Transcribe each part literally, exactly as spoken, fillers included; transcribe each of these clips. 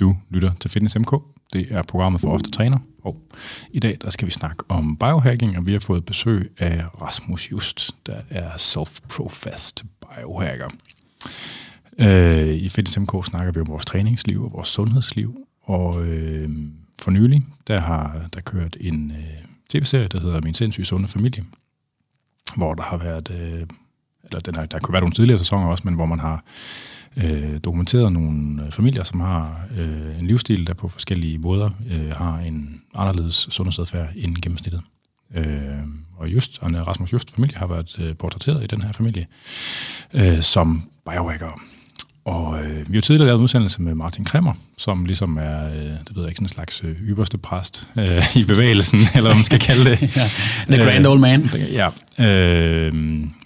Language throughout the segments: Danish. Du lytter til Fitness M K. Det er programmet for os, der træner. Og i dag der skal vi snakke om biohacking, og vi har fået besøg af Rasmus Just, der er self-professed biohacker. Øh, I Fitness M K snakker vi om vores træningsliv og vores sundhedsliv. Og øh, for nylig, der har der kørt en øh, tv-serie, der hedder Min Sindssyge Sunde Familie, hvor der har været... Øh, eller den har, der kunne være nogle tidligere sæsoner også, men hvor man har øh, dokumenteret nogle familier, som har øh, en livsstil, der på forskellige måder øh, har en anderledes sundhedsadfærd end gennemsnittet. Øh, og just, Rasmus Just familie har været øh, portrætteret i den her familie øh, som biohackere. Og øh, vi har tidligere lavet en udsendelse med Martin Krimmer, som ligesom er, øh, det ved jeg ikke, sådan en slags øh, ypperste præst øh, i bevægelsen, eller hvad man skal kalde det. Ja, the grand old man. Øh, ja. Øh,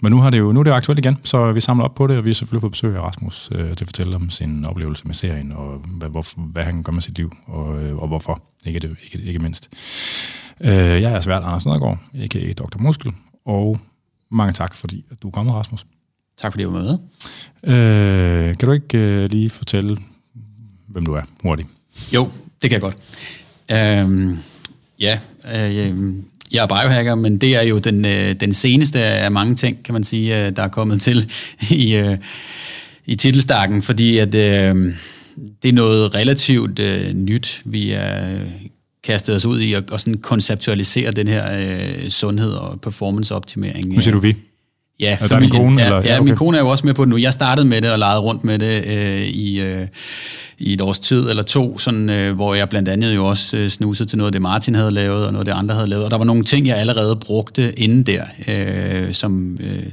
men nu, har det jo, nu er det jo aktuelt igen, så vi samler op på det, og vi har selvfølgelig fået besøg af Rasmus øh, til at fortælle om sin oplevelse med serien, og hvad, hvor, hvad han gør med sit liv, og, øh, og hvorfor, ikke, det, ikke, ikke mindst. Øh, jeg er altså vært Anders Neddergaard, a k a. doktor Muskel, og mange tak, fordi du er kommet, Rasmus. Tak fordi du var med. Øh, kan du ikke øh, lige fortælle, hvem du er hurtigt? Jo, det kan jeg godt. Øhm, ja, øh, jeg er biohacker, men det er jo den, øh, den seneste af mange ting, kan man sige, øh, der er kommet til i, øh, i titelstakken, fordi at, øh, det er noget relativt øh, nyt, vi er kastet os ud i, og, og sådan konceptualisere den her øh, sundhed og performanceoptimering. Hvad siger du vi? Ja, er min kone, ja, eller? Ja, ja, okay. Min kone er jo også med på det nu. Jeg startede med det og legede rundt med det øh, i, øh, i et års tid eller to, sådan, øh, hvor jeg blandt andet jo også øh, snusede til noget af det, Martin havde lavet, og noget af det, andre havde lavet. Og der var nogle ting, jeg allerede brugte inden der, øh, som, øh,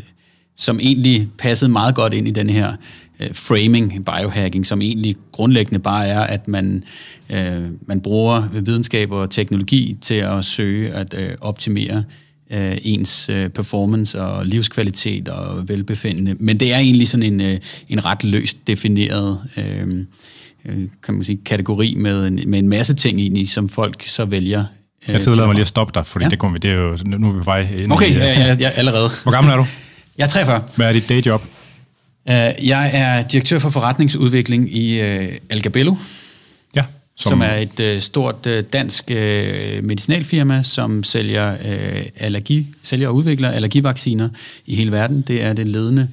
som egentlig passede meget godt ind i den her øh, framing, biohacking, som egentlig grundlæggende bare er, at man, øh, man bruger videnskab og teknologi til at søge at øh, optimere ens performance og livskvalitet og velbefindende. Men det er egentlig sådan en, en ret løst defineret øh, kan man sige, kategori med en, med en masse ting i, som folk så vælger. Øh, jeg tillader mig lige at stoppe dig, fordi ja. det kommer vi, det er jo, nu er vi på vej ind. Okay, i, ja, ja, ja, allerede. Hvor gammel er du? Jeg er treogfyrre. Hvad er dit dayjob? Uh, jeg er direktør for forretningsudvikling i uh, A L K-Abelló. Ja. Som, som er et øh, stort øh, dansk øh, medicinalfirma, som sælger, øh, allergi, sælger og udvikler allergivacciner i hele verden. Det er det ledende,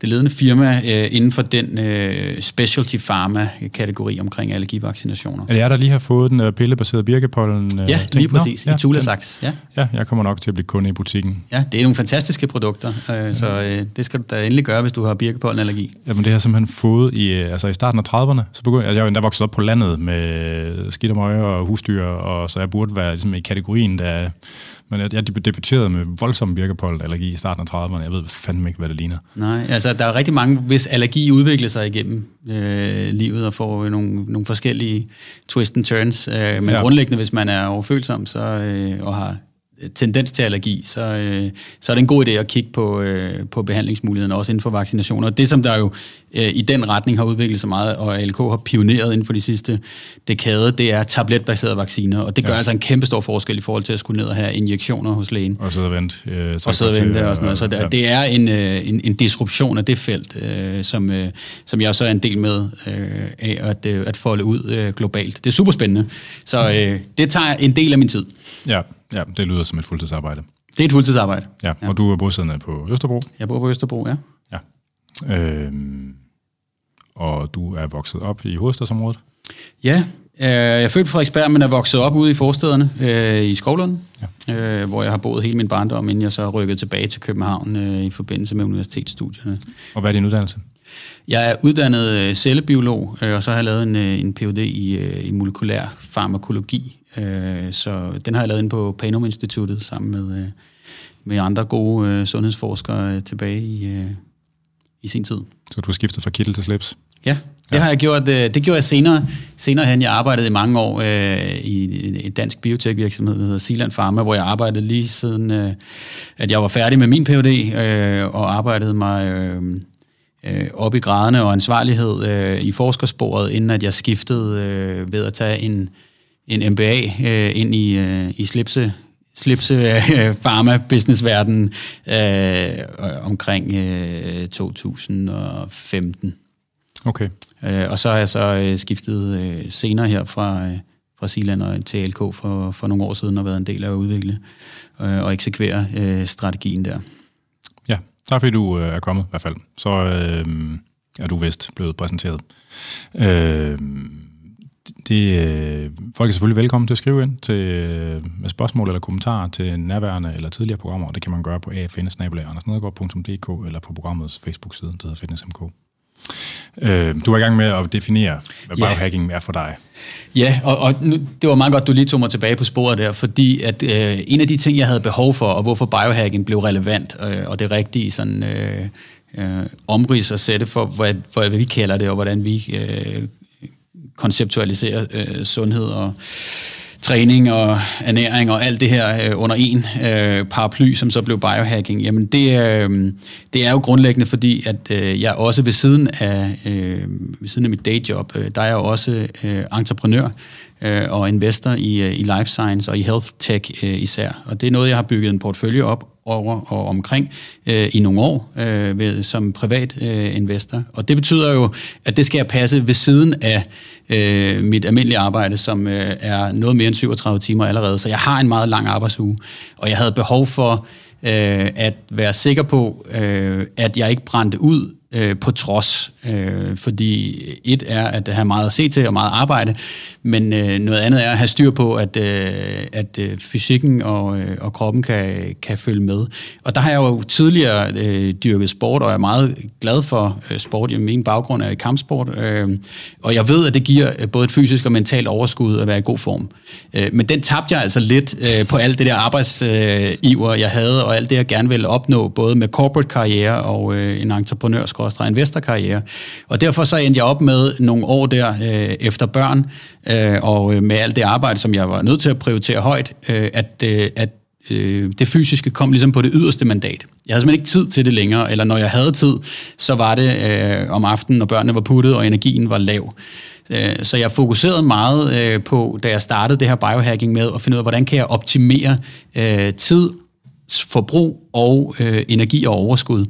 det ledende firma øh, inden for den øh, specialty pharma-kategori omkring allergivaccinationer. Er det jer, der lige har fået den øh, pillebaserede birkepollen? Øh, ja, ting? lige præcis. Nå, ja, i Thule Sax. Ja. ja, jeg kommer nok til at blive kunde i butikken. Ja, det er nogle fantastiske produkter, øh, så øh, det skal du da endelig gøre, hvis du har birkepollenallergi. Jamen, det har jeg simpelthen fået i, altså, i starten af trediverne. Så begyndte, altså, jeg var endda vokset op på landet med skidt og møge og husdyr, og så jeg burde være ligesom, i kategorien, der... Men jeg, jeg debuterede med voldsom birkepollenallergi i starten af trediverne. Jeg ved fandme ikke, hvad det ligner. Nej, altså der er rigtig mange, hvis allergi udvikler sig igennem øh, livet og får nogle, nogle forskellige twist and turns. Øh, men ja. grundlæggende, hvis man er overfølsom så, øh, og har tendens til allergi, så, øh, så er det en god idé at kigge på, øh, på behandlingsmulighederne, også inden for vaccinationer. Og det, som der jo øh, i den retning har udviklet sig meget, og A L K har pioneret inden for de sidste dekade, det er tabletbaserede vacciner, og det gør ja. altså en kæmpe stor forskel i forhold til at skulle ned og have injektioner hos lægen. Og sidde og vente. Øh, og sidde og vente og sådan noget. Så der, ja. det er en, øh, en, en disruption af det felt, øh, som, øh, som jeg så er en del med øh, af at, øh, at folde ud øh, globalt. Det er superspændende. Så øh, det tager en del af min tid. Ja. Ja, det lyder som et fuldtidsarbejde. Det er et fuldtidsarbejde. Ja, og ja. du er bosiddende på Østerbro. Jeg bor på Østerbro, ja. Ja. Øhm, og du er vokset op i hovedstadsområdet? Ja, øh, jeg er født på Frederiksberg, men er vokset op ude i forstederne øh, i Skovlund, ja. øh, hvor jeg har boet hele min barndom, inden jeg så rykkede tilbage til København øh, i forbindelse med universitetsstudierne. Og hvad er din uddannelse? Jeg er uddannet cellebiolog, og så har jeg lavet en, en Ph.D. i, i molekylær farmakologi. Så den har jeg lavet inde på PANUM-instituttet sammen med, med andre gode sundhedsforskere tilbage i, i sin tid. Så du har skiftet fra kittel til slips? Ja, det ja. har jeg gjort. Det gjorde jeg senere. Senere hen, jeg arbejdede i mange år i en dansk biotekvirksomhed, der hedder Zealand Pharma, hvor jeg arbejdede lige siden, at jeg var færdig med min Ph.D. og arbejdede mig... op i graderne og ansvarlighed øh, i forskersporet, inden at jeg skiftede øh, ved at tage en, en M B A øh, ind i, øh, i slipse, slipse øh, pharma-businessverdenen øh, omkring øh, to tusind og femten. Okay. Øh, og så har jeg så øh, skiftet øh, senere her fra, øh, fra Zealand til A L K for, for nogle år siden og været en del af at udvikle øh, og eksekvere øh, strategien der. Ja, tak fordi du øh, er kommet i hvert fald. Så øh, er du vist blevet præsenteret. Øh, Det, øh, folk er selvfølgelig velkommen til at skrive ind til, øh, med spørgsmål eller kommentarer til nærværende eller tidligere programmer, og det kan man gøre på a f n bindestreg anders neddergaard punktum d k eller på programmets Facebook-side, der hedder Fitness M K. Øh, du var i gang med at definere, hvad biohacking yeah. er for dig. Ja, og, og nu, det var meget godt, du lige tog mig tilbage på sporet der, fordi at øh, en af de ting, jeg havde behov for, og hvorfor biohacking blev relevant, øh, og det rigtige sådan, øh, øh, omrids og sætte for, hvad, hvad vi kalder det, og hvordan vi... Øh, konceptualisere øh, sundhed og træning og ernæring og alt det her øh, under en øh, paraply, som så blev biohacking, jamen det, øh, det er jo grundlæggende, fordi at øh, jeg også ved siden af, øh, ved siden af mit dayjob, øh, der er jeg også øh, entreprenør øh, og investor i, øh, i life science og i health tech øh, især. Og det er noget, jeg har bygget en portefølje op over og omkring øh, i nogle år øh, ved, som privat øh, investor. Og det betyder jo, at det skal jeg passe ved siden af øh, mit almindelige arbejde, som øh, er noget mere end syvogtredive timer allerede. Så jeg har en meget lang arbejdsuge, og jeg havde behov for øh, at være sikker på, øh, at jeg ikke brændte ud øh, på trods. Øh, fordi et er at have meget at se til og meget arbejde, men øh, noget andet er at have styr på, at, øh, at øh, fysikken og, øh, og kroppen kan, kan følge med. Og der har jeg jo tidligere øh, dyrket sport, og jeg er meget glad for øh, sport. Min baggrund er i kampsport, øh, og jeg ved, at det giver både et fysisk og mentalt overskud at være i god form. Øh, men den tabte jeg altså lidt øh, på alt det der arbejdsiver, øh, jeg havde, og alt det, jeg gerne ville opnå, både med corporate-karriere og øh, en entreprenør-investor-karriere. Og derfor så endte jeg op med nogle år der øh, efter børn, øh, og med alt det arbejde, som jeg var nødt til at prioritere højt, øh, at, øh, at øh, det fysiske kom ligesom på det yderste mandat. Jeg havde simpelthen ikke tid til det længere, eller når jeg havde tid, så var det øh, om aftenen, når børnene var puttet, og energien var lav. Øh, så jeg fokuserede meget øh, på, da jeg startede det her biohacking med, at finde ud af, hvordan kan jeg optimere øh, tid, forbrug og øh, energi og overskud.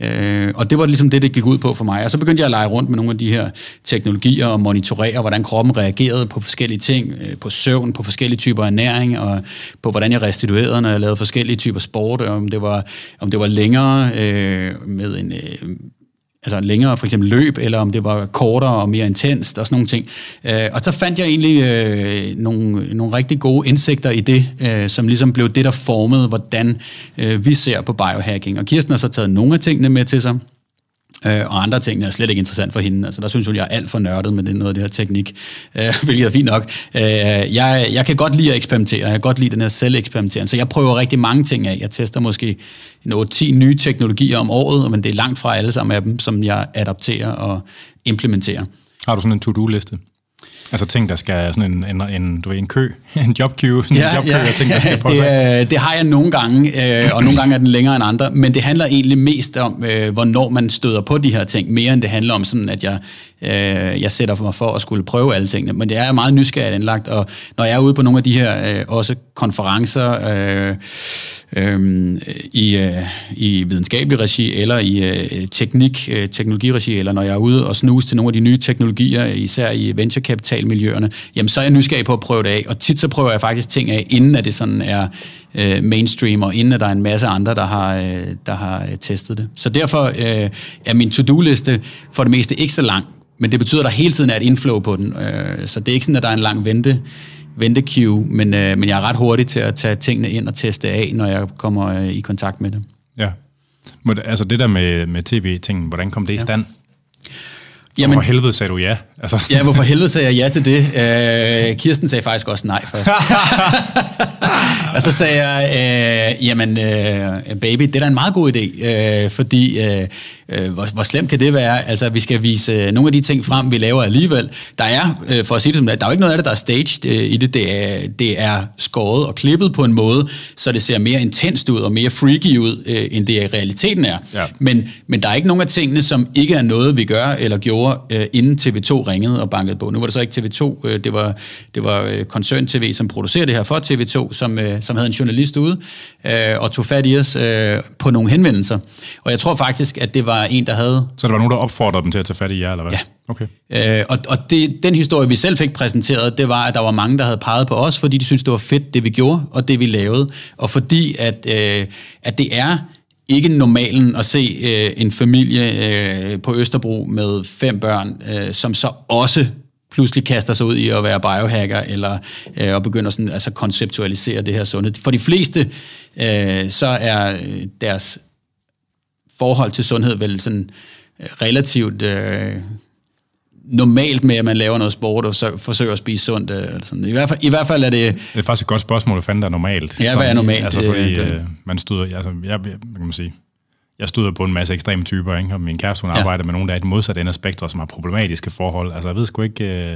Øh, og det var ligesom det, det gik ud på for mig. Og så begyndte jeg at lege rundt med nogle af de her teknologier og monitorere, hvordan kroppen reagerede på forskellige ting, øh, på søvn, på forskellige typer ernæring, og på hvordan jeg restituerede, når jeg lavede forskellige typer sport, om det var, om det var længere øh, med en... Øh, altså længere for eksempel løb, eller om det var kortere og mere intenst, og sådan nogle ting. Øh, og så fandt jeg egentlig øh, nogle, nogle rigtig gode indsigter i det, øh, som ligesom blev det, der formede, hvordan øh, vi ser på biohacking. Og Kirsten har så taget nogle af tingene med til sig, øh, og andre ting er slet ikke interessant for hende. Altså der synes hun, jeg er alt for nørdet med det, noget af det her teknik, øh, hvilket er fint nok. Øh, jeg, jeg kan godt lide at eksperimentere, jeg kan godt lide den her selv-eksperimentering, så jeg prøver rigtig mange ting af. Jeg tester måske otte ti nye teknologier om året, men det er langt fra alle sammen af dem, som jeg adapterer og implementerer. Har du sådan en to-do-liste? Altså ting, der skal sådan en, en, en, du ved, en kø, en jobqueue, sådan ja, en jobqueue ja, og ting, der skal på sig. Det, det har jeg nogle gange, øh, og nogle gange er den længere end andre, men det handler egentlig mest om, øh, hvornår man støder på de her ting, mere end det handler om sådan, at jeg, øh, jeg sætter mig for at skulle prøve alle tingene. Men det er meget nysgerrigt anlagt, og når jeg er ude på nogle af de her øh, også konferencer øh, øh, i, øh, i videnskabelig regi, eller i øh, teknik, øh, teknologiregi, eller når jeg er ude og snuse til nogle af de nye teknologier, især i venturekapital, miljøerne, jamen så er jeg nysgerrig på at prøve det af, og tit så prøver jeg faktisk ting af, inden at det sådan er øh, mainstream, og inden at der er en masse andre, der har, øh, der har testet det. Så derfor øh, er min to-do-liste for det meste ikke så lang, men det betyder, at der hele tiden er et inflow på den, øh, så det er ikke sådan, at der er en lang vente, vente-queue, men, øh, men jeg er ret hurtig til at tage tingene ind og teste af, når jeg kommer øh, i kontakt med det. Ja, men altså det der med, med tv-tingen, hvordan kom det i stand? Ja. Jamen, hvorfor helvede sagde du ja? Altså. Ja, hvorfor helvede sagde jeg ja til det? Øh, Kirsten sagde faktisk også nej først. Og så sagde jeg, øh, jamen øh, baby, det er da en meget god idé, øh, fordi øh, hvor, hvor slemt kan det være? Altså, vi skal vise nogle af de ting frem, vi laver alligevel. Der er, øh, for at sige det som det, der er jo ikke noget af det, der er staged øh, i det. Det er, det er skåret og klippet på en måde, så det ser mere intenst ud og mere freaky ud, øh, end det i realiteten er. Ja. Men, men der er ikke nogen af tingene, som ikke er noget, vi gør eller gjorde, inden T V to ringede og bankede på. Nu var det så ikke T V to, det var, det var Concern T V, som producerede det her for T V to, som, som havde en journalist ude og tog fat i os på nogle henvendelser. Og jeg tror faktisk, at det var var en, der havde... Så der var nogen, der opfordrede dem til at tage fat i jer, eller hvad? Ja. Okay. Øh, og og det, den historie, vi selv fik præsenteret, det var, at der var mange, der havde peget på os, fordi de syntes, det var fedt, det vi gjorde, og det vi lavede. Og fordi, at, øh, at det er... ikke normalen at se øh, en familie øh, på Østerbro med fem børn, øh, som så også pludselig kaster sig ud i at være biohacker, eller øh, og begynder sådan, altså konceptualisere det her sundhed. For de fleste, øh, så er deres forhold til sundhed vel sådan relativt øh, normalt med, at man laver noget sport og så forsøger at spise sundt. Øh, eller sådan. I, hvert fald, I hvert fald er det... Det er faktisk et godt spørgsmål, hvad fanden der er normalt. Ja, hvad er normalt? Altså, fordi, det, øh, man støder... Altså, jeg, hvad kan man sige? Jeg støder på en masse ekstreme typer, ikke? Og min kæreste, hun arbejder ja. med nogen, der er i det modsatte ende af spektret, som har problematiske forhold. Altså, jeg ved sgu ikke... Øh...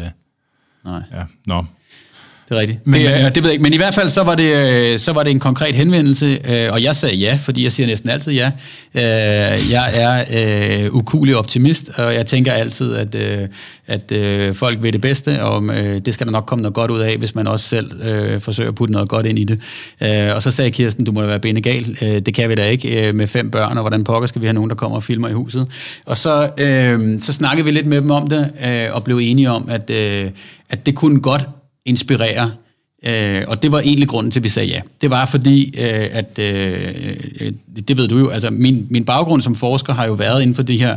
Nej. Ja, nå. Det er rigtigt. Men, det, øh, det ved jeg ikke. Men i hvert fald, så var det, øh, så var det en konkret henvendelse, øh, og jeg sagde ja, fordi jeg siger næsten altid ja. Øh, jeg er øh, ukuelig optimist, og jeg tænker altid, at, øh, at øh, folk ved det bedste, og øh, det skal der nok komme noget godt ud af, hvis man også selv øh, forsøger at putte noget godt ind i det. Øh, og så sagde Kirsten, du må da være benegal. Øh, det kan vi da ikke øh, med fem børn, og hvordan pokker skal vi have nogen, der kommer og filmer i huset? Og så, øh, så snakkede vi lidt med dem om det, øh, og blev enige om, at, øh, at det kunne godt inspirere, øh, og det var egentlig grunden til, at vi sagde ja. Det var fordi, øh, at øh, det ved du jo, altså min, min baggrund som forsker har jo været inden for det her,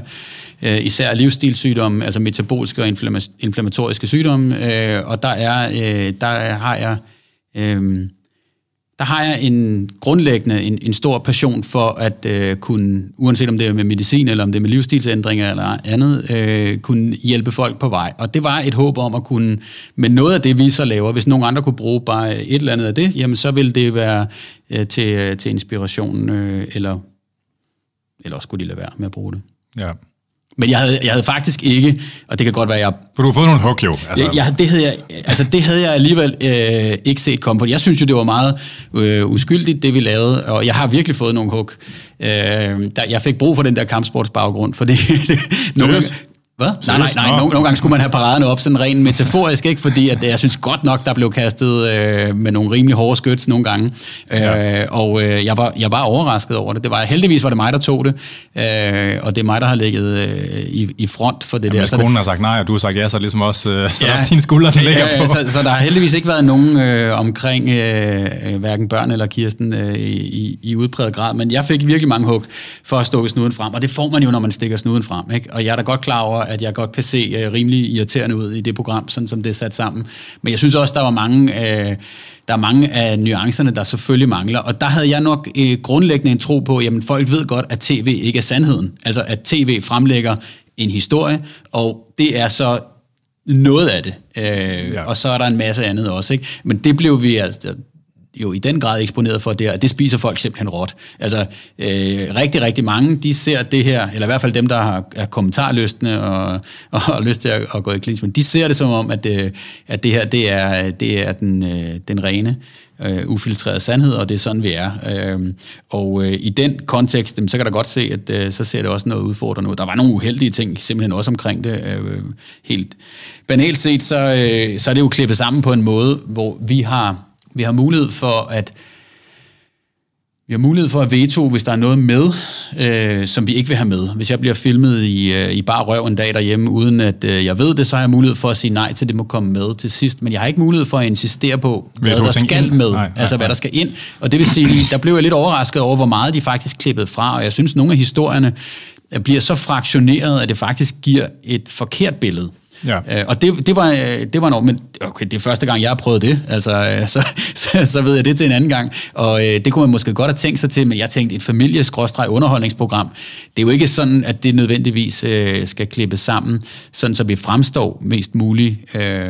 øh, især livsstilssygdomme, altså metaboliske og inflama- inflammatoriske sygdomme, øh, og der er, øh, der har jeg, øh, der har jeg en grundlæggende, en, en stor passion for at øh, kunne, uanset om det er med medicin, eller om det er med livsstilsændringer eller andet, øh, kunne hjælpe folk på vej. Og det var et håb om at kunne, med noget af det, vi så laver, hvis nogen andre kunne bruge bare et eller andet af det, jamen så ville det være øh, til, til inspiration, øh, eller, eller også skulle de lade være med at bruge det. Ja. Men jeg havde, jeg havde faktisk ikke, og det kan godt være, jeg... For du har fået nogle hug, jo. Altså. Jeg, det, havde jeg, altså, det havde jeg alligevel øh, ikke set komme på. Jeg synes jo, det var meget øh, uskyldigt, det vi lavede, og jeg har virkelig fået nogle hug. Øh, der, jeg fik brug for den der kampsportsbaggrund, fordi... nogle, hvad? Nej, nej, nej. Nogle, nogle gange skulle man have paraderne op sådan rent metaforisk, ikke? Fordi at, jeg synes godt nok, der blev kastet øh, med nogle rimelig hårde skyts nogle gange. Ja. Øh, og øh, jeg, var, jeg var overrasket over det. det var, heldigvis var det mig, der tog det. Øh, og det er mig, der har ligget øh, i, i front for det. Jamen, der. Så konen har sagt nej, og du har sagt ja, så er det ligesom også, øh, så ja, også dine skuldre, der ligger på. Så, så der har heldigvis ikke været nogen øh, omkring øh, hverken børn eller Kirsten øh, i, i udpræget grad. Men jeg fik virkelig mange hug for at stikke snuden frem. Og det får man jo, når man stikker snuden frem. Ikke? Og jeg er da godt klar over, at jeg godt kan se uh, rimelig irriterende ud i det program, sådan som det er sat sammen. Men jeg synes også, der var mange, uh, der er mange af nuancerne, der selvfølgelig mangler. Og der havde jeg nok uh, grundlæggende en tro på, jamen folk ved godt, at tv ikke er sandheden. Altså at tv fremlægger en historie, og det er så noget af det. Uh, ja. Og så er der en masse andet også. Ikke? Men det blev vi altså... jo i den grad eksponeret for det, og det spiser folk simpelthen råt. Altså, øh, rigtig, rigtig mange, de ser det her, eller i hvert fald dem, der har, er kommentarlystne og, og, og lyst til at, at gå i clinch, men de ser det som om, at, øh, at det her, det er, det er den, øh, den rene, øh, ufiltrerede sandhed, og det er sådan, vi er. Øh, og øh, i den kontekst, så kan der godt se, at øh, så ser det også noget udfordrende ud. Der var nogle uheldige ting, simpelthen også omkring det, øh, helt banalt set, så, øh, så er det jo klippet sammen på en måde, hvor vi har Vi har mulighed for at vi har mulighed for at veto, hvis der er noget med, øh, som vi ikke vil have med. Hvis jeg bliver filmet i, øh, i bar røv en dag derhjemme, uden at øh, jeg ved det, så har jeg mulighed for at sige nej til, det må komme med til sidst. Men jeg har ikke mulighed for at insistere på, hvad der skal ind. med, nej, altså nej, hvad der skal ind. Og det vil sige, der blev jeg lidt overrasket over, hvor meget de faktisk klippede fra, og jeg synes, nogle af historierne bliver så fraktioneret, at det faktisk giver et forkert billede. Ja. Øh, og det, det var det var en, men okay, det er første gang, jeg har prøvet det, altså så, så, så ved jeg det til en anden gang, og øh, det kunne man måske godt have tænkt sig til, men jeg tænkte, et familie-underholdningsprogram, det er jo ikke sådan, at det nødvendigvis øh, skal klippes sammen, sådan så vi fremstår mest muligt øh,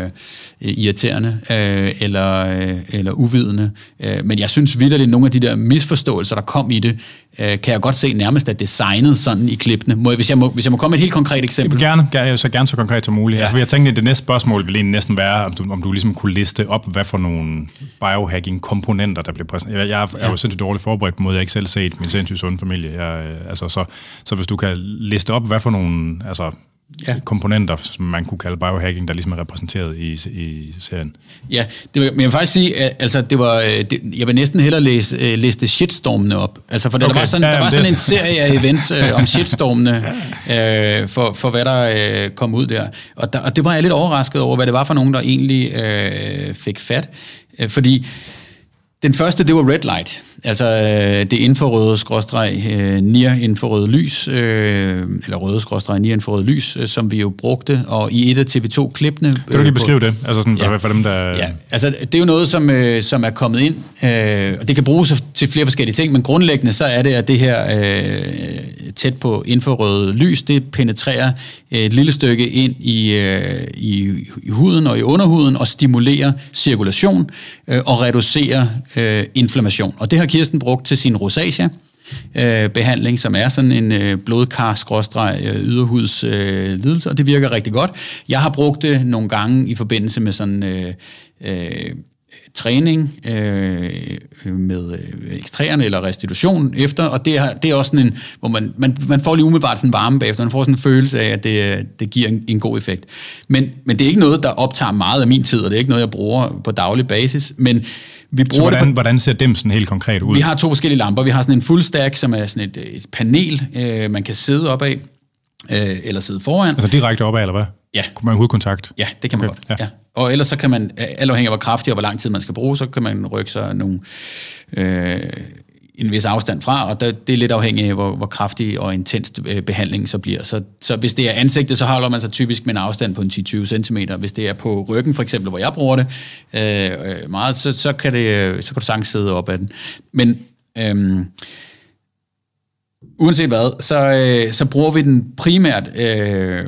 irriterende øh, eller, øh, eller uvidende, øh, men jeg synes vitterligt, at nogle af de der misforståelser, der kom i det, øh, kan jeg godt se nærmest, at designet sådan i klippene. Må jeg, hvis, jeg må, hvis jeg må komme med et helt konkret eksempel? Gerne, gerne så, gerne så konkret som muligt. Ja. Altså, jeg tænkte, at det næste spørgsmål ville næsten være, om du, om du ligesom kunne liste op, hvad for nogle biohacking-komponenter, der blev præsenteret. Jeg, jeg er, ja. er jo sindssygt dårligt forberedt på måde, jeg ikke selv set Min Sindssyge Sunde Familie. Jeg, altså, så, så hvis du kan liste op, hvad for nogle altså, ja. komponenter, som man kunne kalde biohacking, der ligesom er repræsenteret i, i serien. Ja, det, men jeg vil faktisk sige, at altså, det var, det, jeg vil næsten hellere læse, uh, liste shitstormene op. Altså, for okay. der var sådan, ja, der var sådan en serie af events uh, om shitstormene, uh, for, for hvad der uh, kom ud der. Og, der. og det var jeg lidt overrasket over, hvad det var for nogen, der egentlig uh, fik fat. Uh, fordi den første, det var red light, altså det infrarøde skråstreg near infrarøde lys, eller røde skråstreg near infrarøde lys, som vi jo brugte, og i et af T V to-klippene... Kan du lige beskrive det? Altså sådan, ja. for dem, der... Ja, altså det er jo noget, som, som er kommet ind, og det kan bruges til flere forskellige ting, men grundlæggende så er det, at det her tæt på infrarøde lys, det penetrerer et lille stykke ind i, i, i huden og i underhuden, og stimulerer cirkulation og reducerer Øh, inflammation. Og det har Kirsten brugt til sin rosacea øh, behandling, som er sådan en øh, blodkar-yderhuds øh, lidelse, og det virker rigtig godt. Jeg har brugt det nogle gange i forbindelse med sådan øh, øh, træning øh, med ekstræerne eller restitution efter, og det er, det er også sådan en, hvor man, man, man får lige umiddelbart sådan varme bagefter, man får sådan en følelse af, at det, det giver en, en god effekt. Men, men det er ikke noget, der optager meget af min tid, og det er ikke noget, jeg bruger på daglig basis, men Vi bruger Så hvordan, det på, hvordan ser dimsen helt konkret ud? Vi har to forskellige lamper. Vi har sådan en full stack, som er sådan et, et panel, øh, man kan sidde op af, øh, eller sidde foran. Altså direkte op af, eller hvad? Ja. Kunne man hudkontakt? Ja, det kan man okay. godt. Ja. Og ellers så kan man, alt afhængig af hvor kraftig og hvor lang tid man skal bruge, så kan man rykke sig nogle, øh, en vis afstand fra, og der, det er lidt afhængigt af, hvor, hvor kraftig og intens øh, behandlingen så bliver. Så, så hvis det er ansigtet, så holder man sig typisk med en afstand på en ti til tyve centimeter. Hvis det er på ryggen, for eksempel, hvor jeg bruger det øh, meget, så, så, kan det, så kan du sagtens sidde op ad den. Men øhm, uanset hvad, så, øh, så bruger vi den primært... Øh,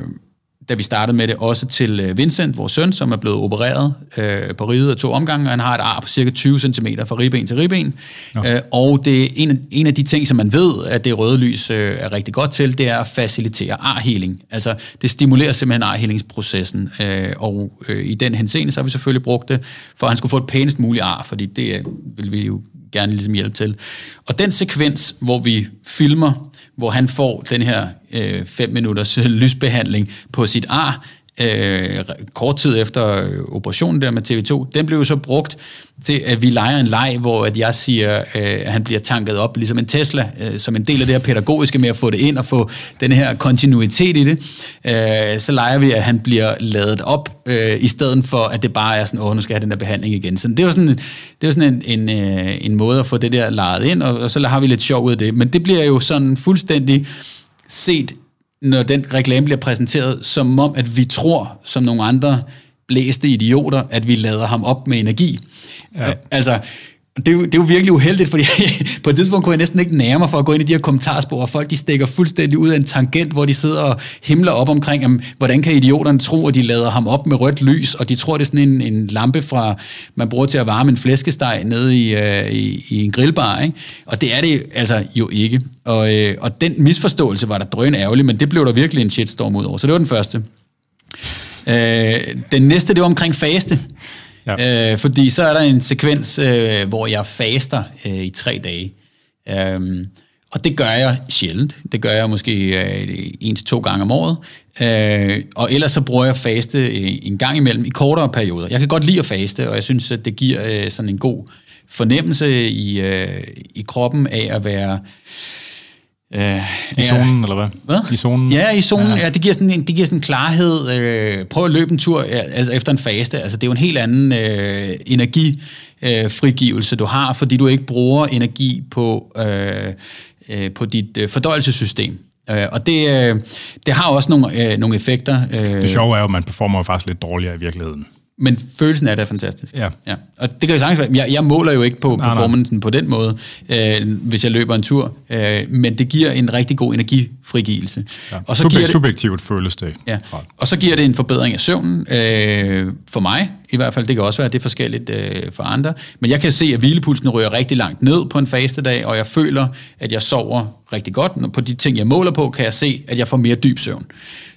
da vi startede med det, også til Vincent, vores søn, som er blevet opereret øh, på riget af to omgange, og han har et ar på cirka tyve centimeter fra ribben til ribben. Okay. Øh, og det er en, en af de ting, som man ved, at det røde lys øh, er rigtig godt til, det er at facilitere arheling. Altså, det stimulerer simpelthen arhelingsprocessen, øh, og øh, i den henseende, så har vi selvfølgelig brugt det, for at han skulle få et pænest muligt ar, fordi det øh, vil vi jo gerne ligesom hjælpe til. Og den sekvens, hvor vi filmer, hvor han får den her øh, fem minutters lysbehandling på sit ar, øh, kort tid efter operationen der med T V to, den blev jo så brugt til, at vi leger en leg, hvor at jeg siger, øh, at han bliver tanket op, ligesom en Tesla, øh, som en del af det her pædagogiske med at få det ind og få den her kontinuitet i det. Øh, så leger vi, at han bliver ladet op, øh, i stedet for, at det bare er sådan, åh, nu skal jeg have den der behandling igen. Så det var sådan, det var sådan en, en, øh, en måde at få det der lejet ind, og, og så har vi lidt sjov ud af det. Men det bliver jo sådan fuldstændig set, når den reklame bliver præsenteret, som om, at vi tror, som nogle andre blæste idioter, at vi lader ham op med energi. Ja. Altså, det er, jo, det er jo virkelig uheldigt, fordi på et tidspunkt kunne jeg næsten ikke nærme mig for at gå ind i de her kommentarspor, og folk de stikker fuldstændig ud af en tangent, hvor de sidder og himler op omkring, jamen, hvordan kan idioterne tro, at de lader ham op med rødt lys, og de tror, det er sådan en, en lampe, fra man bruger til at varme en flæskesteg nede i, øh, i, i en grillbar, ikke? Og det er det altså jo ikke. Og, øh, og den misforståelse var der drøn ærgerlig, men det blev der virkelig en shitstorm ud over. Så det var den første. Øh, den næste, det var omkring faste. Ja. Øh, fordi så er der en sekvens, øh, hvor jeg faster øh, i tre dage. Øhm, og det gør jeg sjældent. Det gør jeg måske øh, en til to gange om året. Øh, og ellers så bruger jeg faste øh, en gang imellem i kortere perioder. Jeg kan godt lide at faste, og jeg synes, at det giver øh, sådan en god fornemmelse i, øh, i kroppen af at være... Øh, I zonen, eller hvad? Hvad? I zonen? Ja, i zonen. Ja. Ja, det giver sådan en, det giver sådan en klarhed. Øh, prøv at løbe en tur altså efter en faste. Altså, det er jo en helt anden øh, energifrigivelse, øh, du har, fordi du ikke bruger energi på, øh, øh, på dit øh, fordøjelsessystem. Øh, og det, øh, det har også nogle, øh, nogle effekter. Øh, det sjove er jo, at man performer faktisk lidt dårligere i virkeligheden. Men følelsen af det er fantastisk. Ja. Ja. Og det kan jo sagtens være. Jeg, jeg måler jo ikke på nej, performancen nej. på den måde, øh, hvis jeg løber en tur. Øh, men det giver en rigtig god energifrigivelse. Ja. Og så Subjekt, giver det, subjektivt føles det. Ja. Og så giver det en forbedring af søvnen. Øh, for mig i hvert fald. Det kan også være, det er forskelligt øh, for andre. Men jeg kan se, at hvilepulsen ryger rigtig langt ned på en fastedag, og jeg føler, at jeg sover rigtig godt. Når på de ting, jeg måler på, kan jeg se, at jeg får mere dyb søvn.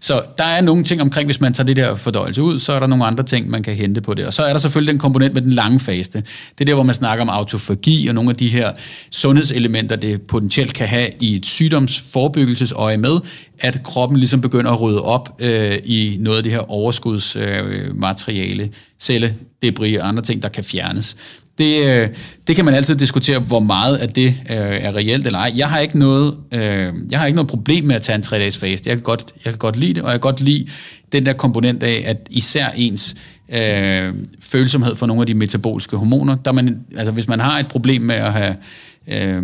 Så der er nogle ting omkring, hvis man tager det der fordøjelse ud, så er der nogle andre ting, man kan hente på det. Og så er der selvfølgelig den komponent med den lange faste. Det er der, hvor man snakker om autofagi og nogle af de her sundhedselementer, det potentielt kan have i et sygdomsforebyggelses- øje med, at kroppen ligesom begynder at rydde op øh, i noget af det her overskudsmateriale, øh, celle, debris og andre ting, der kan fjernes. Det, øh, det kan man altid diskutere, hvor meget af det øh, er reelt eller ej. Jeg har ikke noget, øh, jeg har ikke noget problem med at tage en tre-dages faste. Jeg kan godt, jeg kan godt lide det, og jeg kan godt lide den der komponent af, at især ens øh, følsomhed for nogle af de metabolske hormoner, der man, altså hvis man har et problem med at have øh,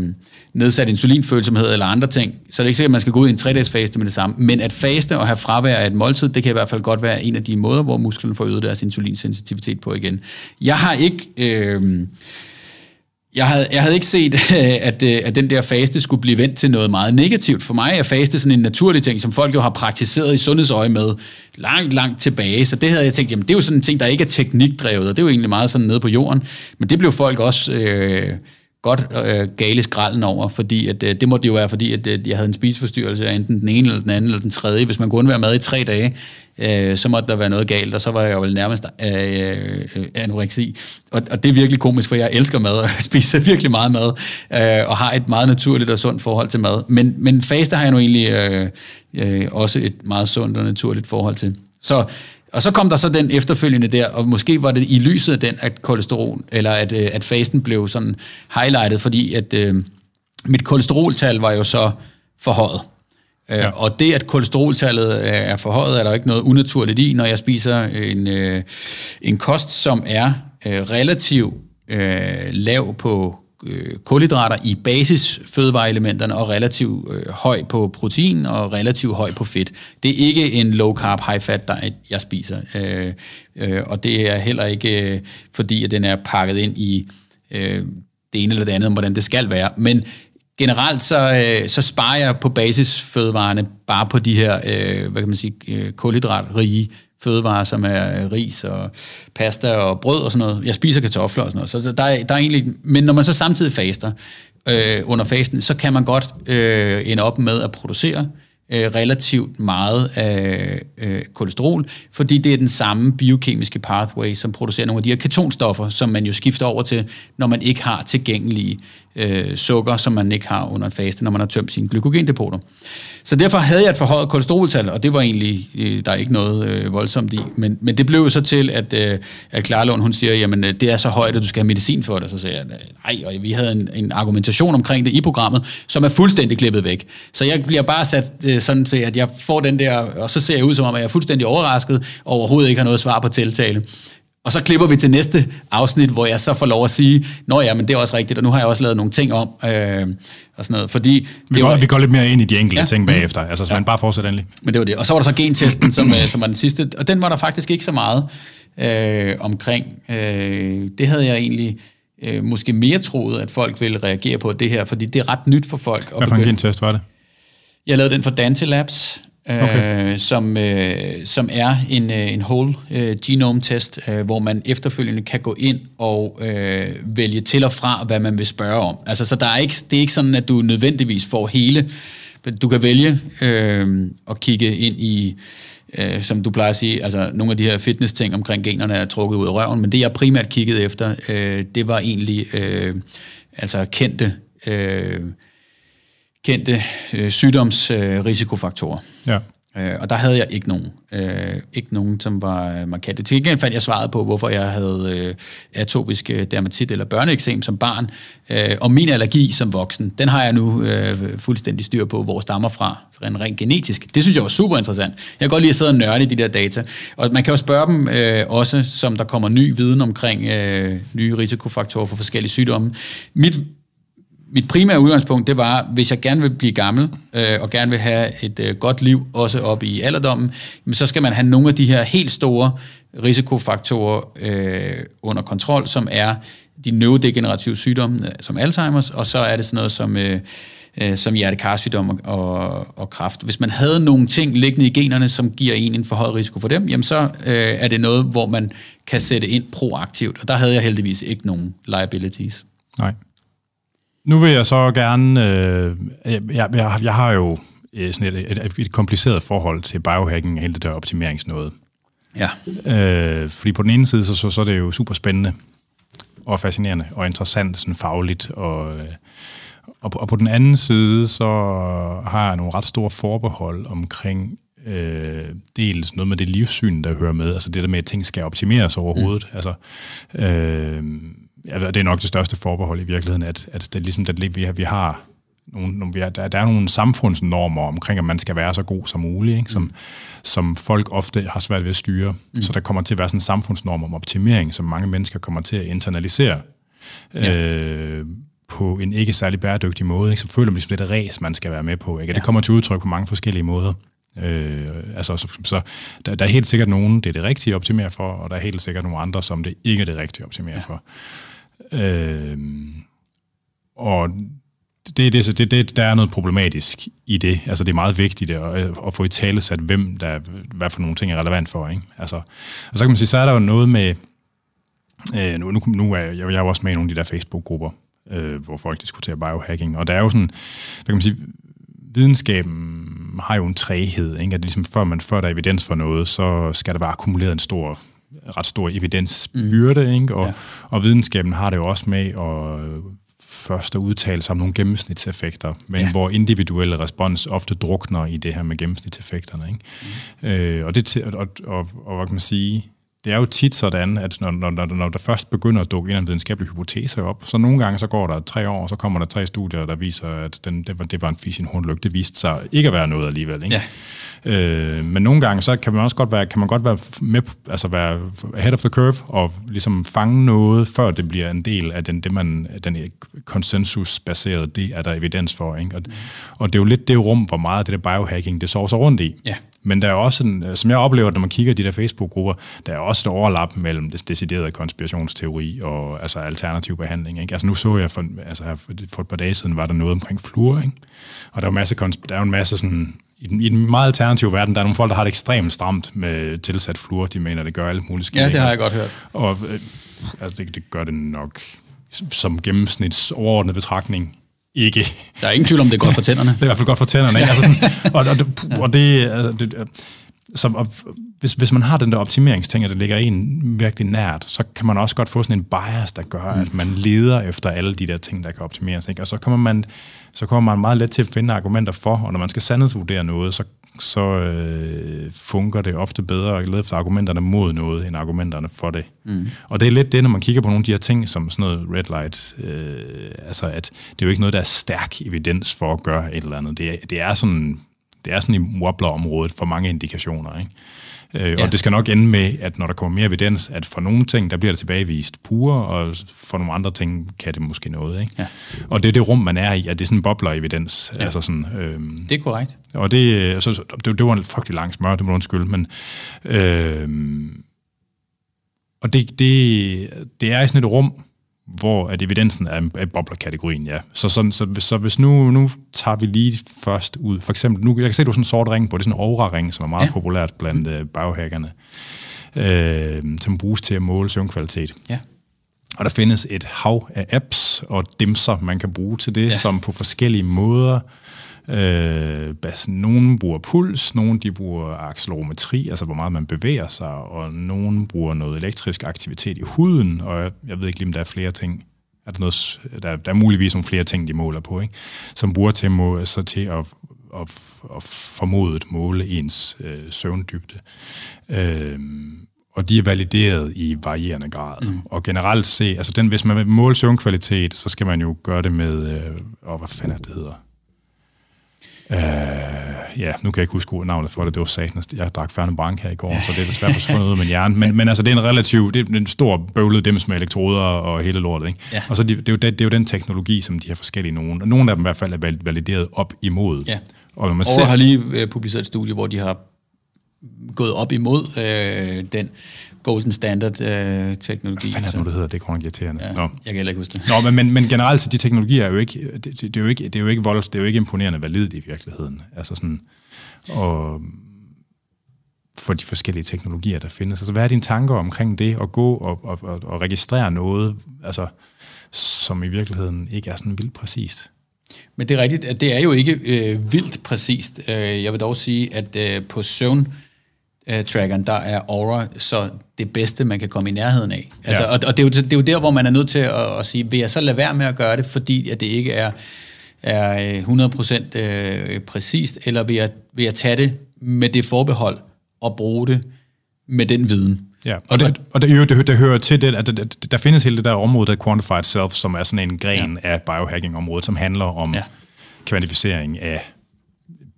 nedsat insulinfølsomhed eller andre ting, så er det ikke sikkert, at man skal gå ud i en tre-dages faste med det samme. Men at faste og have fravær af et måltid, det kan i hvert fald godt være en af de måder, hvor musklen får øget deres insulinsensitivitet på igen. Jeg har ikke... Øh, Jeg havde, jeg havde ikke set, at, at den der faste skulle blive vendt til noget meget negativt. For mig er faste sådan en naturlig ting, som folk jo har praktiseret i sundhedsøje med langt, langt tilbage. Så det havde jeg tænkt, jamen det er jo sådan en ting, der ikke er teknikdrevet, og det er jo egentlig meget sådan nede på jorden. Men det blev folk også øh, godt øh, gale i skralden over, fordi at, øh, det måtte jo være, fordi at, øh, jeg havde en spiseforstyrrelse af enten den ene, eller den anden, eller den tredje. Hvis man kunne undvære mad i tre dage, øh, så måtte der være noget galt, og så var jeg jo vel nærmest øh, øh, anoreksi. Og, og det er virkelig komisk, for jeg elsker mad, og spiser virkelig meget mad, øh, og har et meget naturligt og sundt forhold til mad. Men, men faste har jeg nu egentlig øh, øh, også et meget sundt og naturligt forhold til. Så... Og så kom der så den efterfølgende der, og måske var det i lyset af den, at kolesterol, eller at, at fasten blev sådan highlightet, fordi at øh, mit kolesteroltal var jo så forhøjet. Ja. Øh, og det, at kolesteroltallet er forhøjet, er der ikke noget unaturligt i, når jeg spiser en, øh, en kost, som er øh, relativt øh, lav på kulhydrater i basisfødevareelementerne og relativt øh, høj på protein og relativt høj på fedt. Det er ikke en low-carb, high-fat diet, jeg spiser. Øh, øh, og det er heller ikke, øh, fordi at den er pakket ind i øh, det ene eller det andet, om hvordan det skal være. Men generelt så, øh, så sparer jeg på basisfødevarerne bare på de her, øh, hvad kan man sige, øh, kulhydratrige fødevarer, som er ris og pasta og brød og sådan noget. Jeg spiser kartofler og sådan noget. Så der er, der er egentlig... Men når man så samtidig faster øh, under fasten, så kan man godt øh, ende op med at producere øh, relativt meget af øh, kolesterol, fordi det er den samme biokemiske pathway, som producerer nogle af de her ketonstoffer, som man jo skifter over til, når man ikke har tilgængelige øh, sukker, som man ikke har under en faste, når man har tømt sine glykogendepoter. Så derfor havde jeg et forhøjet kolesteroltal, og det var egentlig, der er ikke noget øh, voldsomt i, men, men det blev jo så til, at, øh, at Klarlund, hun siger, jamen det er så højt, at du skal have medicin for det, så siger jeg, nej, og vi havde en, en argumentation omkring det i programmet, som er fuldstændig klippet væk. Så jeg bliver bare sat øh, sådan til, at jeg får den der, og så ser jeg ud som om, at jeg er fuldstændig overrasket, og overhovedet ikke har noget svar på tiltale. Og så klipper vi til næste afsnit, hvor jeg så får lov at sige, nå ja, men det er også rigtigt, og nu har jeg også lavet nogle ting om, øh, og sådan noget, fordi... Vi går, var, vi går lidt mere ind i de enkelte ja, ting mm, bagefter, altså så ja. Man bare fortsætter endelig. Men det var det. Og så var der så gentesten, som, som var den sidste, og den var der faktisk ikke så meget øh, omkring. Øh, det havde jeg egentlig øh, måske mere troet, at folk ville reagere på det her, fordi det er ret nyt for folk. Hvad for en gentest var det? Jeg lavede den for Dante Labs. Okay. Øh, som, øh, som er en, øh, en whole øh, genome test, øh, hvor man efterfølgende kan gå ind og øh, vælge til og fra, hvad man vil spørge om. Altså, så der er ikke, det er ikke sådan, at du nødvendigvis får hele. Du kan vælge øh, at kigge ind i, øh, som du plejer at sige, altså nogle af de her fitness-ting omkring generne er trukket ud af røven, men det jeg primært kiggede efter, øh, det var egentlig øh, altså kendte... Øh, kendte øh, sygdomsrisikofaktorer. Øh, ja. øh, og der havde jeg ikke nogen. Øh, ikke nogen, som var markante. Til gengæld fandt jeg svaret på, hvorfor jeg havde øh, atopisk dermatit eller børneeksem som barn. Øh, og min allergi som voksen, den har jeg nu øh, fuldstændig styr på, hvor stammer fra. Rent, rent genetisk. Det synes jeg var super interessant. Jeg kan godt lide at sidde og nørde i de der data. Og man kan jo spørge dem øh, også, som der kommer ny viden omkring øh, nye risikofaktorer for forskellige sygdomme. Mit Mit primære udgangspunkt, det var, hvis jeg gerne vil blive gammel, øh, og gerne vil have et øh, godt liv, også op i alderdommen, så skal man have nogle af de her helt store risikofaktorer øh, under kontrol, som er de neurodegenerative sygdomme, som Alzheimer's, og så er det sådan noget som, øh, øh, som hjertekarsygdom og, og kræft. Hvis man havde nogle ting liggende i generne, som giver en en forhøjet risiko for dem, jamen så øh, er det noget, hvor man kan sætte ind proaktivt, og der havde jeg heldigvis ikke nogen liabilities. Nej. Nu vil jeg så gerne... Øh, jeg, jeg, jeg har jo sådan et, et, et kompliceret forhold til biohacking og hele det der optimeringsnåde. Ja. Øh, fordi på den ene side, så, så, så er det jo super spændende og fascinerende og interessant sådan fagligt og, Og på, og på den anden side, så har jeg nogle ret store forbehold omkring øh, dels noget med det livssyn, der hører med. Altså det der med, at ting skal optimeres overhovedet. Mm. Altså, øh, altså, det er nok det største forbehold i virkeligheden, at, at det, ligesom, det, vi har... Vi har Nogle, der, der er nogle samfundsnormer omkring, at man skal være så god som muligt, ikke? Som, mm. som folk ofte har svært ved at styre. Mm. Så der kommer til at være sådan en samfundsnorm om optimering, som mange mennesker kommer til at internalisere ja. øh, på en ikke særlig bæredygtig måde. Ikke? Så føler man ligesom det er et ræs, man skal være med på. Ikke? Og ja. Det kommer til udtryk på mange forskellige måder. Øh, altså, så så der, der er helt sikkert nogen, det er det rigtige at optimere for, og der er helt sikkert nogle andre, som det ikke er det rigtige at optimere ja. for. Øh, og Det, det, det, det, der er noget problematisk i det. Altså, det er meget vigtigt at, at få i tale sat, hvem der, hvad for nogle ting er relevant for, ikke? Altså, og så kan man sige, så er der jo noget med... Øh, nu, nu er jeg, jeg er jo også med i nogle af de der Facebook-grupper, øh, hvor folk diskuterer biohacking, og der er jo sådan... Hvad kan man sige... Videnskaben har jo en træghed, ikke? At ligesom før, man, før der er evidens for noget, så skal der bare akkumulere en stor... ret stor evidensbyrde, mm. ikke? Og, ja. og videnskaben har det jo også med at... først at udtale sig om nogle gennemsnitseffekter, men ja. hvor individuelle respons ofte drukner i det her med gennemsnitseffekterne. Ikke? Mm. Øh, og, det, og, og, og hvad kan man sige, det er jo tit sådan, at når, når, når der først begynder at dukke en eller anden videnskabelig hypotese op, så nogle gange så går der tre år, og så kommer der tre studier, der viser, at den, det, var, det var en fisk i en hundlykke. Det viste sig ikke at være noget alligevel. Ikke? Ja. Øh, men nogle gange så kan man også godt være, kan man godt være med, altså være ahead of the curve og ligesom fange noget, før det bliver en del af den, det man, den konsensusbaserede, det er der evidens for. Ikke? Og, mm. og det er jo lidt det rum, hvor meget det der biohacking, det sover sig rundt i. Ja. Men der er også, en, som jeg oplever, når man kigger i de der Facebook-grupper, der er også et overlap mellem det deciderede konspirationsteori og altså alternativ behandling. Ikke? Altså nu så jeg, for, altså for et par dage siden, var der noget omkring fluor, ikke? Og der er jo masse, der er en masse sådan, i den, i den meget alternative verden, der er nogle folk, der har det ekstremt stramt med tilsat fluor, de mener, det gør alt muligt skidt. Ja, det har jeg godt hørt. Og altså det, det gør det nok som gennemsnits overordnet betragtning. Ikke. Der er ingen tvivl om, det er godt for tænderne. Det er i hvert fald godt for tænderne. Ikke? Altså sådan, og, og det... Og det, altså det som, og hvis, hvis man har den der optimeringsting, og det ligger en virkelig nært, så kan man også godt få sådan en bias, der gør, mm. at man leder efter alle de der ting, der kan optimeres. Ikke? Og så kommer, man, så kommer man meget let til at finde argumenter for, og når man skal sandhedsvurdere noget, så, så øh, fungerer det ofte bedre at lede efter argumenterne mod noget, end argumenterne for det. Mm. Og det er lidt det, når man kigger på nogle af de her ting, som sådan noget red light, øh, altså at det er jo ikke noget, der er stærk evidens for at gøre et eller andet. Det er, det er sådan... Det er sådan i wobbler-området for mange indikationer, ikke? Øh, ja. Og det skal nok ende med, at når der kommer mere evidens, at for nogle ting, der bliver det tilbagevist pure, og for nogle andre ting kan det måske noget, ikke? Ja. Og det er det rum, man er i, at det er sådan en bobler-evidens. Ja. Altså sådan, øh, det er korrekt. Og det, altså, det, det var en frygtelig lang smør, det må du undskylde, men... Øh, og det, det, det er i sådan et rum, hvor at evidensen er i bobler-kategorien, ja. Så, sådan, så, så hvis nu, nu tager vi lige først ud, for eksempel, nu, jeg kan se, du har sådan en sort ring på, det er sådan en Oura-ring, som er meget ja. populært blandt uh, biohackerne, øh, som bruges til at måle søvnkvalitet. Ja. Og der findes et hav af apps og dimser, man kan bruge til det, ja. som på forskellige måder, øh, altså, nogen bruger puls, nogen de bruger accelerometri, altså hvor meget man bevæger sig, og nogen bruger noget elektrisk aktivitet i huden, og jeg, jeg ved ikke lige, om der er flere ting. Er der, noget, der, der er muligvis nogle flere ting, de måler på, ikke? Som bruger til, må, så til at, at, at formodet måle ens øh, søvndybde. Øh, og de er valideret i varierende grad. Mm. Og generelt se, altså den, hvis man vil måle søvnkvalitet, så skal man jo gøre det med, øh, og hvad fanden det hedder? Øh, ja, nu kan jeg ikke huske navnet for det, det var satans. Jeg drak færdig brank her i går, så det er desværre forsvundet ud med hjernen. Men, men altså, det er en relativ, det er en stor bøvlet dims med elektroder og hele lortet, ikke? Ja. Og så det, det, er jo, det, det er jo den teknologi, som de har forskellige nogen. Og nogle af dem i hvert fald er valideret op imod. Ja. Og man Oura har lige øh, publiceret et studie, hvor de har gået op imod øh, den golden standard øh, teknologi. Hvad fanden er det nu, det hedder? Det er godt irriterende. Ja, jeg kan heller ikke huske det. Nå, men, men, men generelt, så de teknologier er jo ikke, det, det er jo ikke, det er jo ikke vold, det er jo ikke imponerende validt i virkeligheden. Altså sådan, og for de forskellige teknologier, der findes. Altså, hvad er dine tanker omkring det, at gå og, og, og, og registrere noget, altså, som i virkeligheden ikke er sådan vildt præcist? Men det er rigtigt, at det er jo ikke øh, vildt præcist. Jeg vil dog sige, at øh, på søvn, trackeren, der er Oura, så det bedste, man kan komme i nærheden af. Altså, ja. og, og det, er jo, det er jo der, hvor man er nødt til at, at sige, vil jeg så lade være med at gøre det, fordi at det ikke er er hundrede procent præcist, eller vil jeg, vil jeg tage det med det forbehold og bruge det med den viden. Ja, og det, og det, det, det hører til det, at der, der findes hele det der område, der Quantified Self, som er sådan en gren ja. Af biohacking-området, som handler om ja. Kvantificering af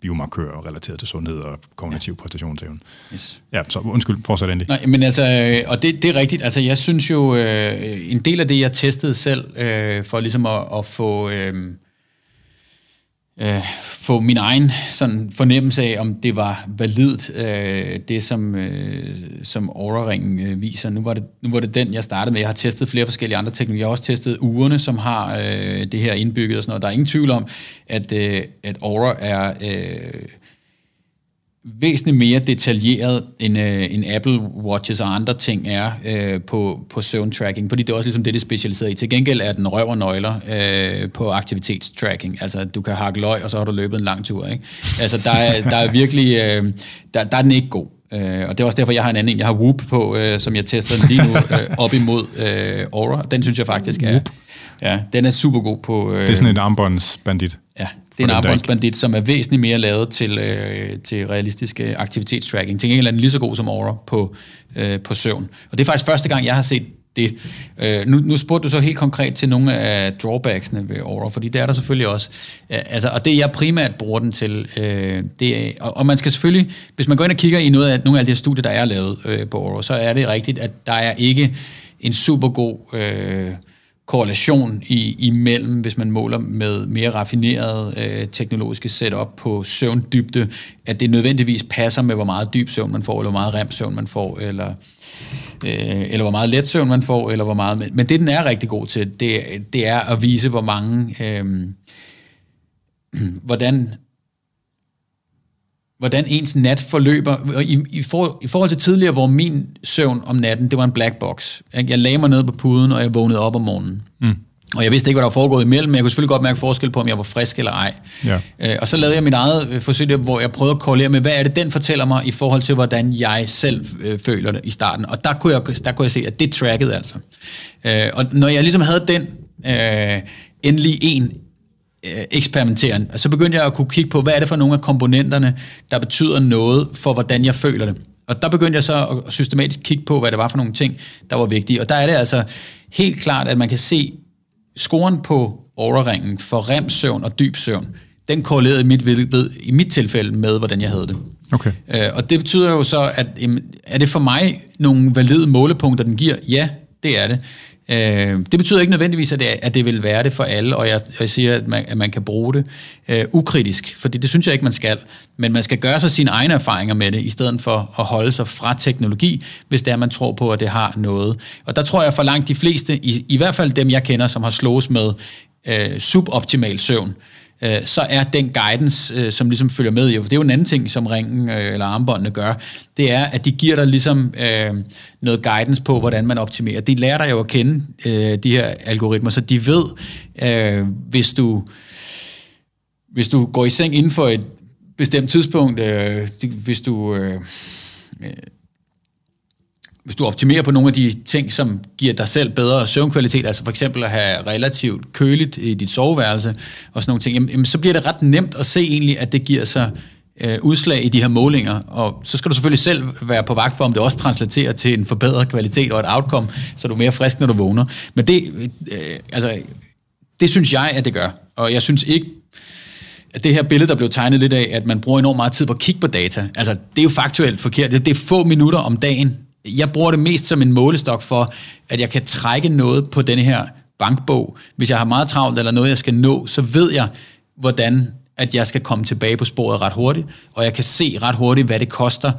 biomarkører relateret til sundhed og kognitiv ja. Præstationsevne. Yes. Ja, så undskyld, fortsæt endelig. Nej, men altså, og det, det er rigtigt. Altså, jeg synes jo, øh, en del af det, jeg testede selv, øh, for ligesom at, at få... Øh, Uh, få min egen sådan fornemmelse af, om det var validt, uh, det som, uh, som Oura-ringen uh, viser. Nu var, det, nu var det den, jeg startede med. Jeg har testet flere forskellige andre teknologier. Jeg har også testet urene, som har uh, det her indbygget og sådan noget. Der er ingen tvivl om, at, uh, at Oura er uh, væsentligt mere detaljeret, end, uh, end Apple Watches og andre ting er uh, på, på søvntracking, fordi det er også ligesom det, det er specialiseret i. Til gengæld er den røv og nøgler øh, på aktivitetstracking, altså du kan hakke løg, og så har du løbet en lang tur, ikke? Altså der er, der er virkelig, øh, der, der er den ikke god, øh, og det er også derfor, jeg har en anden en, jeg har Whoop på, øh, som jeg tester lige nu øh, op imod øh, Oura, den synes jeg faktisk er, ja, den er super god på... Øh, det er sådan en armbåndsbandit. Ja, det er en armbåndsbandit, som er væsentligt mere lavet til, øh, til realistiske aktivitetstracking. Til gengæld er den lige så god som Oura på, øh, på søvn. Og det er faktisk første gang, jeg har set det. Øh, nu, nu spurgte du så helt konkret til nogle af drawbacksene ved Oura, fordi det er der selvfølgelig også. Ja, altså, og det, jeg primært bruger den til, øh, det er, og, og man skal selvfølgelig, hvis man går ind og kigger i noget af, nogle af de her studier, der er lavet øh, på Oura, så er det rigtigt, at der er ikke en super god... Øh, korrelation i, imellem, hvis man måler med mere raffinerede øh, teknologiske setup på søvndybde, at det nødvendigvis passer med, hvor meget dyb søvn man får, eller hvor meget remsøvn man får, eller, øh, eller hvor meget let søvn man får, eller hvor meget... Men det, den er rigtig god til, det, det er at vise, hvor mange... Øh, hvordan... hvordan ens nat forløber. I, i, for, I forhold til tidligere, hvor min søvn om natten, det var en black box. Jeg lagde mig ned på puden, og jeg vågnede op om morgenen. Mm. Og jeg vidste ikke, hvad der var foregået imellem, men jeg kunne selvfølgelig godt mærke forskel på, om jeg var frisk eller ej. Ja. Øh, og så lavede jeg mit eget forsøg, hvor jeg prøvede at korrelere med, hvad er det, den fortæller mig, i forhold til, hvordan jeg selv øh, føler det i starten. Og der kunne jeg, der kunne jeg se, at det trackede altså. Øh, og når jeg ligesom havde den øh, endelig en, eksperimenteren, og så begyndte jeg at kunne kigge på, hvad er det for nogle af komponenterne, der betyder noget for, hvordan jeg føler det. Og der begyndte jeg så at systematisk kigge på, hvad det var for nogle ting, der var vigtige. Og der er det altså helt klart, at man kan se scoren på Oura-ringen for remsøvn og dyb søvn. Den korrelerede i mit, i mit tilfælde med, hvordan jeg havde det. Okay. Øh, og det betyder jo så, at er det for mig nogle valide målepunkter, den giver? Ja, det er det. Øh, det betyder ikke nødvendigvis, at det, at det vil være det for alle, og jeg, jeg siger, at man, at man kan bruge det øh, ukritisk, fordi det synes jeg ikke, man skal. Men man skal gøre sig sine egne erfaringer med det, i stedet for at holde sig fra teknologi, hvis det er, man tror på, at det har noget. Og der tror jeg for langt de fleste, i, i hvert fald dem, jeg kender, som har slået med øh, suboptimal søvn, øh, så er den guidance, øh, som ligesom følger med, jo, for det er jo en anden ting, som ringen øh, eller armbåndene gør, det er, at de giver dig ligesom øh, noget guidance på, hvordan man optimerer. De lærer dig jo at kende øh, de her algoritmer, så de ved, øh, hvis du hvis du går i seng inden for et bestemt tidspunkt, øh, hvis du øh, øh, hvis du optimerer på nogle af de ting, som giver dig selv bedre søvnkvalitet, altså for eksempel at have relativt køligt i dit soveværelse og sådan nogle ting, jamen, så bliver det ret nemt at se egentlig, at det giver sig øh, udslag i de her målinger. Og så skal du selvfølgelig selv være på vagt for, om det også translaterer til en forbedret kvalitet og et outcome, så du er mere frisk, når du vågner. Men det, øh, altså, det synes jeg, at det gør. Og jeg synes ikke, at det her billede, der blev tegnet lidt af, at man bruger enormt meget tid på at kigge på data, altså det er jo faktuelt forkert. Det er få minutter om dagen. Jeg bruger det mest som en målestok for, at jeg kan trække noget på denne her bankbog. Hvis jeg har meget travlt eller noget, jeg skal nå, så ved jeg, hvordan at jeg skal komme tilbage på sporet ret hurtigt. Og jeg kan se ret hurtigt, hvad det koster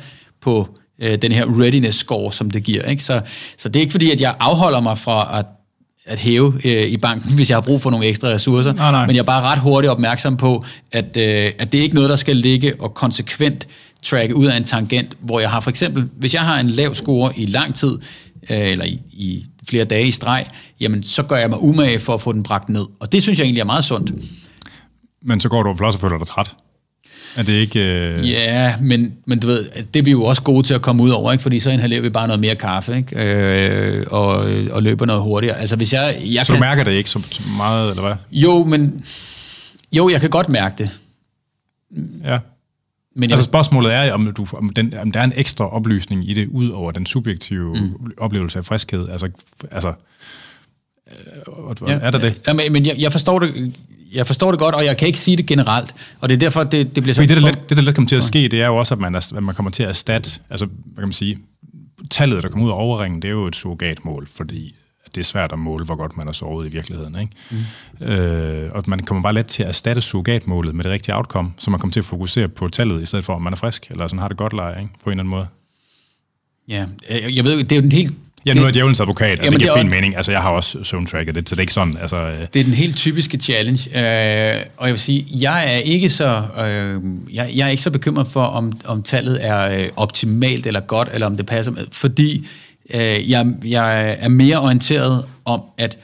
på øh, den her readiness score, som det giver. Ikke? Så, så det er ikke fordi, at jeg afholder mig fra at, at hæve øh, i banken, hvis jeg har brug for nogle ekstra ressourcer. Nej, nej. Men jeg er bare ret hurtigt opmærksom på, at, øh, at det er ikke noget, der skal ligge og konsekvent tracke ud af en tangent, hvor jeg har for eksempel, hvis jeg har en lav score i lang tid, øh, eller i, i flere dage i streg, jamen så gør jeg mig umage for at få den bragt ned. Og det synes jeg egentlig er meget sundt. Men så går du og føler dig træt. Er det ikke... Øh... Ja, men, men du ved, det er vi jo også gode til at komme ud over, ikke? Fordi så inhalerer vi bare noget mere kaffe, ikke? Øh, og, og løber noget hurtigere. Altså hvis jeg... jeg så kan... du mærker det ikke så meget, eller hvad? Jo, men... Jo, jeg kan godt mærke det. Ja. Men altså spørgsmålet er, om, du, om, den, om der er en ekstra oplysning i det, ud over den subjektive mm. oplevelse af friskhed. Altså, altså øh, ja. Er der det? Ja, men jeg, jeg, forstår det, jeg forstår det godt, og jeg kan ikke sige det generelt. Og det er derfor, det, det bliver sådan... Det, der let, det, der let kommer til at ske, det er jo også, at man, er, at man kommer til at erstatte... Altså, hvad kan man sige? Tallet, der kommer ud af overringen, det er jo et surrogatmål, fordi... det er svært at måle, hvor godt man har sovet i virkeligheden. Ikke? Mm. Øh, og man kommer bare let til at erstatte surrogatmålet med det rigtige outcome, så man kommer til at fokusere på tallet, i stedet for, om man er frisk, eller sådan har det godt leje, ikke? På en eller anden måde. Ja, jeg ved det er jo den helt... Ja, nu er jeg djævelens advokat, og jamen, det giver det fin også... mening. Altså, jeg har også søvntracket det, så det er ikke sådan. Altså, øh... Det er den helt typiske challenge. Øh, og jeg vil sige, jeg er ikke så, øh, jeg, jeg er ikke så bekymret for, om, om tallet er øh, optimalt eller godt, eller om det passer med, fordi... Jeg, jeg er mere orienteret om, at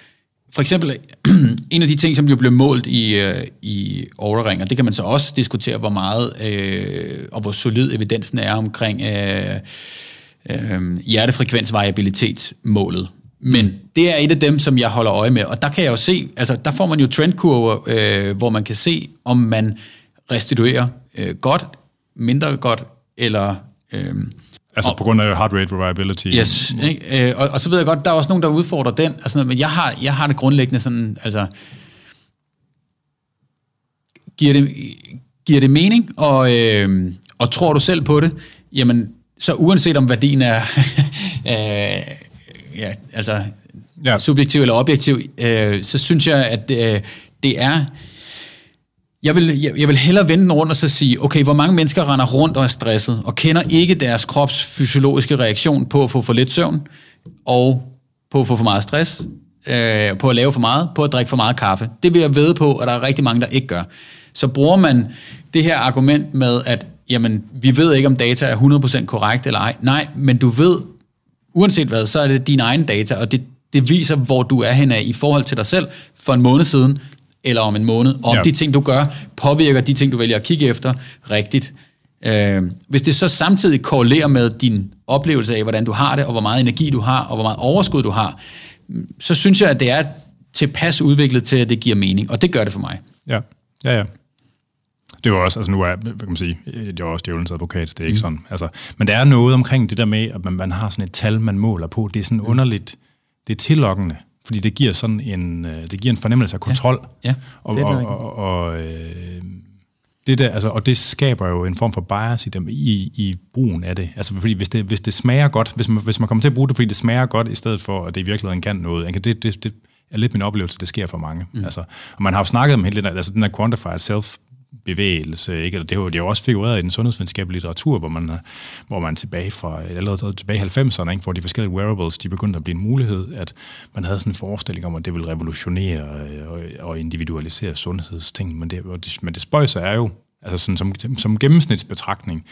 for eksempel en af de ting, som jo blev målt i, i Oura-ring, og det kan man så også diskutere, hvor meget øh, og hvor solid evidensen er omkring øh, øh, hjertefrekvensvariabilitetsmålet. Men det er et af dem, som jeg holder øje med, og der kan jeg jo se, altså der får man jo trendkurver, øh, hvor man kan se, om man restituerer øh, godt, mindre godt, eller... Øh, Altså og, på grund af heart rate variability. Yes, ikke? Øh, og, og så ved jeg godt, der er også nogen, der udfordrer den, og sådan noget, men jeg har, jeg har det grundlæggende sådan, altså, giver det, giver det mening, og, øh, og tror du selv på det, jamen, så uanset om værdien er øh, ja, altså, ja. subjektiv eller objektiv, øh, så synes jeg, at øh, det er... Jeg vil, jeg, jeg vil hellere vende den rundt og så sige, okay, hvor mange mennesker render rundt og er stresset, og kender ikke deres krops fysiologiske reaktion på at få for lidt søvn, og på at få for meget stress, øh, på at lave for meget, på at drikke for meget kaffe. Det vil jeg vide på, og der er rigtig mange, der ikke gør. Så bruger man det her argument med, at jamen, vi ved ikke, om data er hundrede procent korrekt eller ej. Nej, men du ved, uanset hvad, så er det dine egne data, og det, det viser, hvor du er henad i forhold til dig selv for en måned siden, eller om en måned, og om ja. de ting, du gør, påvirker de ting, du vælger at kigge efter, rigtigt. Øh, hvis det så samtidig korrelerer med din oplevelse af, hvordan du har det, og hvor meget energi du har, og hvor meget overskud du har, så synes jeg, at det er tilpas udviklet til, at det giver mening, og det gør det for mig. Ja, ja, ja. Det er jo også, altså nu er jeg, hvad kan man sige, jeg er også djævelens advokat, det er ikke mm. sådan. Altså, men der er noget omkring det der med, at man, man har sådan et tal, man måler på, det er sådan mm. underligt, det er tillokkende. Fordi det giver sådan en det giver en fornemmelse af kontrol. Ja, ja, og, det og, og, og øh, det der altså og det skaber jo en form for bias i dem, i, i brugen af det. Altså fordi hvis det hvis det smager godt, hvis man hvis man kommer til at bruge det, fordi det smager godt i stedet for at det i virkeligheden kan noget. Det, det, det er lidt min oplevelse, det sker for mange. Mm. Altså og man har jo snakket om helt lidt altså den der quantified self bevægelse, ikke? Det er jo, det er jo også figureret i den sundhedsvidenskabelige litteratur, hvor man, hvor man tilbage fra, allerede tilbage i halvfemserne, ikke? Hvor de forskellige wearables, de begyndte at blive en mulighed, at man havde sådan en forestilling om, at det ville revolutionere og, og individualisere sundhedsting, men det, det, men det spøjser er jo, altså sådan som, som gennemsnitsbetragtning,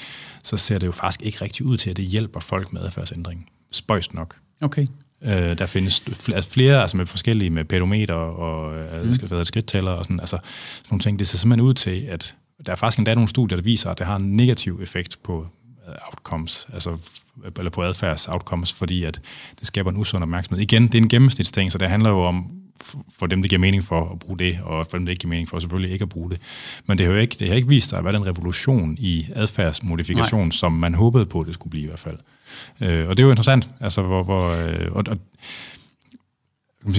så ser det jo faktisk ikke rigtig ud til, at det hjælper folk med adfærdsændring. Spøjst nok. Okay. Øh, der findes flere, altså med forskellige, med pedometer og mm. skridttæller og sådan, altså sådan nogle ting. Det ser simpelthen ud til, at der er faktisk endda nogle studier, der viser, at det har en negativ effekt på outcomes, altså eller på adfærds outcomes, fordi at det skaber en usund opmærksomhed. Igen, det er en gennemsnitsting, så det handler jo om for dem, det giver mening for at bruge det, og for dem, det ikke giver mening for selvfølgelig ikke at bruge det. Men det har jo ikke, det har ikke vist sig at være den revolution i adfærdsmodifikation, nej, som man håbede på, det skulle blive i hvert fald. Øh, og det er jo interessant, altså hvor... hvor øh, og, og,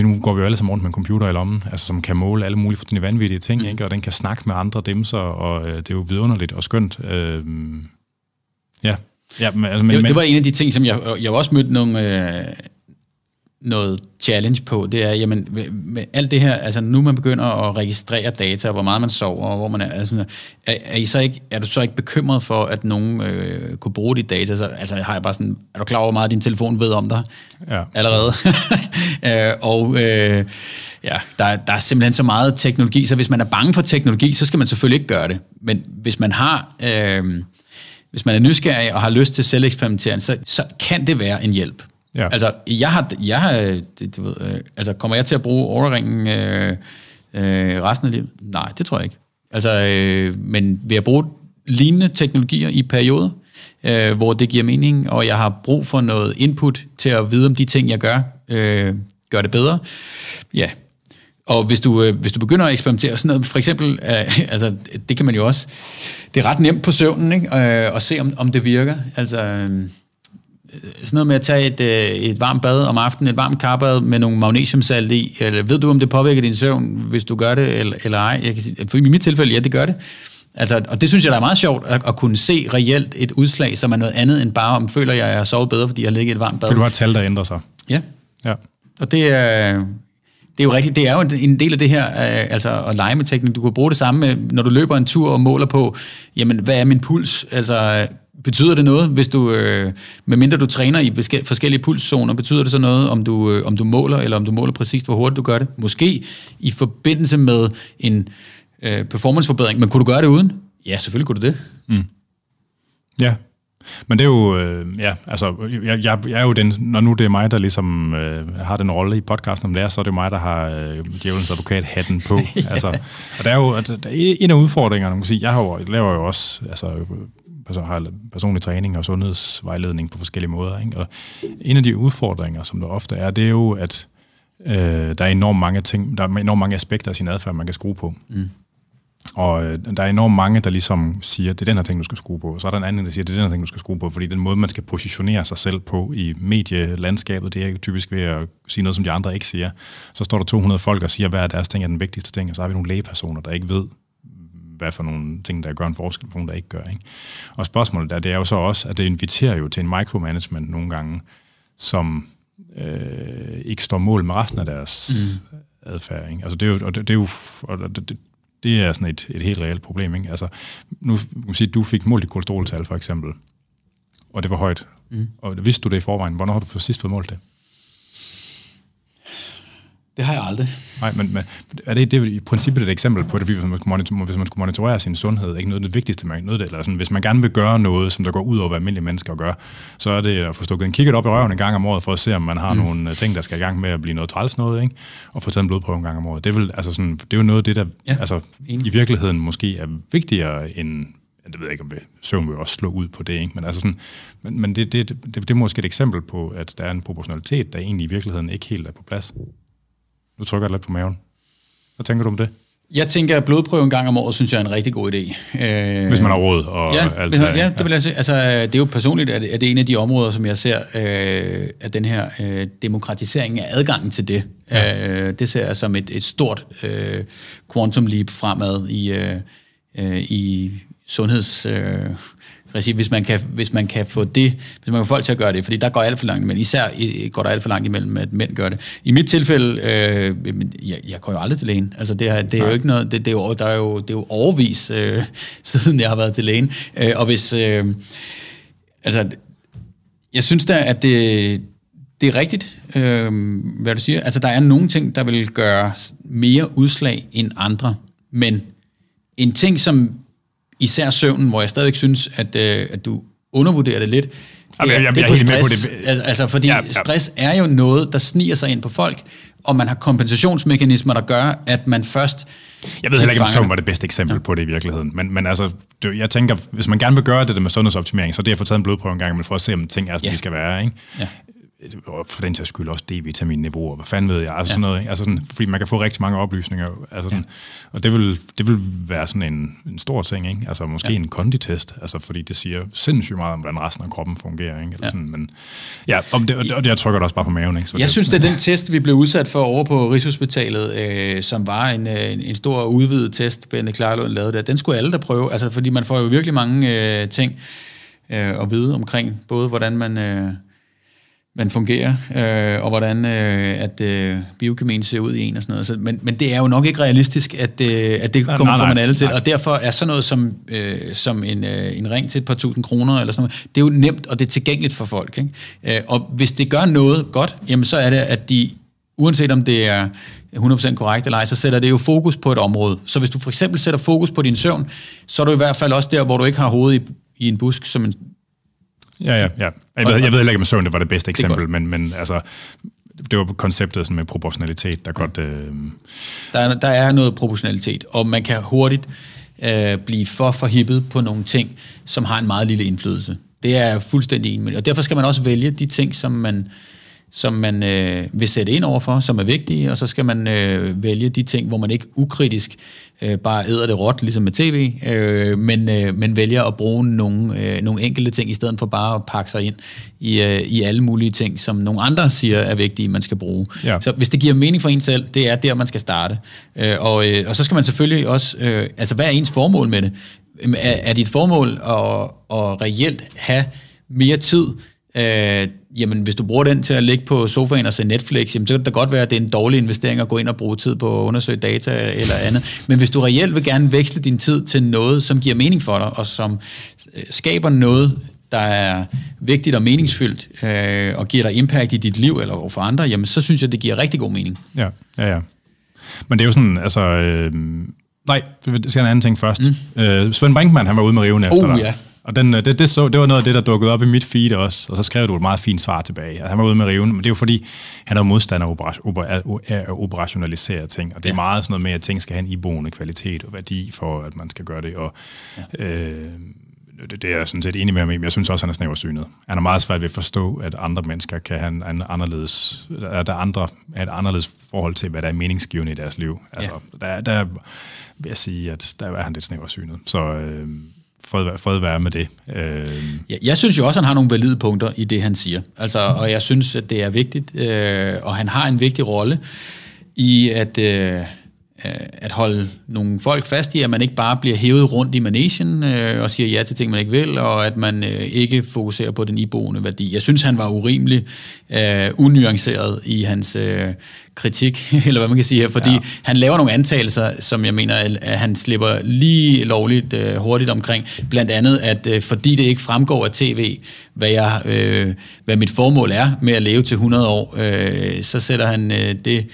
nu går vi jo alle sammen rundt med en computer i lommen, altså, som kan måle alle mulige fuldstændig vanvittige ting, mm. ikke? Og den kan snakke med andre dimser, og øh, det er jo vidunderligt og skønt. Øh, ja. ja men, altså, men, det, det var en af de ting, som jeg, jeg også mødte nogle... Øh, noget challenge på, det er, jamen, med alt det her, altså nu man begynder at registrere data, hvor meget man sover, og hvor man er, altså, er, er, I så ikke, er du så ikke bekymret for, at nogen øh, kunne bruge de data? Så, altså har jeg bare sådan, er du klar over, hvor meget din telefon ved om dig? Ja. Allerede. øh, og øh, ja, der, der er simpelthen så meget teknologi, så hvis man er bange for teknologi, så skal man selvfølgelig ikke gøre det. Men hvis man har, øh, hvis man er nysgerrig og har lyst til selveksperimentering, så, så kan det være en hjælp. Ja. Altså, jeg har, jeg har du ved, øh, altså, kommer jeg til at bruge Oura-ringen øh, øh, resten af livet? Nej, det tror jeg ikke. Altså, øh, men vil jeg bruge lignende teknologier i perioder, øh, hvor det giver mening, og jeg har brug for noget input til at vide, om de ting, jeg gør, øh, gør det bedre? Ja. Og hvis du, hvis du begynder at eksperimentere sådan noget, for eksempel, altså det kan man jo også, det er ret nemt på søvnen, ikke? At se om, om det virker, altså sådan noget med at tage et, et varmt bad om aftenen, et varmt karbad med nogle magnesiumsalt i, eller ved du om det påvirker din søvn, hvis du gør det, eller, eller ej, jeg kan sige, for i mit tilfælde, ja det gør det. Altså, og det synes jeg, der er meget sjovt, at, at kunne se reelt et udslag, som er noget andet end bare, om føler jeg, at jeg har sovet bedre, fordi jeg har ligget i et varmt bad. For du har et tal, der ændrer sig. Ja. Ja. Og det er, det er jo rigtigt, det er jo en del af det her, altså at lege med teknik. Du kan bruge det samme med, når du løber en tur og måler på, jamen, hvad er min puls? Altså, betyder det noget, hvis du, medmindre du træner i forskellige pulszoner, betyder det så noget, om du, om du måler, eller om du måler præcist, hvor hurtigt du gør det? Måske i forbindelse med en performanceforbedring, men kunne du gøre det uden? Ja, selvfølgelig kunne du det. Mm. Ja, men det er jo, øh, ja, altså, jeg, jeg, jeg er jo den, når nu det er mig, der ligesom øh, har den rolle i podcasten om lærer, så er det jo mig, der har øh, djævelens advokat-hatten på. Ja. Altså, og der er jo, der er en af udfordringerne, man kan sige, jeg har, laver jo også, altså, har personlig træning og sundhedsvejledning på forskellige måder, ikke? Og en af de udfordringer, som der ofte er, det er jo, at øh, der er enormt mange ting, der er enormt mange aspekter af sin adfærd, man kan skrue på. Mm. Og der er enormt mange, der ligesom siger, det er den her ting, du skal skrue på. Og så er der en anden, der siger, det er den her ting, du skal skrue på. Fordi den måde, man skal positionere sig selv på i medielandskabet, det er typisk ved at sige noget, som de andre ikke siger. Så står der to hundrede folk og siger, hvad er deres ting er den vigtigste ting. Og så har vi nogle lægepersoner, der ikke ved, hvad for nogle ting, der gør en forskel, for nogle, der ikke gør. Ikke? Og spørgsmålet der, det er jo så også, at det inviterer jo til en micromanagement nogle gange, som øh, ikke står mål med resten af deres mm. adfærd. Ikke? Altså det er jo... Og det, det er jo og det, Det er sådan et, et helt reelt problem, ikke? Altså, nu kan man sige, at du fik målt dit kolesteroltal, for eksempel, og det var højt. Mm. Og vidste du det i forvejen? Hvornår har du for sidst fået målt det? Det har jeg aldrig. Nej, men, men er det, det er i princippet et eksempel på det, hvis man skal monitorere, hvis man skal monitorere sin sundhed, ikke noget af det vigtigste, man noget af det, eller sådan, hvis man gerne vil gøre noget, som der går ud over, hvad almindelige mennesker gør, så er det at få stukket en kikkert op i røven en gang om året, for at se, om man har mm. nogle ting, der skal i gang med at blive noget træls noget, ikke? Og få taget en blodprøve en gang om året. Det er, vel, altså sådan, det er jo noget af det, der ja, altså, i virkeligheden måske er vigtigere end, jeg ved ikke, om søvn vil også slå ud på det, ikke? Men, altså sådan, men, men det, det, det, det er måske et eksempel på, at der er en proportionalitet, der egentlig i virkeligheden ikke helt er på plads. Nu trykker jeg lidt på maven. Hvad tænker du om det? Jeg tænker, at blodprøve en gang om året, synes jeg er en rigtig god idé. Øh, hvis man har råd og ja, alt det her. Ja, det vil jeg sige. Altså, det er jo personligt, at det er en af de områder, som jeg ser, øh, at den her øh, demokratisering af adgangen til det. Ja. Øh, det ser jeg som et, et stort øh, quantum leap fremad i, øh, i sundheds... Øh, Hvis man, kan, hvis man kan få det, hvis man kan få folk til at gøre det, fordi der går alt for langt imellem, især går der alt for langt imellem, at mænd gør det. I mit tilfælde, øh, jeg, jeg går jo aldrig til lægen. Altså det, her, det er jo ikke noget, det, det, er, jo, der er, jo, det er jo overvis, øh, siden jeg har været til lægen. Øh, og hvis, øh, altså, jeg synes da, at det, det er rigtigt, øh, hvad du siger. Altså der er nogle ting, der vil gøre mere udslag end andre, men en ting, som især søvnen, hvor jeg stadig synes, at, øh, at du undervurderer det lidt. Jamen, jeg, jeg, det er på stress. På det. Altså, altså, fordi ja, ja. stress er jo noget, der sniger sig ind på folk, og man har kompensationsmekanismer, der gør, at man først... Jeg ved heller ikke, om søvn var det bedste eksempel ja. på det i virkeligheden, men, men altså, det, jeg tænker, hvis man gerne vil gøre det der med sundhedsoptimering, så det at få taget en blodprøve en gang, men for at se, om ting er, som ja. de skal være, ikke? Ja. Og for den sags skyld også D-vitaminniveauer, og hvad fanden ved jeg, altså ja. sådan noget, altså sådan, fordi man kan få rigtig mange oplysninger, altså sådan, ja. og det vil, det vil være sådan en, en stor ting, ikke? Altså måske ja. en konditest, altså fordi det siger sindssygt meget om, hvordan resten af kroppen fungerer, ikke? Eller ja. sådan, men ja, og, det, og jeg trykker det også bare på maven, ikke? Så jeg det, synes, det er den test, vi blev udsat for over på Rigshospitalet, øh, som var en, en, en stor udvidet test, Bente Klarlund lavede der, den skulle alle der prøve, altså fordi man får jo virkelig mange øh, ting øh, at vide omkring, både hvordan man... Øh, man fungerer, øh, og hvordan øh, at øh, biokemien ser ud i en og sådan noget. Så, men, men det er jo nok ikke realistisk, at, øh, at det kommer fra man alle til. Nej. Og derfor er sådan noget som, øh, som en, øh, en ring til et par tusind kroner, eller sådan noget, det er jo nemt, og det er tilgængeligt for folk. Ikke? Øh, og hvis det gør noget godt, jamen så er det, at de, uanset om det er hundrede procent korrekt eller ej, så sætter det jo fokus på et område. Så hvis du for eksempel sætter fokus på din søvn, så er du i hvert fald også der, hvor du ikke har hovedet i, i en busk som en... Ja, ja, ja. Jeg ved, jeg ved heller ikke, om søvn det var det bedste eksempel, det men, men altså, det var konceptet sådan med proportionalitet, der godt... Øh... Der, der er noget proportionalitet, og man kan hurtigt øh, blive for forhippet på nogle ting, som har en meget lille indflydelse. Det er fuldstændig enig med. Og derfor skal man også vælge de ting, som man, som man øh, vil sætte ind overfor, som er vigtige, og så skal man øh, vælge de ting, hvor man ikke ukritisk øh, bare æder det råt, ligesom med tv, øh, men, øh, men vælger at bruge nogle, øh, nogle enkelte ting, i stedet for bare at pakke sig ind i, øh, i alle mulige ting, som nogle andre siger er vigtige, man skal bruge. Ja. Så hvis det giver mening for en selv, det er der, man skal starte. Øh, og, øh, og så skal man selvfølgelig også, øh, altså hvad er ens formål med det? Er, er dit formål at, at reelt have mere tid? Øh, jamen hvis du bruger den til at ligge på sofaen og se Netflix, jamen, så kan det godt være, at det er en dårlig investering at gå ind og bruge tid på at undersøge data eller andet. Men hvis du reelt vil gerne veksle din tid til noget, som giver mening for dig, og som skaber noget, der er vigtigt og meningsfyldt, øh, og giver dig impact i dit liv eller overfor andre, jamen så synes jeg, det giver rigtig god mening. Ja, ja, ja. Men det er jo sådan, altså... Øh, nej, vi skal en anden ting først. Mm. Øh, Sven Brinkmann, han var ude med riven efter oh, dig. Ja. Og den, det, det, så, det var noget af det, der dukkede op i mit feed også, og så skrev du et meget fint svar tilbage. Han var ude med riven, men det er jo fordi, han er modstander af at operationalisere ting, og det er ja. meget sådan noget med, at ting skal have en iboende kvalitet og værdi for, at man skal gøre det. Og, ja. øh, det, det er jeg sådan set enig med ham i, men jeg synes også, han er snæversynet. Han er meget svært ved at forstå, at andre mennesker kan have en, en anderledes, at der andre, et anderledes forhold til, hvad der er meningsgivende i deres liv. Altså, ja. der, der vil jeg sige, at der er han lidt snæversynet. Så... Øh, Fred være med det. Øh... Ja, jeg synes jo også, han har nogle valide punkter i det, han siger. Altså, og jeg synes, at det er vigtigt, øh, og han har en vigtig rolle i at, øh, at holde nogle folk fast i, at man ikke bare bliver hævet rundt i managen øh, og siger ja til ting, man ikke vil, og at man øh, ikke fokuserer på den iboende værdi. Jeg synes, han var urimelig øh, unuanceret i hans... Øh, kritik, eller hvad man kan sige her, fordi ja. han laver nogle antagelser, som jeg mener, at han slipper lige lovligt øh, hurtigt omkring. Blandt andet, at øh, fordi det ikke fremgår af tv, hvad, jeg, øh, hvad mit formål er med at leve til hundrede år, øh, så sætter han øh, det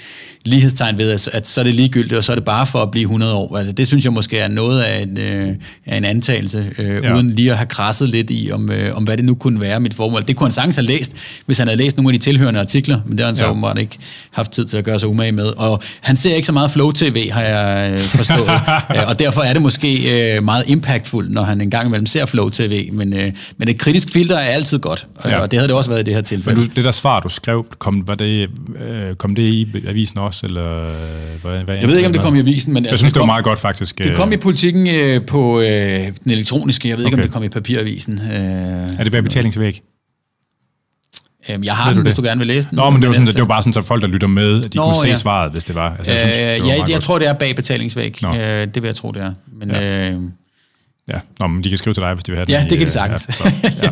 lighedstegn ved, at, at så er det ligegyldigt, og så er det bare for at blive hundrede år. Altså, det synes jeg måske er noget af en, øh, af en antagelse, øh, ja. uden lige at have krasset lidt i, om, øh, om hvad det nu kunne være mit formål. Det kunne han sagtens have læst, hvis han havde læst nogle af de tilhørende artikler, men det har han så ja. åbenbart ikke haft tid til at gøre sig umage med, og han ser ikke så meget flow-tv, har jeg øh, forstået, Æ, og derfor er det måske øh, meget impactfuldt, når han engang imellem ser flow-tv, men, øh, men et kritisk filter er altid godt, og, ja. og det havde det også været i det her tilfælde. Men du, det der svar, du skrev, kom, var det, øh, kom det i avisen også, eller hvad? hvad jeg ved ikke, om det kom i avisen, men... Jeg altså, synes, det var meget godt, faktisk. Det kom i Politikken øh, på øh, den elektroniske, jeg ved okay. ikke, om det kom i papiravisen. Øh, er det bare betalingsvæg? Jeg har den, hvis du gerne vil læse den. Nå, men det var, sådan, det var bare sådan, så folk, der lytter med, de Nå, kunne se ja. svaret, hvis det var. Altså, jeg synes, det var øh, ja, jeg godt. tror, det er bag betalingsvæg. Øh, det vil jeg tro, det er. Men, ja. Øh... ja. Nå, men de kan skrive til dig, hvis de vil have det. Ja, den, det kan de sagtens. Ja, så,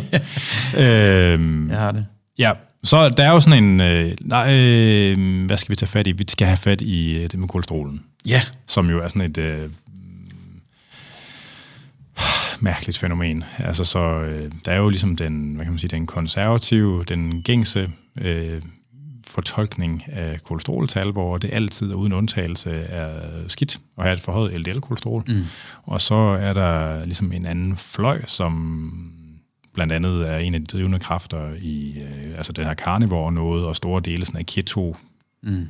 ja. øh, jeg har det. Ja, så der er jo sådan en... Øh, nej, øh, hvad skal vi tage fat i? Vi skal have fat i øh, det med kolesterolen. Ja. Som jo er sådan et... Øh, mærkeligt fænomen. Altså så øh, der er jo ligesom den, hvad kan man sige, den konservative, den gængse øh, fortolkning af kolesteroltal, hvor det altid og uden undtagelse er skidt og have et forhøjet L D L-kolesterol. Mm. Og så er der ligesom en anden fløj, som blandt andet er en af de drivende kræfter i øh, altså den her carnivore noget og store dele sådan af keto. Mm.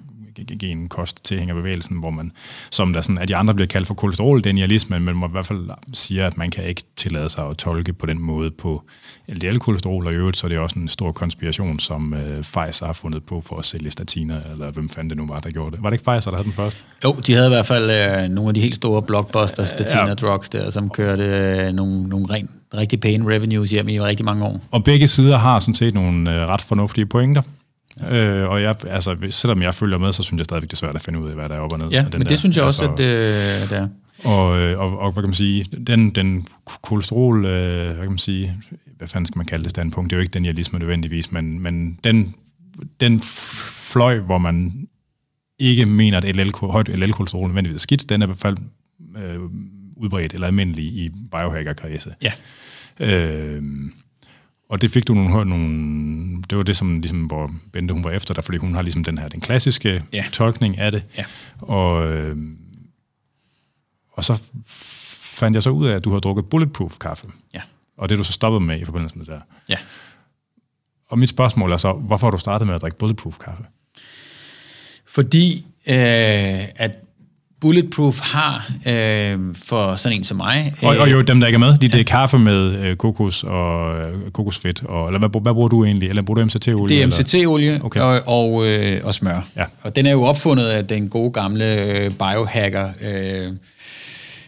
gen kost tilhænger bevægelsen, hvor man, som der sådan, at de andre bliver kaldt for kolesterol-denialismen, men man i hvert fald siger, at man kan ikke tillade sig at tolke på den måde på L D L-kolesterol, og i øvrigt, så er det også en stor konspiration, som øh, Pfizer har fundet på for at sælge statiner, eller hvem fanden det nu var, der gjorde det. Var det ikke Pfizer, der havde den først? Jo, de havde i hvert fald øh, nogle af de helt store blockbuster statiner-drugs der, som kørte øh, nogle, nogle rent rigtig pæne revenues hjem i rigtig mange år. Og begge sider har sådan set nogle øh, ret fornuftige pointer. Øh, og jeg, altså, selvom jeg følger med, så synes jeg stadigvæk, det er svært at finde ud af, hvad der er op og ned. Ja, den men det der, synes jeg altså, også, at øh, det er. Og, og, og hvad kan man sige, den, den kolesterol, øh, hvad kan man sige, hvad fanden skal man kalde det standpunkt, det er jo ikke den, jeg ligesom nødvendigvis, men, men den, den fløj, hvor man ikke mener, at L L, højt L L-kolesterol nødvendigvis er skidt, den er i hvert fald øh, udbredt eller almindelig i biohacker-kredse. Ja. Øh, Og det fik du nogle, nogle det var det, som ligesom, hvor Bente hun var efter dig, fordi hun har ligesom den her, den klassiske ja. tolkning af det. Ja. Og, øh, og så fandt jeg så ud af, at du har drukket bulletproof kaffe. Ja. Og det du så stoppede med i forbindelse med det der. Ja. Og mit spørgsmål er så, hvorfor har du startet med at drikke bulletproof kaffe? Fordi øh, at Bulletproof har øh, for sådan en som mig. Og, og jo, dem der ikke er med, de, ja. Det er kaffe med øh, kokos og øh, kokosfedt. Og, eller hvad, hvad bruger du egentlig? Eller bruger du M C T-olie? Det er M C T-olie okay. og, og, øh, og smør. Ja. Og den er jo opfundet af den gode gamle øh, biohacker, øh,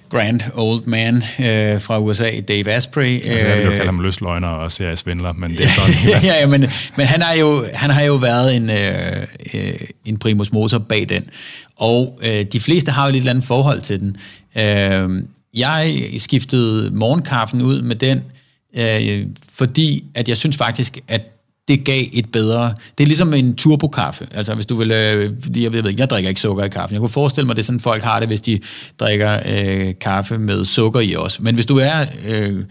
grand old man øh, fra U S A, Dave Asprey. Altså, jeg vil jo kalde ham løsløgner og seriesvindler, men det er sådan. ja, ja, men, men han, er jo, han har jo været en, øh, en primus motor bag den. Og øh, de fleste har jo et eller andet forhold til den. Øh, jeg skiftede morgenkaffen ud med den, øh, fordi at jeg synes faktisk, at det gav et bedre... Det er ligesom en turbokaffe. Altså, hvis du vil... Øh, jeg ved ikke, jeg drikker ikke sukker i kaffen. Jeg kunne forestille mig, det er sådan, folk har det, hvis de drikker øh, kaffe med sukker i også. Men hvis du er... Øh,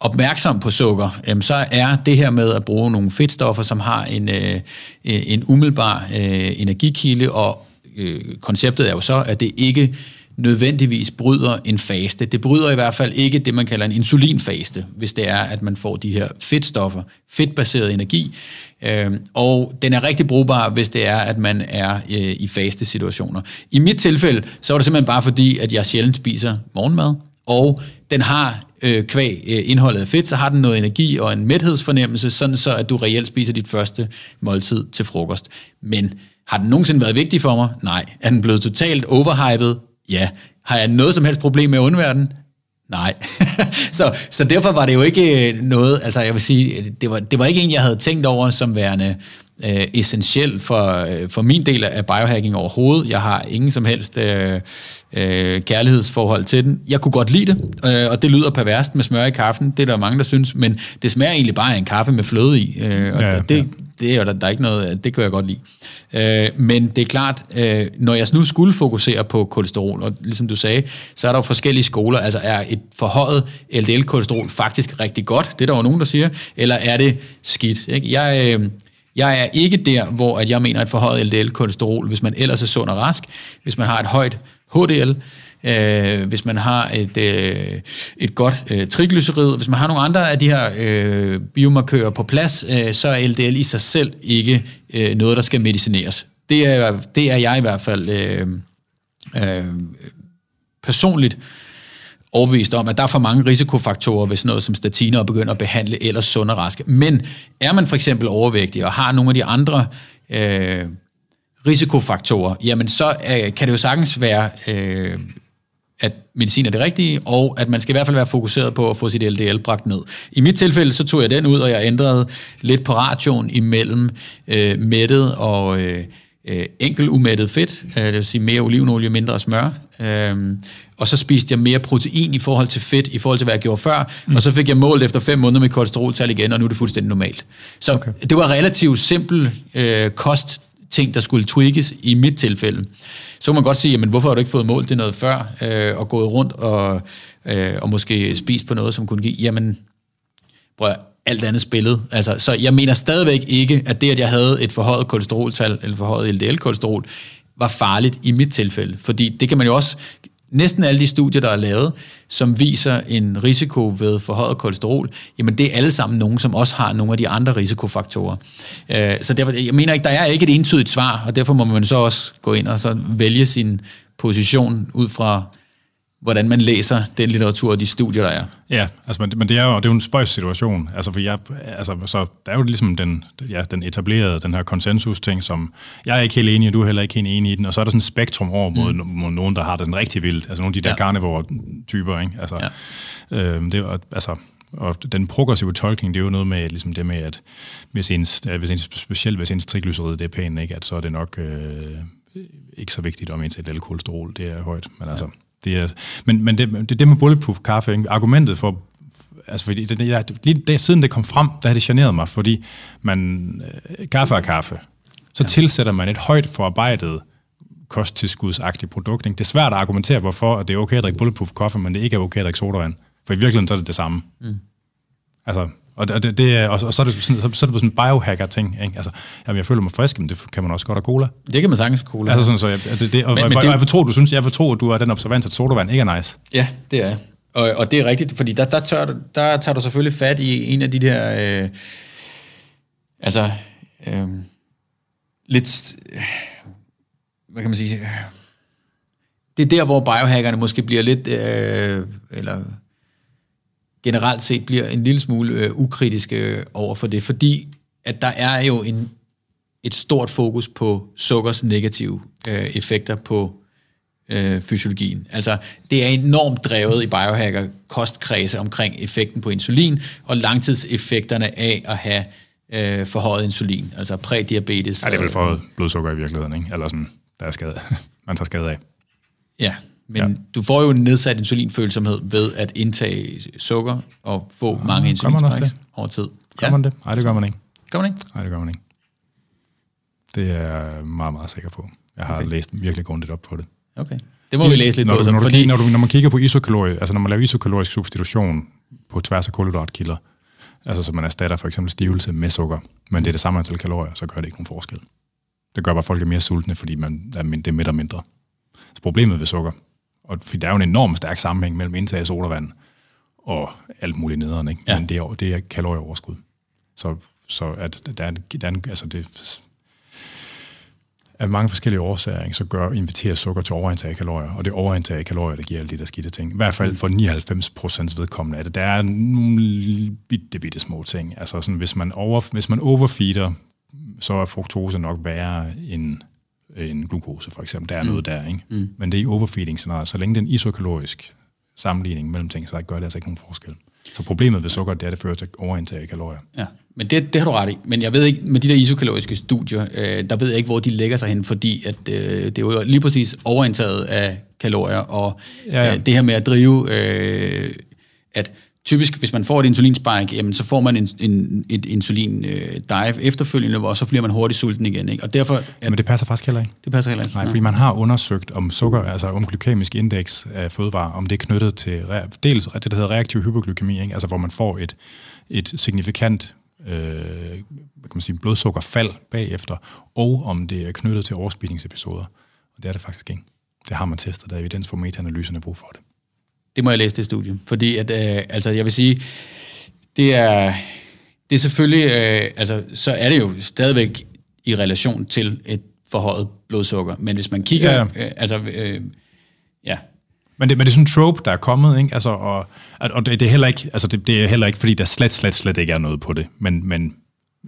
opmærksom på sukker, øh, så er det her med at bruge nogle fedtstoffer, som har en, øh, en umiddelbar øh, energikilde, og øh, konceptet er jo så, at det ikke nødvendigvis bryder en faste. Det bryder i hvert fald ikke det, man kalder en insulinfaste, hvis det er, at man får de her fedtstoffer, fedtbaseret energi, øh, og den er rigtig brugbar, hvis det er, at man er øh, i faste situationer. I mit tilfælde, så var det simpelthen bare fordi, at jeg sjældent spiser morgenmad, og den har øh, kvæg øh, indholdet af fedt, så har den noget energi og en mæthedsfornemmelse, sådan så, at du reelt spiser dit første måltid til frokost. Men har den nogensinde været vigtig for mig? Nej. Er den blevet totalt overhypet? Ja. Har jeg noget som helst problem med at undvære den? Nej. så, så derfor var det jo ikke noget, altså jeg vil sige, det var, det var ikke en, jeg havde tænkt over som værende øh, essentiel for, øh, for min del af biohacking overhovedet. Jeg har ingen som helst øh, øh, kærlighedsforhold til den. Jeg kunne godt lide det, øh, og det lyder perverst med smør i kaffen, det er der mange, der synes, men det smager egentlig bare af en kaffe med fløde i, øh, og ja, det... Ja. Det er der, der er ikke noget, det kan jeg godt lide. Øh, men det er klart, øh, når jeg nu skulle fokusere på kolesterol, og ligesom du sagde, så er der jo forskellige skoler, altså er et forhøjet L D L-kolesterol faktisk rigtig godt, det er der jo nogen, der siger, eller er det skidt? Ikke? Jeg, øh, jeg er ikke der, hvor at jeg mener, at forhøjet L D L-kolesterol, hvis man ellers er sund og rask, hvis man har et højt H D L, Øh, hvis man har et, øh, et godt øh, triglycerid, hvis man har nogle andre af de her øh, biomarkører på plads, øh, så er L D L i sig selv ikke øh, noget, der skal medicineres. Det er, det er jeg i hvert fald øh, øh, personligt overbevist om, at der er for mange risikofaktorer ved sådan noget som statiner og begynder at behandle ellers sund og rask. Men er man for eksempel overvægtig og har nogle af de andre øh, risikofaktorer, jamen så øh, kan det jo sagtens være... Øh, at medicin er det rigtige, og at man skal i hvert fald være fokuseret på at få sit L D L bragt ned. I mit tilfælde, så tog jeg den ud, og jeg ændrede lidt på ratioen imellem øh, mættet og øh, enkel umættet fedt, øh, det vil sige mere olivenolie, mindre smør, øh, og så spiste jeg mere protein i forhold til fedt, i forhold til hvad jeg gjorde før, mm. og så fik jeg målt efter fem måneder med kolesteroltal igen, og nu er det fuldstændig normalt. Så okay. Det var relativt simpel øh, kost, ting, der skulle tweakes i mit tilfælde. Så kan man godt sige, jamen, hvorfor har du ikke fået målt det noget før, øh, og gået rundt og, øh, og måske spist på noget, som kunne give, jamen, prøv at, alt andet spillet. Altså, så jeg mener stadigvæk ikke, at det, at jeg havde et forhøjet kolesteroltal, eller forhøjet L D L-kolesterol, var farligt i mit tilfælde. Fordi det kan man jo også, næsten alle de studier, der er lavet, som viser en risiko ved forhøjet kolesterol, jamen det er alle sammen nogen, som også har nogle af de andre risikofaktorer. Så derfor, jeg mener ikke, der er ikke et entydigt svar, og derfor må man så også gå ind og så vælge sin position ud fra, hvordan man læser den litteratur og de studier, der er. Ja, altså, men det er jo, det er jo en spøjs situation. Altså, for jeg, altså, så der er jo ligesom den, ja, den etablerede, den her konsensus-ting, som jeg er ikke helt enig i, du er heller ikke helt enig i den, og så er der sådan et spektrum over mod mm. nogen, der har den rigtig vildt, altså nogle af de der ja. Carnivore-typer, ikke? Altså, ja. øhm, det er, altså, og den progressive tolkning, det er jo noget med ligesom det med, at hvis ens, hvis ens, specielt hvis ens triglycerid, det er pænt, ikke? At så er det nok øh, ikke så vigtigt, om ens L D L-kolesterol, det er højt, men ja. altså... Det er, men men det, det, det med bulletproof kaffe, ikke? Argumentet for, altså fordi det, jeg, lige der, siden det kom frem, der har det generet mig, fordi man øh, kaffe og kaffe, så ja. tilsætter man et højt forarbejdet kosttilskudsagtigt produkt. Ikke? Det er svært at argumentere, hvorfor at det er okay at drikke bulletproof kaffe, men det ikke er okay at drikke sodavand. For i virkeligheden, så er det det samme. Mm. Altså... Og, det, det, og så er det sådan, så, så er det sådan en biohacker-ting. Ikke? Altså, jamen, jeg føler mig frisk, men det kan man også godt have cola. Det kan man sagtens have cola. Altså sådan, så jeg, det, det, og, men, og, men og, det, og jeg fortro, du synes, jeg fortro, at du er den observant, at sodavand ikke er nice. Ja, det er og, og det er rigtigt, fordi der, der, tør, der tager du selvfølgelig fat i en af de der... Øh, altså... Øh, lidt... Hvad kan man sige... det er der, hvor biohackerne måske bliver lidt, øh, eller generelt set bliver en lille smule øh, ukritiske over for det, fordi at der er jo en, et stort fokus på sukkers negative øh, effekter på øh, fysiologien. Altså, det er enormt drevet i biohacker-kostkredse omkring effekten på insulin, og langtidseffekterne af at have øh, forhøjet insulin, altså prædiabetes. Ja, det er vel forhøjet blodsukker i virkeligheden, ikke? Eller sådan, der er skade, man tager skade af. Ja, men ja. Du får jo en nedsat insulinfølsomhed ved at indtage sukker og få ja, mange insulinspræks over tid. Gør ja. man det? Nej, det gør man ikke. Gør man ikke? Nej, det gør man ikke. Det er jeg meget, meget sikker på. Jeg har okay. læst virkelig grundigt op på det. Okay, det må I, vi læse lidt når på. Du, når, fordi... du, når, du, når man kigger på isokalorie, altså når man laver isokalorisk substitution på tværs af kulhydratkilder, altså så man erstatter for eksempel stivelse med sukker, men det er det samme antal kalorier, så gør det ikke nogen forskel. Det gør bare, folk er mere sultne, fordi man, det er mindre og mindre. Så problemet ved sukker, og der er jo en enorm stærk sammenhæng mellem indtag af sodavand og alt muligt nederen, ikke? Ja. Men det er, det er kalorieoverskud. Så, så at der er en, der er en, altså det, af mange forskellige årsager, så gør, inviterer sukker til overindtag af kalorier, og det er overindtag af kalorier, der giver alle de der skidte ting. I hvert fald for nioghalvfems procent vedkommende af det. Der er nogle bitte, bitte små ting. Altså sådan, hvis man, over, hvis man overfeeder, så er fruktose nok værre end en glukose, for eksempel. Der er mm. noget der, ikke? Mm. Men det er i overfeeding-scenariet. Så længe den isokalorisk sammenligning mellem ting, så gør det altså ikke nogen forskel. Så problemet ved sukker, det er, at det fører til overindtag af kalorier. Ja, men det, det har du ret i. Men jeg ved ikke, med de der isokaloriske studier, øh, der ved jeg ikke, hvor de lægger sig hen, fordi at, øh, det er jo lige præcis overindtaget af kalorier, og ja, ja. Øh, det her med at drive, øh, at typisk, hvis man får et insulinspike, jamen, så får man en, en, et insulin-dive efterfølgende, og så bliver man hurtigt sulten igen. Ikke? Og derfor, at men det passer faktisk heller ikke. Det passer heller ikke. Nej, fordi man har undersøgt, om sukker, altså om glykemisk indeks af fødevarer, om det er knyttet til dels det, der hedder reaktiv hyperglykemi, ikke? Altså hvor man får et, et signifikant øh, kan man sige, blodsukkerfald bagefter, og om det er knyttet til overspisningsepisoder. Og det er det faktisk ikke. Det har man testet, der er evidens for metaanalyserne brug for det. Det må jeg læse det studie, fordi at, øh, altså, jeg vil sige, det er, det er selvfølgelig, øh, altså, så er det jo stadigvæk i relation til et forhøjet blodsukker, men hvis man kigger, ja, ja. Øh, altså, øh, ja. Men det, men det er sådan en trope, der er kommet, ikke? Altså, og, og det, det er heller ikke, altså, det, det er heller ikke, fordi der slet, slet, slet ikke er noget på det, men, men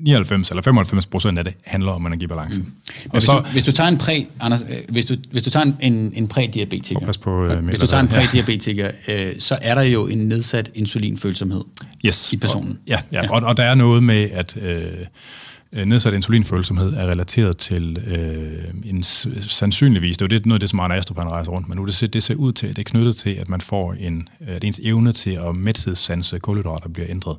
nioghalvfems eller femoghalvfems procent af det handler om energibalance. Mm. Men hvis, så, du, hvis du tager en præ, Anders, øh, hvis du hvis du tager en en prædiabetiker, pas på, øh, hvis du tager en prædiabetiker, øh, så er der jo en nedsat insulinfølsomhed yes. i personen. Og, ja, ja. ja. Og, og der er noget med at øh, nedsat insulinfølsomhed er relateret til øh, en sandsynligvis. Det er jo det noget af det som Arne Astropan rejser rundt, men nu det ser det ser ud til det er knyttet til at man får en at ens evne til at mæthedssanse kulhydrater bliver ændret,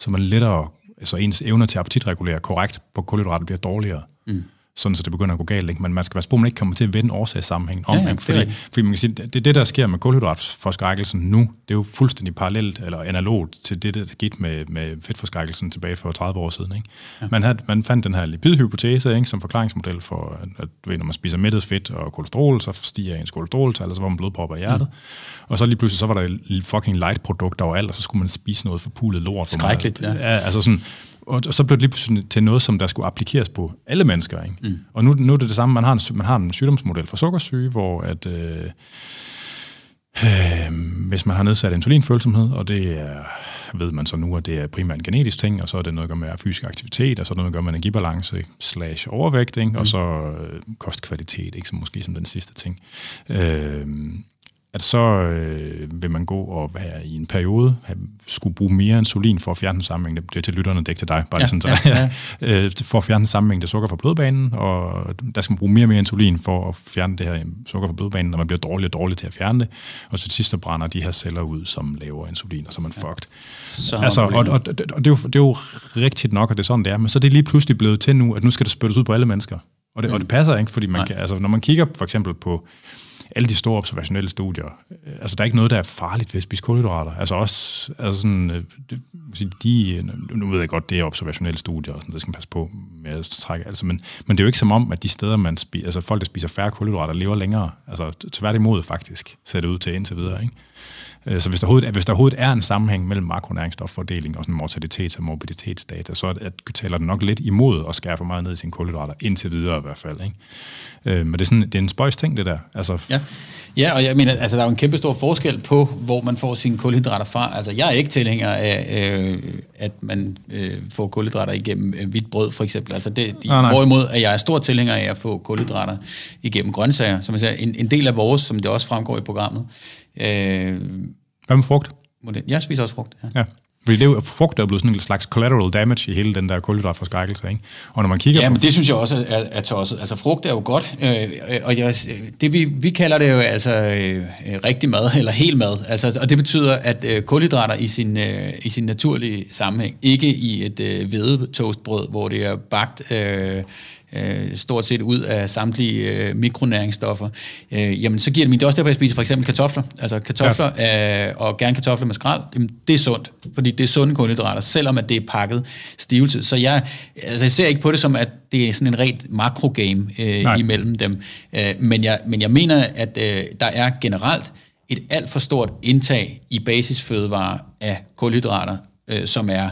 så man lettere altså ens evner til at appetitregulere korrekt på kulhydrater bliver dårligere, mm. sådan så det begynder at gå galt. Ikke? Men man skal være spurgt, man ikke kommer til at vende årsagssammenhængen om. Ja, ja, fordi, fordi, fordi man kan sige, det, det der sker med kulhydratforskrækkelsen nu, det er jo fuldstændig parallelt eller analogt til det, der skete med, med fedtforskrækkelsen tilbage for tredive år siden. Ikke? Ja. Man, havde, man fandt den her lipidhypotese, ikke, som forklaringsmodel for, at du ved, når man spiser mættet fedt og kolesterol, så stiger ens kolesteroltal, eller så var man blodpropper i hjertet. Mm. Og så lige pludselig, så var der fucking light-produkter overalt, og så skulle man spise noget forpulet lort. Skrækkeligt, ja. Altså sådan... Og så blev det lige pludselig til noget, som der skulle applikeres på alle mennesker. Ikke? Mm. Og nu, nu er det det samme. Man har en, man har en sygdomsmodel for sukkersyge, hvor at, øh, øh, hvis man har nedsat insulinfølsomhed, og det er, ved man så nu, at det er primært en genetisk ting, og så er det noget at gøre med fysisk aktivitet, og så er det noget at gøre med energibalance slash overvægt, ikke? Mm. Og så øh, kostkvalitet, ikke? Så måske som den sidste ting. Øh, at så øh, vil man gå og være i en periode, have, skulle bruge mere insulin for at fjerne den sammenhængende, det er til lytterne, det er ikke til dig, bare ja, sådan, så, ja, ja. øh, for at fjerne den sammenhængende sukker fra blodbanen, og der skal man bruge mere og mere insulin for at fjerne det her sukker fra blodbanen, og man bliver dårlig og dårlig til at fjerne det, og til sidst så brænder de her celler ud, som laver insulin, og så er man ja. fucked. Så altså, og, og, og det, er jo, det er jo rigtigt nok, at det er sådan, det er, men så er det lige pludselig blevet til nu, at nu skal det spyttes ud på alle mennesker, og det, mm. og det passer ikke, fordi man kan, altså, når man kigger for eksempel på alle de store observationelle studier, altså der er ikke noget, der er farligt ved at spise kulhydrater. Altså også, altså sådan, de, nu ved jeg godt, det er observationelle studier, og sådan, det skal man passe på med at trække, altså, men, men det er jo ikke som om, at de steder, man spiser, altså folk, der spiser færre kulhydrater, lever længere. Altså tværtimod faktisk, ser det ud til indtil videre, ikke? Så hvis der overhovedet, hvis der overhovedet er en sammenhæng mellem makronæringsstoffordeling og sådan mortalitet og morbiditetsdata, så at, at taler det nok lidt imod at skære for meget ned i sine kulhydrater, indtil videre i hvert fald, ikke? Men det er sådan, det er en spøjs ting, det der. Altså, ja. ja. Ja, og jeg mener, altså der er jo en kæmpe stor forskel på, hvor man får sine kulhydrater fra. Altså jeg er ikke tilhænger af, øh, at man øh, får kulhydrater igennem øh, hvidt brød, for eksempel. Altså det, nej, nej. Hvorimod, at jeg er stor tilhænger af at få kulhydrater igennem grøntsager. Som jeg siger, en, en del af vores, som det også fremgår i programmet. Øh, Hvad med frugt? Jeg spiser også frugt, ja. Ja. Fordi det er jo, frugt er blevet sådan en slags collateral damage i hele den der kulhydratforskrækkelse, ikke? Og når man kigger ja, på... men det synes jeg også er, er tosset. Altså, frugt er jo godt, øh, og jeg, det vi, vi kalder det jo altså øh, rigtig mad, eller hel mad. Altså, og det betyder, at øh, kulhydrater i sin, øh, i sin naturlige sammenhæng, ikke i et øh, hvedetoastbrød, hvor det er bagt... Øh, Øh, stort set ud af samtlige øh, mikronæringsstoffer, øh, jamen så giver det min. Det er også derfor, jeg spiser for eksempel kartofler. Altså kartofler, ja. øh, og gerne kartofler med skræl, jamen, det er sundt, fordi det er sunde kulhydrater, selvom at det er pakket stivelse. Så jeg, altså, jeg ser ikke på det som, at det er sådan en rent makrogame øh, imellem dem. Øh, men, jeg, men jeg mener, at øh, der er generelt et alt for stort indtag i basisfødevarer af kulhydrater, øh, som er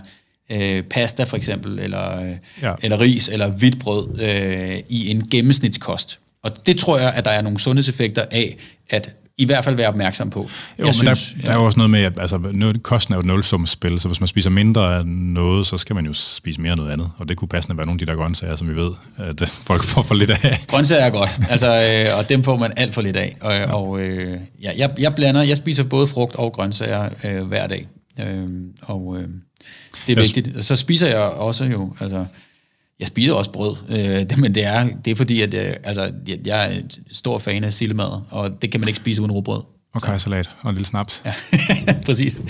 Øh, pasta for eksempel, eller, øh, ja. eller ris, eller hvidt brød øh, i en gennemsnitskost. Og det tror jeg, at der er nogle sundhedseffekter af, at i hvert fald være opmærksom på. Jo, jeg synes, der, der er jo også noget med, at altså, noget, kosten er jo et nulsumsspil, så hvis man spiser mindre af noget, så skal man jo spise mere af noget andet. Og det kunne passende være nogle af de der grøntsager, som vi ved, at folk får for lidt af. Grøntsager er godt, altså, øh, og dem får man alt for lidt af. Og, ja. og øh, ja, jeg, jeg blander, jeg spiser både frugt og grøntsager øh, hver dag. Øh, og... Øh, Det er vigtigt. Så spiser jeg også jo, altså, jeg spiser også brød, øh, det, men det er, det er fordi, at øh, altså, jeg, jeg er en stor fan af sildemadder, og det kan man ikke spise uden rugbrød. Og kajsalat og en lille snaps. Ja, præcis.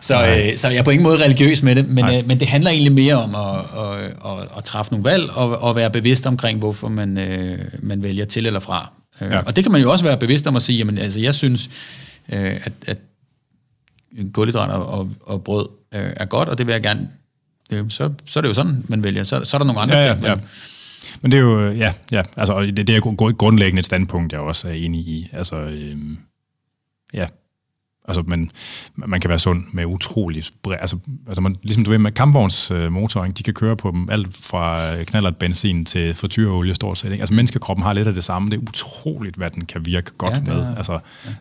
så, øh, så jeg er på ingen måde religiøs med det, men, øh, men det handler egentlig mere om at, at, at, at træffe nogle valg, og, og være bevidst omkring, hvorfor man, øh, man vælger til eller fra. Ja. Og det kan man jo også være bevidst om at sige, jamen, altså, jeg synes, øh, at, at kulhydrater og, og brød øh, er godt, og det vil jeg gerne... Det, så, så er det jo sådan, man vælger. Så, så er der nogle andre ja, ja, ting. Man... Ja. Men det er jo... Ja, ja. Altså, det, det er grundlæggende et standpunkt, jeg også er enig i. Altså, øhm, ja... Altså, man, man kan være sund med utrolig... Altså, altså man, ligesom du ved med kampvognsmotoren, de kan køre på dem alt fra knallert benzin til frityreolie, stort set. Ikke? Altså, menneskekroppen har lidt af det samme. Det er utroligt, hvad den kan virke godt ja, med. Altså, ja.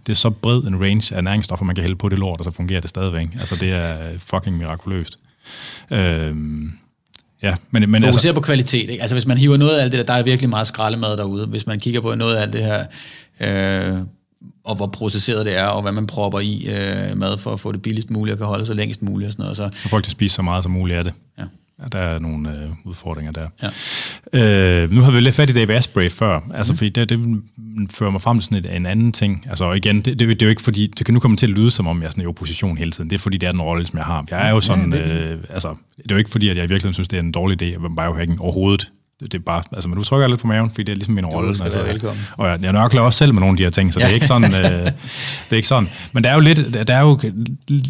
Det er så bred en range af næringsstoffer, man kan hælde på det lort, og så fungerer det stadigvæk. Altså, det er fucking mirakuløst. Øhm, ja, men... men fokuserer altså, på kvalitet, ikke? Altså, hvis man hiver noget af alt det der, der er virkelig meget skraldemad derude. Hvis man kigger på noget af alt det her... Øh, og hvor processeret det er, og hvad man propper i øh, mad for at få det billigst muligt, og kan holde sig længst muligt og sådan noget. Så for folk, der spiser så meget som muligt af det. Ja. Der er nogle øh, udfordringer der. Ja. Øh, nu har vi lidt fat i Dave Asprey før, altså mm. fordi det, det fører mig frem til sådan et, en anden ting. Altså igen, det, det, det er jo ikke fordi, det kan nu komme til at lyde som om jeg er sådan i opposition hele tiden. Det er fordi, det er den rolle, som jeg har. Jeg er jo sådan, ja, det, er øh, altså det er jo ikke fordi, at jeg i virkeligheden synes, det er en dårlig idé, at man bare ikke overhovedet. Det er bare, altså, men du trykker lidt på maven, fordi det er ligesom min rolle. Altså, og jeg, jeg nørkler også selv med nogle af de her ting, så ja. det er ikke sådan. Øh, det er ikke sådan. Men der er jo lidt, der er jo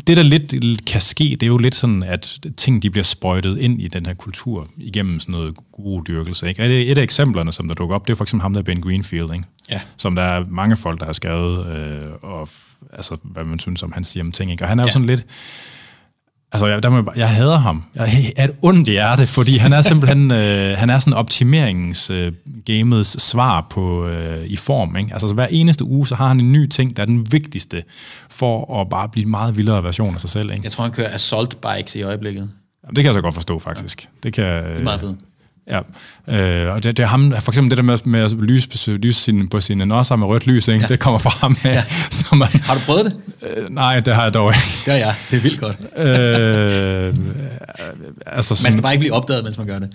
det der lidt kan ske. Det er jo lidt sådan, at ting de bliver sprøjtet ind i den her kultur igennem sådan noget gurudyrkelse. Ikke? Et af eksemplerne, som der dukker op, det er for eksempel ham der Ben Greenfield, ikke? Ja. Som der er mange folk der har skrevet øh, og altså hvad man synes om han siger om ting. Ikke? Og han er jo ja. sådan lidt. Altså, jeg, der må jeg, jeg hader ham. Jeg er et ondt hjerte, fordi han er simpelthen øh, han er sådan optimeringsgamets øh, svar på øh, i form. Ikke? Altså, så hver eneste uge, så har han en ny ting, der er den vigtigste for at bare blive en meget vildere version af sig selv. Ikke? Jeg tror, han kører assault bikes i øjeblikket. Jamen, det kan jeg så godt forstå, faktisk. Ja. Det kan, øh, det er meget fedt. Ja, øh, og det, det er ham, for eksempel det der med, med at lyse, lyse sin, på sine nosser med rødt lys, ikke? Ja. Det kommer fra ham. Ja. Som man, har du prøvet det? Øh, nej, det har jeg dog ikke. Ja, ja, det er vildt godt. Øh, altså, sådan, man skal bare ikke blive opdaget, mens man gør det.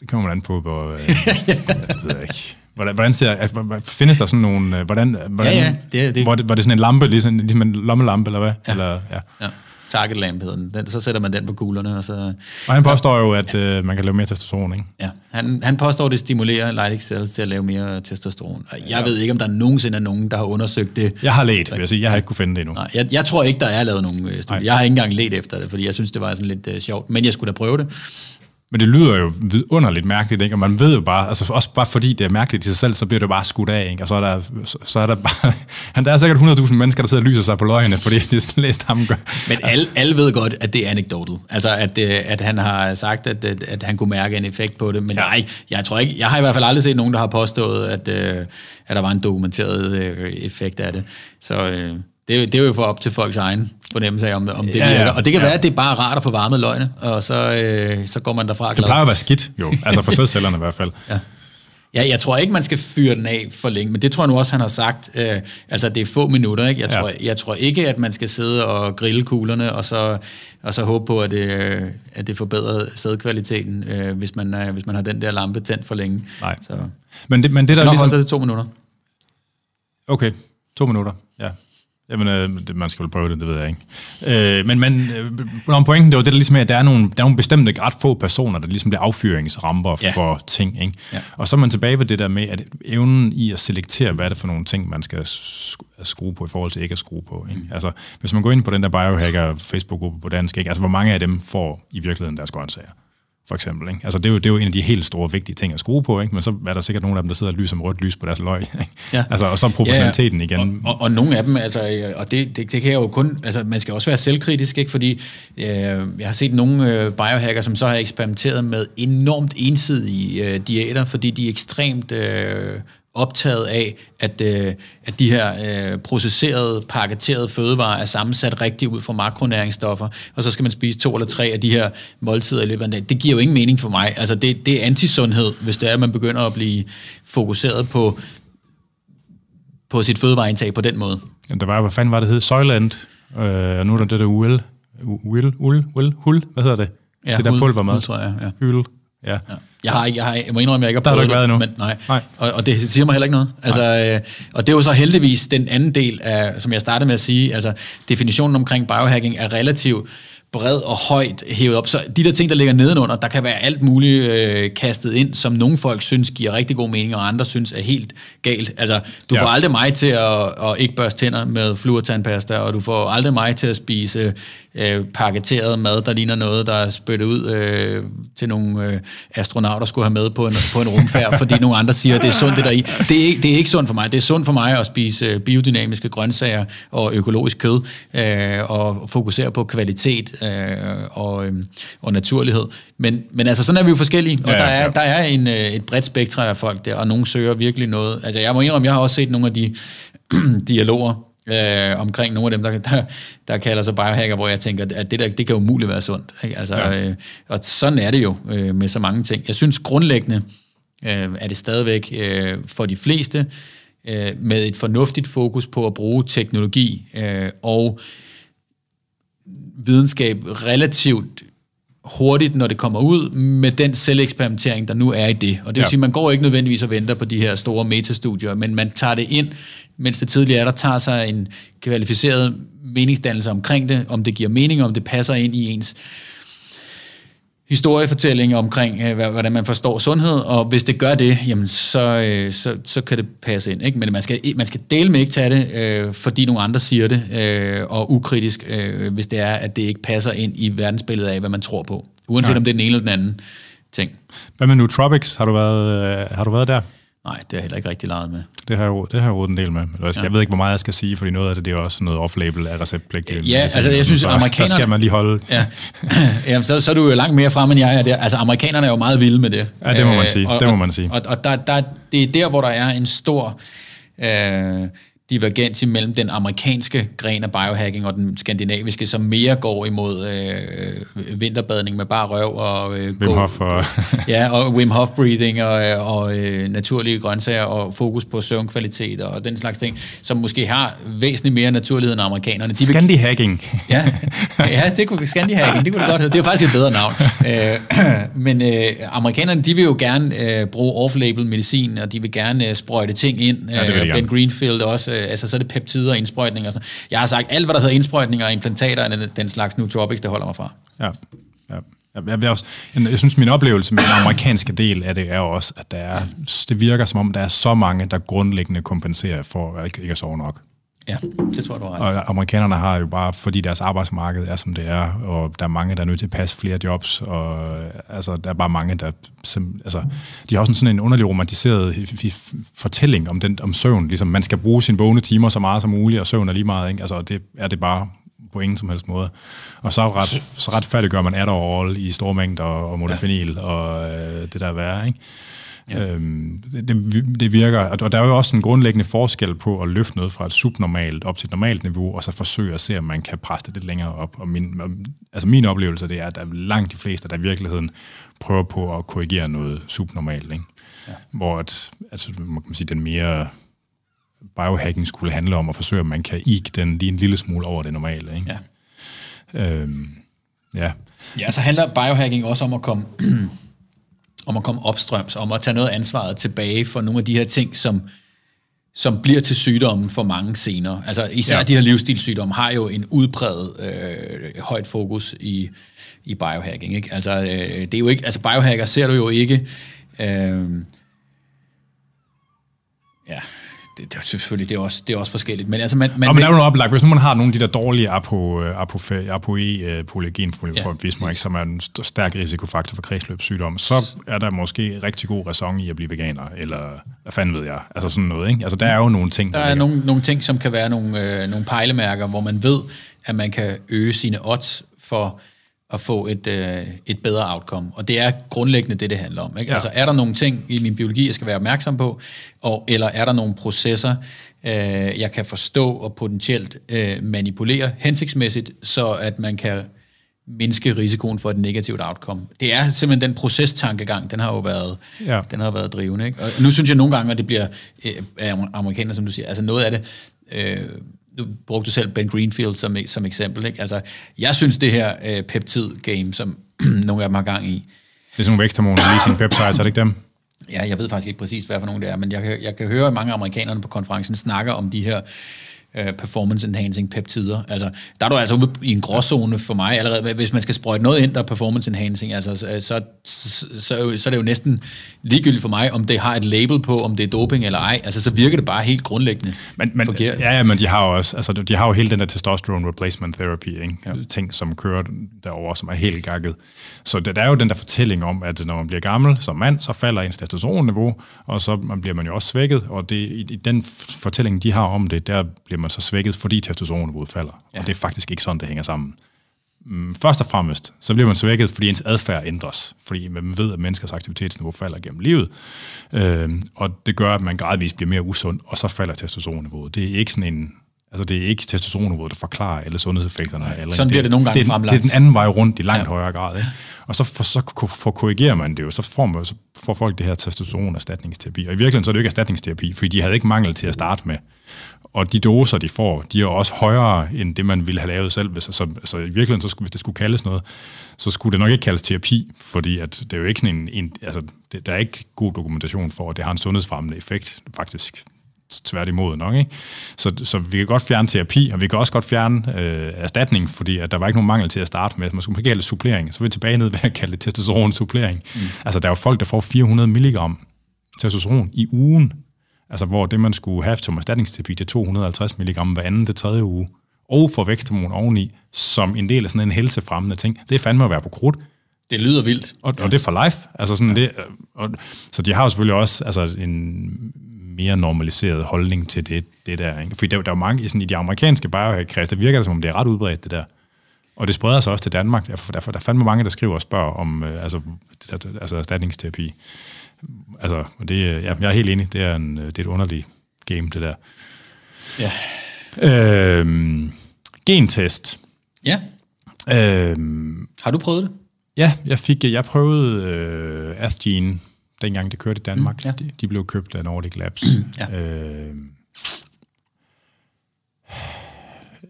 Det kommer man an på, hvor... Øh, ja. Det ved jeg ikke. Hvordan, hvordan ser, altså, findes der sådan nogle... Hvordan, hvordan, ja, ja, det, det. Hvor, var det sådan en lampe, ligesom, ligesom en lommelampe, eller hvad? Ja, eller, ja. ja. Targetlampe hedder den. Så sætter man den på kuglerne. Og, så... og han påstår jo, at ja. øh, man kan lave mere testosteron, ikke? Ja, han, han påstår, at det stimulerer Leydig cells til at lave mere testosteron. Og jeg ja. ved ikke, om der nogensinde er nogen, der har undersøgt det. Jeg har let, vil jeg sige. Jeg har ikke kunne finde det endnu. Nej, jeg, jeg tror ikke, der er lavet nogen studier. Jeg har ikke engang let efter det, fordi jeg synes, det var sådan lidt øh, sjovt. Men jeg skulle da prøve det. Men det lyder jo vidunderligt mærkeligt, ikke? Og man ved jo bare, altså også bare fordi det er mærkeligt i sig selv, så bliver det bare skudt af, ikke? Og så er der, så er der bare, han der er sikkert hundrede tusind mennesker, der sidder og lyser sig på løgene, fordi de har læst ham gøre. Men alle, alle ved godt, at det er anekdotet. Altså at, at han har sagt, at, at, at han kunne mærke en effekt på det, men ja. nej, jeg tror ikke, jeg har i hvert fald aldrig set nogen, der har påstået, at, at der var en dokumenteret effekt af det. Så øh, det, er, det er jo for op til folks egen fornemmelse af, om, om det ja, virker. Og det kan ja. være, at det er bare rart at få varmet løgne, og så, øh, så går man derfra glad. Det plejer at være skidt, jo. Altså for sædcellerne i hvert fald. Ja. ja, jeg tror ikke, man skal fyre den af for længe, men det tror jeg nu også, han har sagt. Øh, altså, det er få minutter, ikke? Jeg, ja. tror, jeg tror ikke, at man skal sidde og grille kuglerne, og så, og så håbe på, at det, at det forbedrer sædkvaliteten, øh, hvis, man, øh, hvis man har den der lampe tændt for længe. Nej. Så. Men det, men det så der ligesom... holde sig til to minutter. Okay, to minutter, ja. Jamen, øh, man skal vel prøve det, det ved jeg ikke. Øh, men men øh, pointen, det var det, der ligesom er, at der er nogle, der er nogle bestemte, ikke ret få personer, der ligesom bliver affyringsramper ja. for ting, ikke? Ja. Og så er man tilbage ved det der med, at evnen i at selektere, hvad det er for nogle ting, man skal skrue på i forhold til ikke at skrue på, ikke? Mm. Altså, hvis man går ind på den der biohacker-Facebook-gruppe på dansk, ikke? Altså, hvor mange af dem får i virkeligheden deres grøntsager? For eksempel, ikke? Altså, det er, jo, det er jo en af de helt store, vigtige ting at skrue på, ikke? Men så er der sikkert nogle af dem, der sidder og lyser med rødt lys på deres løg, ikke? Ja. Altså, og så proportionaliteten ja, ja. igen. Og, og, og nogle af dem, altså, og det, det, det kan jeg jo kun, altså, man skal også være selvkritisk, ikke? Fordi øh, jeg har set nogle øh, biohacker, som så har eksperimenteret med enormt ensidige øh, diæter, fordi de er ekstremt... Øh, optaget af, at, øh, at de her øh, processerede, pakketerede fødevarer er sammensat rigtigt ud fra makronæringsstoffer, og så skal man spise to eller tre af de her måltider i løbet af en dag. Det giver jo ingen mening for mig. Altså, det, det er antisundhed, hvis det er, at man begynder at blive fokuseret på, på sit fødevareindtag på den måde. Jamen, der var, hvad fanden var det hed? Zealand, øh, og nu er der det der Will, Will, Will, Will, Hul, hvad hedder det? Ja, det der pulvermad. Hul, tror jeg, ja. Hul. Ja. Ja. Jeg har, jeg har, jeg må indrømme, jeg ikke har prøvet det, endnu. Men nej. nej. Og, og det siger mig heller ikke noget. Altså, øh, og det er jo så heldigvis den anden del af, som jeg startede med at sige, altså definitionen omkring biohacking er relativt bred og højt hævet op. Så de der ting, der ligger nedenunder, der kan være alt muligt øh, kastet ind, som nogle folk synes giver rigtig god mening, og andre synes er helt galt. Altså, du ja. får aldrig mig til at, at ikke børste tænder med fluortandpasta, og du får aldrig mig til at spise øh, paketeret mad, der ligner noget, der er spyttet ud øh, til nogle øh, astronauter, skulle have med på en, på en rumfærd, fordi nogle andre siger, at det er sundt, det der i. Det er, ikke, det er ikke sundt for mig. Det er sundt for mig at spise biodynamiske grøntsager og økologisk kød, øh, og fokusere på kvalitet Og, og naturlighed. Men, men altså, sådan er vi jo forskellige, og ja, der er, ja. der er en, et bredt spektrum af folk der, og nogen søger virkelig noget. Altså, jeg må indrømme, jeg har også set nogle af de dialoger øh, omkring nogle af dem, der, der, der kalder sig biohacker, hvor jeg tænker, at det, der, det kan umuligt være sundt. Ikke? Altså, ja. øh, og sådan er det jo øh, med så mange ting. Jeg synes grundlæggende, øh, er det stadigvæk øh, for de fleste, øh, med et fornuftigt fokus på at bruge teknologi øh, og videnskab relativt hurtigt, når det kommer ud, med den selveksperimentering, der nu er i det. Og det vil ja. sige, man går ikke nødvendigvis og venter på de her store metastudier, men man tager det ind, mens det tidligere er, der tager sig en kvalificeret meningsdannelse omkring det, om det giver mening, om det passer ind i ens historiefortælling omkring, hvordan man forstår sundhed, og hvis det gør det, jamen så, så, så kan det passe ind, ikke? Men man skal, man skal dele med ikke tage det, øh, fordi nogle andre siger det, øh, og ukritisk, øh, hvis det er, at det ikke passer ind i verdensbilledet af, hvad man tror på. Uanset Nej. om det er den ene eller den anden ting. Hvad med nootropics? Har du været, øh, har du været der? Nej, det har jeg heller ikke rigtig leget med. Det har jeg, det har jeg rodet en del med. Jeg, skal, ja. jeg ved ikke, hvor meget jeg skal sige, fordi noget af det, det er også noget off-label af receptpligtigt. Ja, altså jeg synes, at amerikanerne... Der skal man lige holde... Ja. Jamen, så, så er du jo langt mere fremme, end jeg er der. Altså, amerikanerne er jo meget vilde med det. Ja, det må man sige. Øh, og, det må man sige. Og, og, og der, der, det er der, hvor der er en stor... Øh, divergens imellem den amerikanske gren af biohacking og den skandinaviske, som mere går imod øh, vinterbadning med bare røv og... Øh, Wim Hof og... ja, og Wim Hof breathing og, og øh, naturlige grøntsager og fokus på søvnkvalitet og den slags ting, som måske har væsentligt mere naturlighed end amerikanerne. De Scandi-hacking. ja, ja det kunne, Scandi-hacking, det kunne det godt hedde. Det er faktisk et bedre navn. Øh, men øh, amerikanerne, de vil jo gerne øh, bruge off-label medicin, og de vil gerne øh, sprøjte ting ind. Øh, ja, Ben Greenfield også. Altså, så er det peptider og indsprøjtninger. Og sådan. Jeg har sagt, alt hvad der hedder indsprøjtninger og implantater, den, den slags nootropics, det holder mig fra. Ja, ja. Jeg, jeg, også, jeg, jeg synes, min oplevelse med den amerikanske del af det er også, at der er, det virker som om, der er så mange, der grundlæggende kompenserer for ikke, ikke at sove nok. Ja, det tror jeg, du har ret. Og amerikanerne har jo bare, fordi deres arbejdsmarked er, som det er, og der er mange, der er nødt til at passe flere jobs, og altså, der er bare mange, der... Sim, altså, de har også sådan en underlig romantiseret fortælling om, den, om søvn. Ligesom, man skal bruge sine vågne timer så meget som muligt, og søvn er lige meget, ikke? Altså, det er det bare på ingen som helst måde. Og så, ret, så retfærdiggør man Adderall i store mængder, og modafinil, ja. og øh, det der er værre, ikke? Ja. Øhm, det, det virker, og der er jo også en grundlæggende forskel på at løfte noget fra et subnormalt op til et normalt niveau, og så forsøge at se, om man kan presse det lidt længere op. Og min, altså min oplevelse det er, at der er langt de fleste, der i virkeligheden prøver på at korrigere noget subnormalt, ikke? Ja. Hvor at, altså, man kan sige, den mere biohacking skulle handle om at forsøge, om man kan eke den lige en lille smule over det normale, ikke? Ja. Øhm, ja. Ja, så handler biohacking også om at komme... om at komme opstrøms, om at tage noget ansvaret tilbage for nogle af de her ting, som, som bliver til sygdommen for mange senere. Altså især ja. de her livsstilssygdomme har jo en udpræget øh, højt fokus i, i biohacking, ikke? Altså, øh, det er jo ikke, altså biohacker ser du jo ikke... Øh, ja... Det, det er selvfølgelig det er også det er også forskelligt, men altså man man og man er jo oplagt, hvis man har nogle af de der dårlige apo apoe polygenforvismer, ikke, som er en stærk risikofaktor for kredsløbssygdom, så er der måske rigtig god ræson i at blive veganer eller hvad fanden ved jeg, altså sådan noget, ikke? Altså der er jo nogle ting der, der er nogle, nogle ting som kan være nogle øh, nogle pejlemærker, hvor man ved at man kan øge sine odds for at få et øh, et bedre outcome. Og det er grundlæggende det, det handler om, ikke? Ja. Altså er der nogle ting i min biologi, jeg skal være opmærksom på, og eller er der nogle processer, øh, jeg kan forstå og potentielt øh, manipulere hensigtsmæssigt, så at man kan mindske risikoen for et negativt outcome. Det er simpelthen den procestankegang, den har jo været, ja. den har været drivende, ikke? Og nu synes jeg nogle gange, at det bliver øh, amerikanere, som du siger, altså noget af det. Øh, Nu brugte du selv Ben Greenfield som, som eksempel, ikke? Altså, jeg synes, det her øh, peptid-game, som nogle af dem har gang i... Det er sådan nogle væksthormoner, leasing peptides, er det ikke dem? Ja, jeg ved faktisk ikke præcis, hvad for nogle det er, men jeg, jeg kan høre, at mange af amerikanerne på konferencen snakker om de her øh, performance-enhancing peptider. Altså, der er du altså ude i en gråzone for mig allerede. Hvis man skal sprøjte noget ind, der er performance-enhancing, altså, så, så, så, så, så er det jo næsten ligegyldigt for mig, om det har et label på, om det er doping eller ej. Altså, så virker det bare helt grundlæggende men, men, forkert. Ja, ja, men de har jo også, altså, de har jo hele den der testosterone replacement therapy, ikke? Ja. Ting, som kører derover, som er helt gakket. Så der, der er jo den der fortælling om, at når man bliver gammel som mand, så falder ens testosteronniveau, og så bliver man jo også svækket, og det, i, i den fortælling, de har om det, der bliver man så svækket, fordi testosteronniveauet falder. Ja. Og det er faktisk ikke sådan, det hænger sammen. Først og fremmest, så bliver man svækket, fordi ens adfærd ændres. Fordi man ved, at menneskers aktivitetsniveau falder gennem livet. Øh, og det gør, at man gradvist bliver mere usund, og så falder testosteronniveauet. Det er ikke sådan en... Altså, det er ikke testosteronniveauet, der forklarer alle sundhedseffekterne. Ja, eller sådan bliver det, det nogle gange fremlagt. Det er den anden vej rundt i langt ja. højere grad, ikke? Og så, for, så for, for korrigerer man det jo. Så får, man, så får folk det her testosteron-erstatningsterapi. Og i virkeligheden så er det jo ikke erstatningsterapi, fordi de havde ikke mangel til at starte med. Og de doser, de får, de er også højere end det, man ville have lavet selv. Så, så, så i virkeligheden, så skulle, hvis det skulle kaldes noget, så skulle det nok ikke kaldes terapi, fordi at det er jo ikke sådan en, en altså, det, der er ikke god dokumentation for, at det har en sundhedsfremmende effekt, faktisk. Tværtimod nok, ikke? Så, så vi kan godt fjerne terapi, og vi kan også godt fjerne øh, erstatning, fordi at der var ikke nogen mangel til at starte med. Man skulle kalde det supplering, så er vi tilbage ned ved at kalde det testosteron-supplering. Mm. Altså, der er jo folk, der får fire hundrede milligram testosteron i ugen, altså hvor det, man skulle have som erstatningsterapi, det er to hundrede og halvtreds milligram hver anden, det tredje uge, og for væksthormon oveni, som en del af sådan en helsefremmende ting. Det er fandme at være på krudt. Det lyder vildt. Og, og det er for life. Altså sådan ja. det, og, så de har jo selvfølgelig også altså en mere normaliseret holdning til det, det der, ikke? Fordi der, der er mange, sådan, i de amerikanske biohack-kreds, der virker det, som om det er ret udbredt, det der. Og det spreder sig også til Danmark. Derfor, derfor, der er fandme mange, der skriver og spørger om øh, altså, det der, altså erstatningsterapi. Altså, det, ja, jeg er helt enig. Det er, en, det er et underligt game, det der. Ja. Øhm, gentest. Ja. Øhm, Har du prøvet det? Ja, jeg, fik, jeg prøvede øh, Athgene, dengang det kørte i Danmark. Mm, ja. de, de blev købt af Nordic Labs. ja. øh,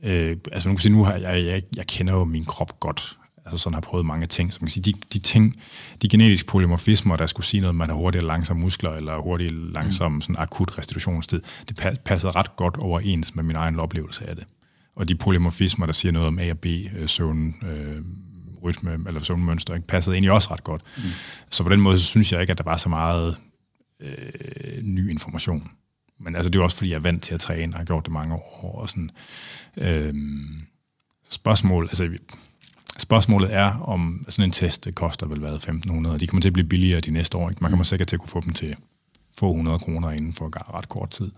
øh, altså nu kan sige, nu har jeg, jeg, jeg kender jo min krop godt. Altså sådan har jeg prøvet mange ting. Så man kan sige, de, de ting, de genetiske polymorfismer, der skulle sige noget, man har hurtigt langsomme muskler, eller hurtigt langsom mm. sådan akut restitutionstid, det passede ret godt overens med min egen oplevelse af det. Og de polymorfismer, der siger noget om A og B, øh, søvn, øh, rytme eller søvnmønster, ikke, passede egentlig også ret godt. Mm. Så på den måde, så synes jeg ikke, at der var så meget øh, ny information. Men altså, det er jo også, fordi jeg er vant til at træne, og har gjort det mange år. Og sådan. Øhm, spørgsmål, altså, spørgsmålet er, om sådan en test det koster vel hvad, femten hundrede, og de kommer til at blive billigere de næste år. Ikke? Man kommer sikkert til at kunne få dem til få hundrede kroner inden for ret kort tid.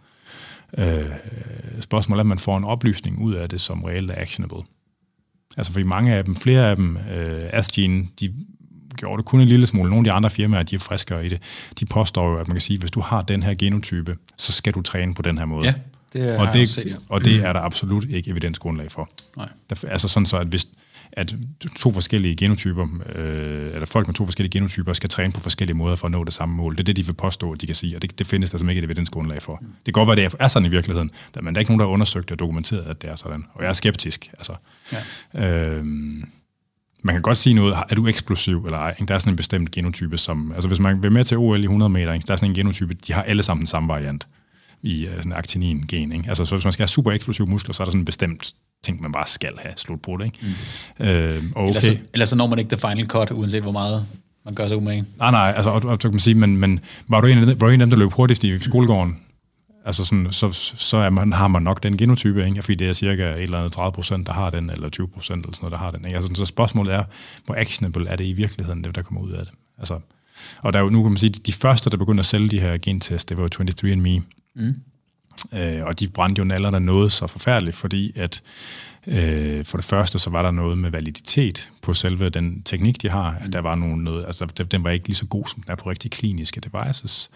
Øh, spørgsmålet er, om man får en oplysning ud af det, som reelt er actionable. Altså, fordi mange af dem, flere af dem, øh, Asgene, de gjorde det kun en lille smule. Nogle af de andre firmaer, de er friskere i det. De påstår jo, at man kan sige, at hvis du har den her genotype, så skal du træne på den her måde. Ja, det og, det, set, ja. og det er der absolut ikke evidensgrundlag for. Nej. Der, altså sådan så, at hvis at to forskellige genotyper, øh, eller folk med to forskellige genotyper, skal træne på forskellige måder for at nå det samme mål. Det er det, de vil påstå, at de kan sige, og det, det findes der som ikke et evidensgrundlag for. Mm. Det kan godt være, at det er sådan i virkeligheden, men der er ikke nogen, der har undersøgt og dokumenteret, at det er sådan. Og jeg er skeptisk. Altså. Ja. Øh, Man kan godt sige noget, er du eksplosiv eller ej? Der er sådan en bestemt genotype, som... Altså hvis man vil med til O L i hundrede meter, der er sådan en genotype, de har alle sammen den samme variant i sådan en actinin-gen. Altså så hvis man skal have super eksplosive muskler, så er der sådan en bestemt ting, man bare skal have slutbrudt. Mm. Øh, okay. Ellers, så, ellers så når man ikke the final cut, uanset hvor meget man gør sig umage. Nej, nej, altså og, og, kan man sige, men, men var du en af dem, der løb hurtigst i skolegården? Altså sådan, så, så er man, har man nok den genotype, ikke? Fordi det er cirka et eller andet tredive procent, der har den, eller tyve procent, eller sådan noget, der har den. Ikke? Altså sådan, så spørgsmålet er, hvor actionable er det i virkeligheden, det der kommer ud af det? Altså, og der er jo, nu kan man sige, de første, der begyndte at sælge de her gentest, det var jo twenty-three and me. Mm. Øh, og de brændte jo nallerne noget så forfærdeligt, fordi at øh, for det første, så var der noget med validitet på selve den teknik, de har. Mm. Der var nogen, noget, altså, den var ikke lige så god, som den er på rigtig kliniske devices.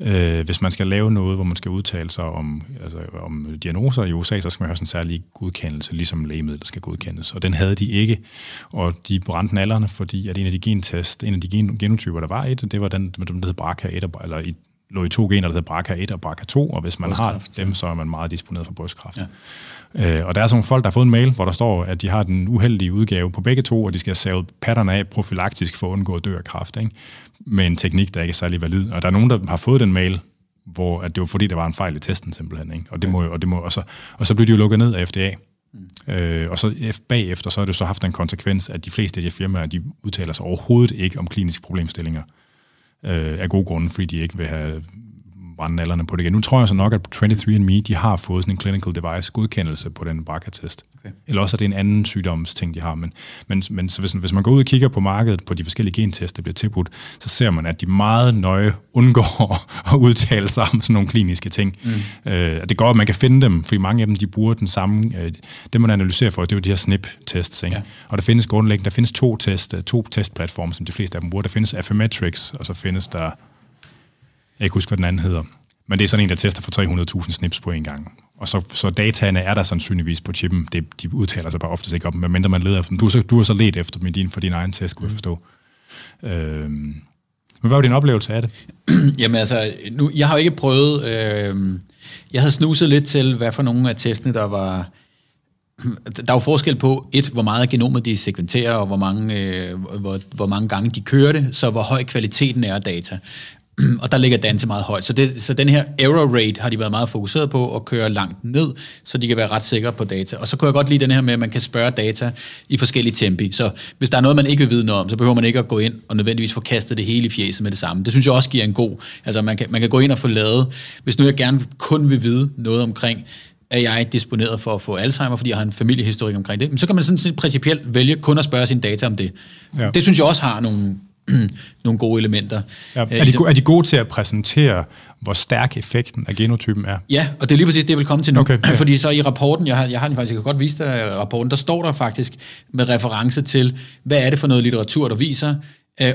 Øh, hvis man skal lave noget, hvor man skal udtale sig om, altså, om diagnoser i U S A, så skal man have sådan en særlig godkendelse, ligesom lægemidler skal godkendes. Og den havde de ikke, og de brændte nallerne, fordi at en af de gentest, en af de gen- genotyper, der var et, det var den, der hedder B R C A one, eller et lå i to gener, der hedder B R C A one og B R C A two, og hvis man har dem, så er man meget disponeret for brystkræft. Ja. Øh, og der er sådan nogle folk, der har fået en mail, hvor der står, at de har den uheldige udgave på begge to, og de skal have savet patterne af profylaktisk for at undgå at dø af kræft, ikke? Med en teknik, der ikke er særlig valid. Og der er nogen, der har fået den mail, hvor at det var fordi, der var en fejl i testen simpelthen. Ikke? Og, det må, og, det må, og, så, og så blev de jo lukket ned af F D A. Mm. Øh, og så bagefter, så har det så haft en konsekvens, at de fleste af de firmaer, de udtaler sig overhovedet ikke om kliniske problemstillinger. Øh, af gode grunde, fordi de ikke vil have brandnallerne på det igen. Nu tror jeg så nok, at twenty-three and me, de har fået sådan en clinical device godkendelse på den B R C A test. Okay. Eller også er det en anden sygdomsting, de har. Men, men, men så hvis, hvis man går ud og kigger på markedet på de forskellige gentester, der bliver tilbudt, så ser man, at de meget nøje undgår at udtale sig om sådan nogle kliniske ting. Mm. Øh, det går, at man kan finde dem, fordi mange af dem, de bruger den samme... Øh, det, man analyserer for, det er jo de her S N P tests. Ja. Og der findes grundlæggende, der findes to test, to testplatforme, som de fleste af dem bruger. Der findes Affymetrix, og så findes der... Jeg kan ikke huske, hvad den anden hedder. Men det er sådan en, der tester for tre hundrede tusind snips på en gang. Og så, så dataene er der sandsynligvis på chippen. Det, de udtaler sig bare oftest ikke om, medmindre man leder efter dem. Du, så, du har så let efter dem din, for din egen test, kunne jeg forstå. Øhm. Men hvad var din oplevelse af det? Jamen altså, nu, jeg har jo ikke prøvet... Øh, jeg havde snuset lidt til, hvad for nogle af testene, der var... Der er jo forskel på, et, hvor meget af genomet de sekventerer, og hvor mange, øh, hvor, hvor mange gange de kører det, så hvor høj kvaliteten er af data. Og der ligger Dante meget højt. Så, det, så den her error rate har de været meget fokuseret på at køre langt ned, så de kan være ret sikre på data. Og så kunne jeg godt lide den her med, at man kan spørge data i forskellige tempi. Så hvis der er noget, man ikke vil vide noget om, så behøver man ikke at gå ind og nødvendigvis få kastet det hele i fjeset med det samme. Det synes jeg også giver en god... Altså man kan, man kan gå ind og få lavet... Hvis nu jeg gerne kun vil vide noget omkring... er jeg disponeret for at få Alzheimer, fordi jeg har en familiehistorik omkring det, men så kan man sådan set principielt vælge kun at spørge sine data om det. Ja. Det synes jeg også har nogle, nogle gode elementer. Ja. Er, de gode, er de gode til at præsentere, hvor stærk effekten af genotypen er? Ja, og det er lige præcis det, jeg vil komme til nu. Okay, ja. Fordi så i rapporten, jeg har, jeg har den faktisk, jeg kan godt vise dig rapporten, der står der faktisk med reference til, hvad er det for noget litteratur, der viser,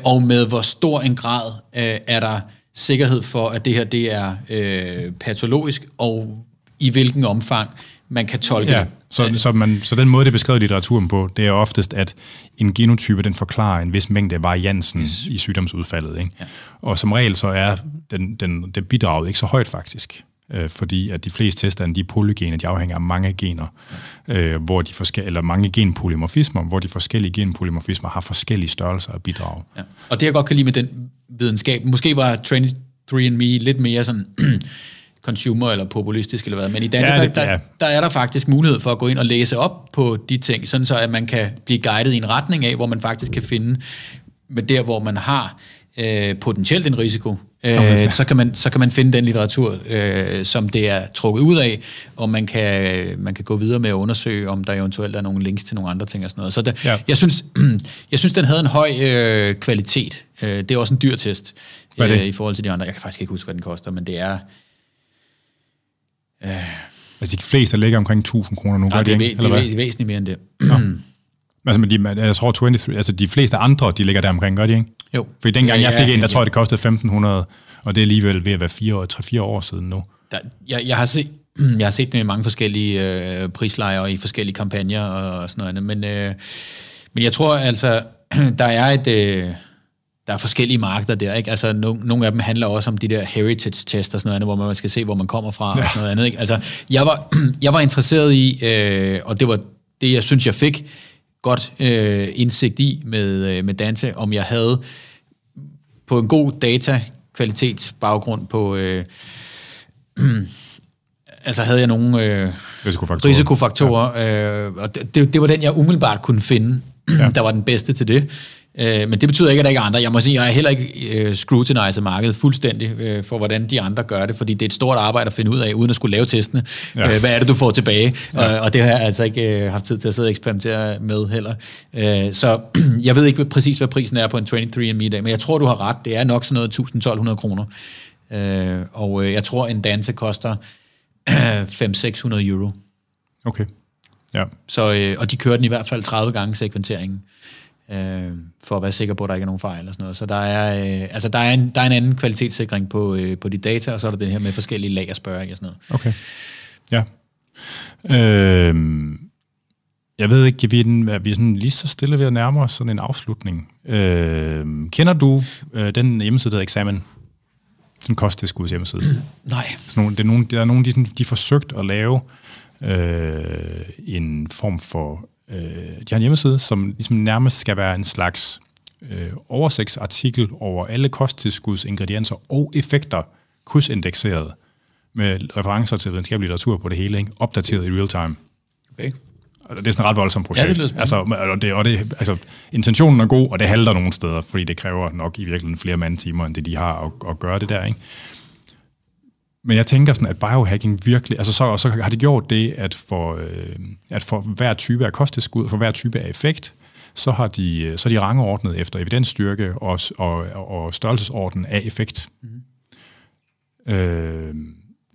og med hvor stor en grad er der sikkerhed for, at det her det er øh, patologisk, og i hvilken omfang man kan tolke. Ja, så, så, man, så den måde, det er beskrevet i litteraturen på, det er oftest, at en genotype, den forklarer en vis mængde af variansen yes. i sygdomsudfaldet. Ikke? Ja. Og som regel, så er den, den, det bidraget ikke så højt faktisk, øh, fordi at de fleste testerne, de er polygene, de afhænger af mange gener, ja. øh, hvor de forske- eller mange genpolymorfismer, hvor de forskellige genpolymorfismer har forskellige størrelser af bidrag. Ja. Og det, jeg godt kan lide med den videnskab, måske var twenty-three and me lidt mere sådan... consumer eller populistisk eller hvad, men i Danmark, ja, det, ja. der, der er der faktisk mulighed for at gå ind og læse op på de ting, sådan så at man kan blive guidet i en retning af, hvor man faktisk kan finde med der, hvor man har øh, potentielt en risiko, øh, så, kan man, så kan man finde den litteratur, øh, som det er trukket ud af, og man kan, man kan gå videre med at undersøge, om der eventuelt er nogle links til nogle andre ting og sådan noget. Så der, ja. jeg, synes, jeg synes, den havde en høj øh, kvalitet. Det er også en dyr test øh, i forhold til de andre. Jeg kan faktisk ikke huske, hvad den koster, men det er... Øh, altså de fleste ligger omkring tusind kroner nu. Nej, det er, det, ikke, det, er, det er væsentligt mere end det. Ja. Altså, men de, jeg tror, toogtyve, altså de fleste andre, de ligger der omkring, gør de ikke? Jo. For dengang ja, jeg fik ja, en, der ja. tror jeg, det kostede femten hundrede, og det er alligevel ved at være tre til fire år siden nu. Der, jeg, jeg, har set, jeg har set det i mange forskellige øh, prislejre i forskellige kampagner og sådan noget andet, men, øh, men jeg tror altså, der er et... Øh, Der er forskellige markeder der, ikke? Altså, no, nogle af dem handler også om de der heritage-tester og sådan noget andet, hvor man skal se, hvor man kommer fra og sådan noget andet, ikke? Altså, jeg var, jeg var interesseret i, øh, og det var det, jeg synes, jeg fik godt øh, indsigt i med, øh, med Dante, om jeg havde på en god data-kvalitetsbaggrund på... Øh, øh, altså havde jeg nogle øh, risikofaktorer, risikofaktorer ja. øh, og det, det var den, jeg umiddelbart kunne finde, ja. der var den bedste til det. Men det betyder ikke, at der ikke er andre. Jeg må sige, jeg har heller ikke scrutinizet markedet fuldstændig for, hvordan de andre gør det, fordi det er et stort arbejde at finde ud af, uden at skulle lave testene. Ja. Hvad er det, du får tilbage? Ja. Og det har jeg altså ikke haft tid til at sidde og eksperimentere med heller. Så jeg ved ikke præcis, hvad prisen er på en twenty-three and me i dag, men jeg tror, du har ret. Det er nok sådan noget tolv hundrede kroner. Og jeg tror, en danse koster fem til seks hundrede euro. Okay, ja. Så, og de kører den i hvert fald tredive gange sekventeringen. Øh, for at være sikker på, at der ikke er nogen fejl eller sådan noget. Så der er, øh, altså der er, en, der er en anden kvalitetssikring på, øh, på de data, og så er der den her med forskellige lag og spørg og sådan noget. Okay, ja. Øh, jeg ved ikke, vi er, vi er sådan lige så stille ved at nærme os sådan en afslutning. Øh, kender du øh, den hjemmeside, der hedder Examen? Den kosttilskuds hjemmeside. Nej. Nogle, det er nogle, der er nogle, de, sådan, de forsøgt at lave øh, en form for... De har en hjemmeside, som ligesom nærmest skal være en slags øh, oversigtsartikel over alle kosttilskuds ingredienser og effekter, krydsindekseret, med referencer til videnskabelig litteratur på det hele, ikke? Opdateret i real time. Okay. Og det er sådan et ret voldsomt projekt. Ja, det altså, og det, og det, altså, intentionen er god, og det halter nogle steder, fordi det kræver nok i virkeligheden flere mandtimer, end det de har at, at gøre det der, ikke? Men jeg tænker sådan, at biohacking virkelig... Altså så, og så har det gjort det, at for, øh, at for hver type af kosttilskud, for hver type af effekt, så har de, så de rangordnet efter evidensstyrke og, og, og størrelsesorden af effekt. Mm. Øh,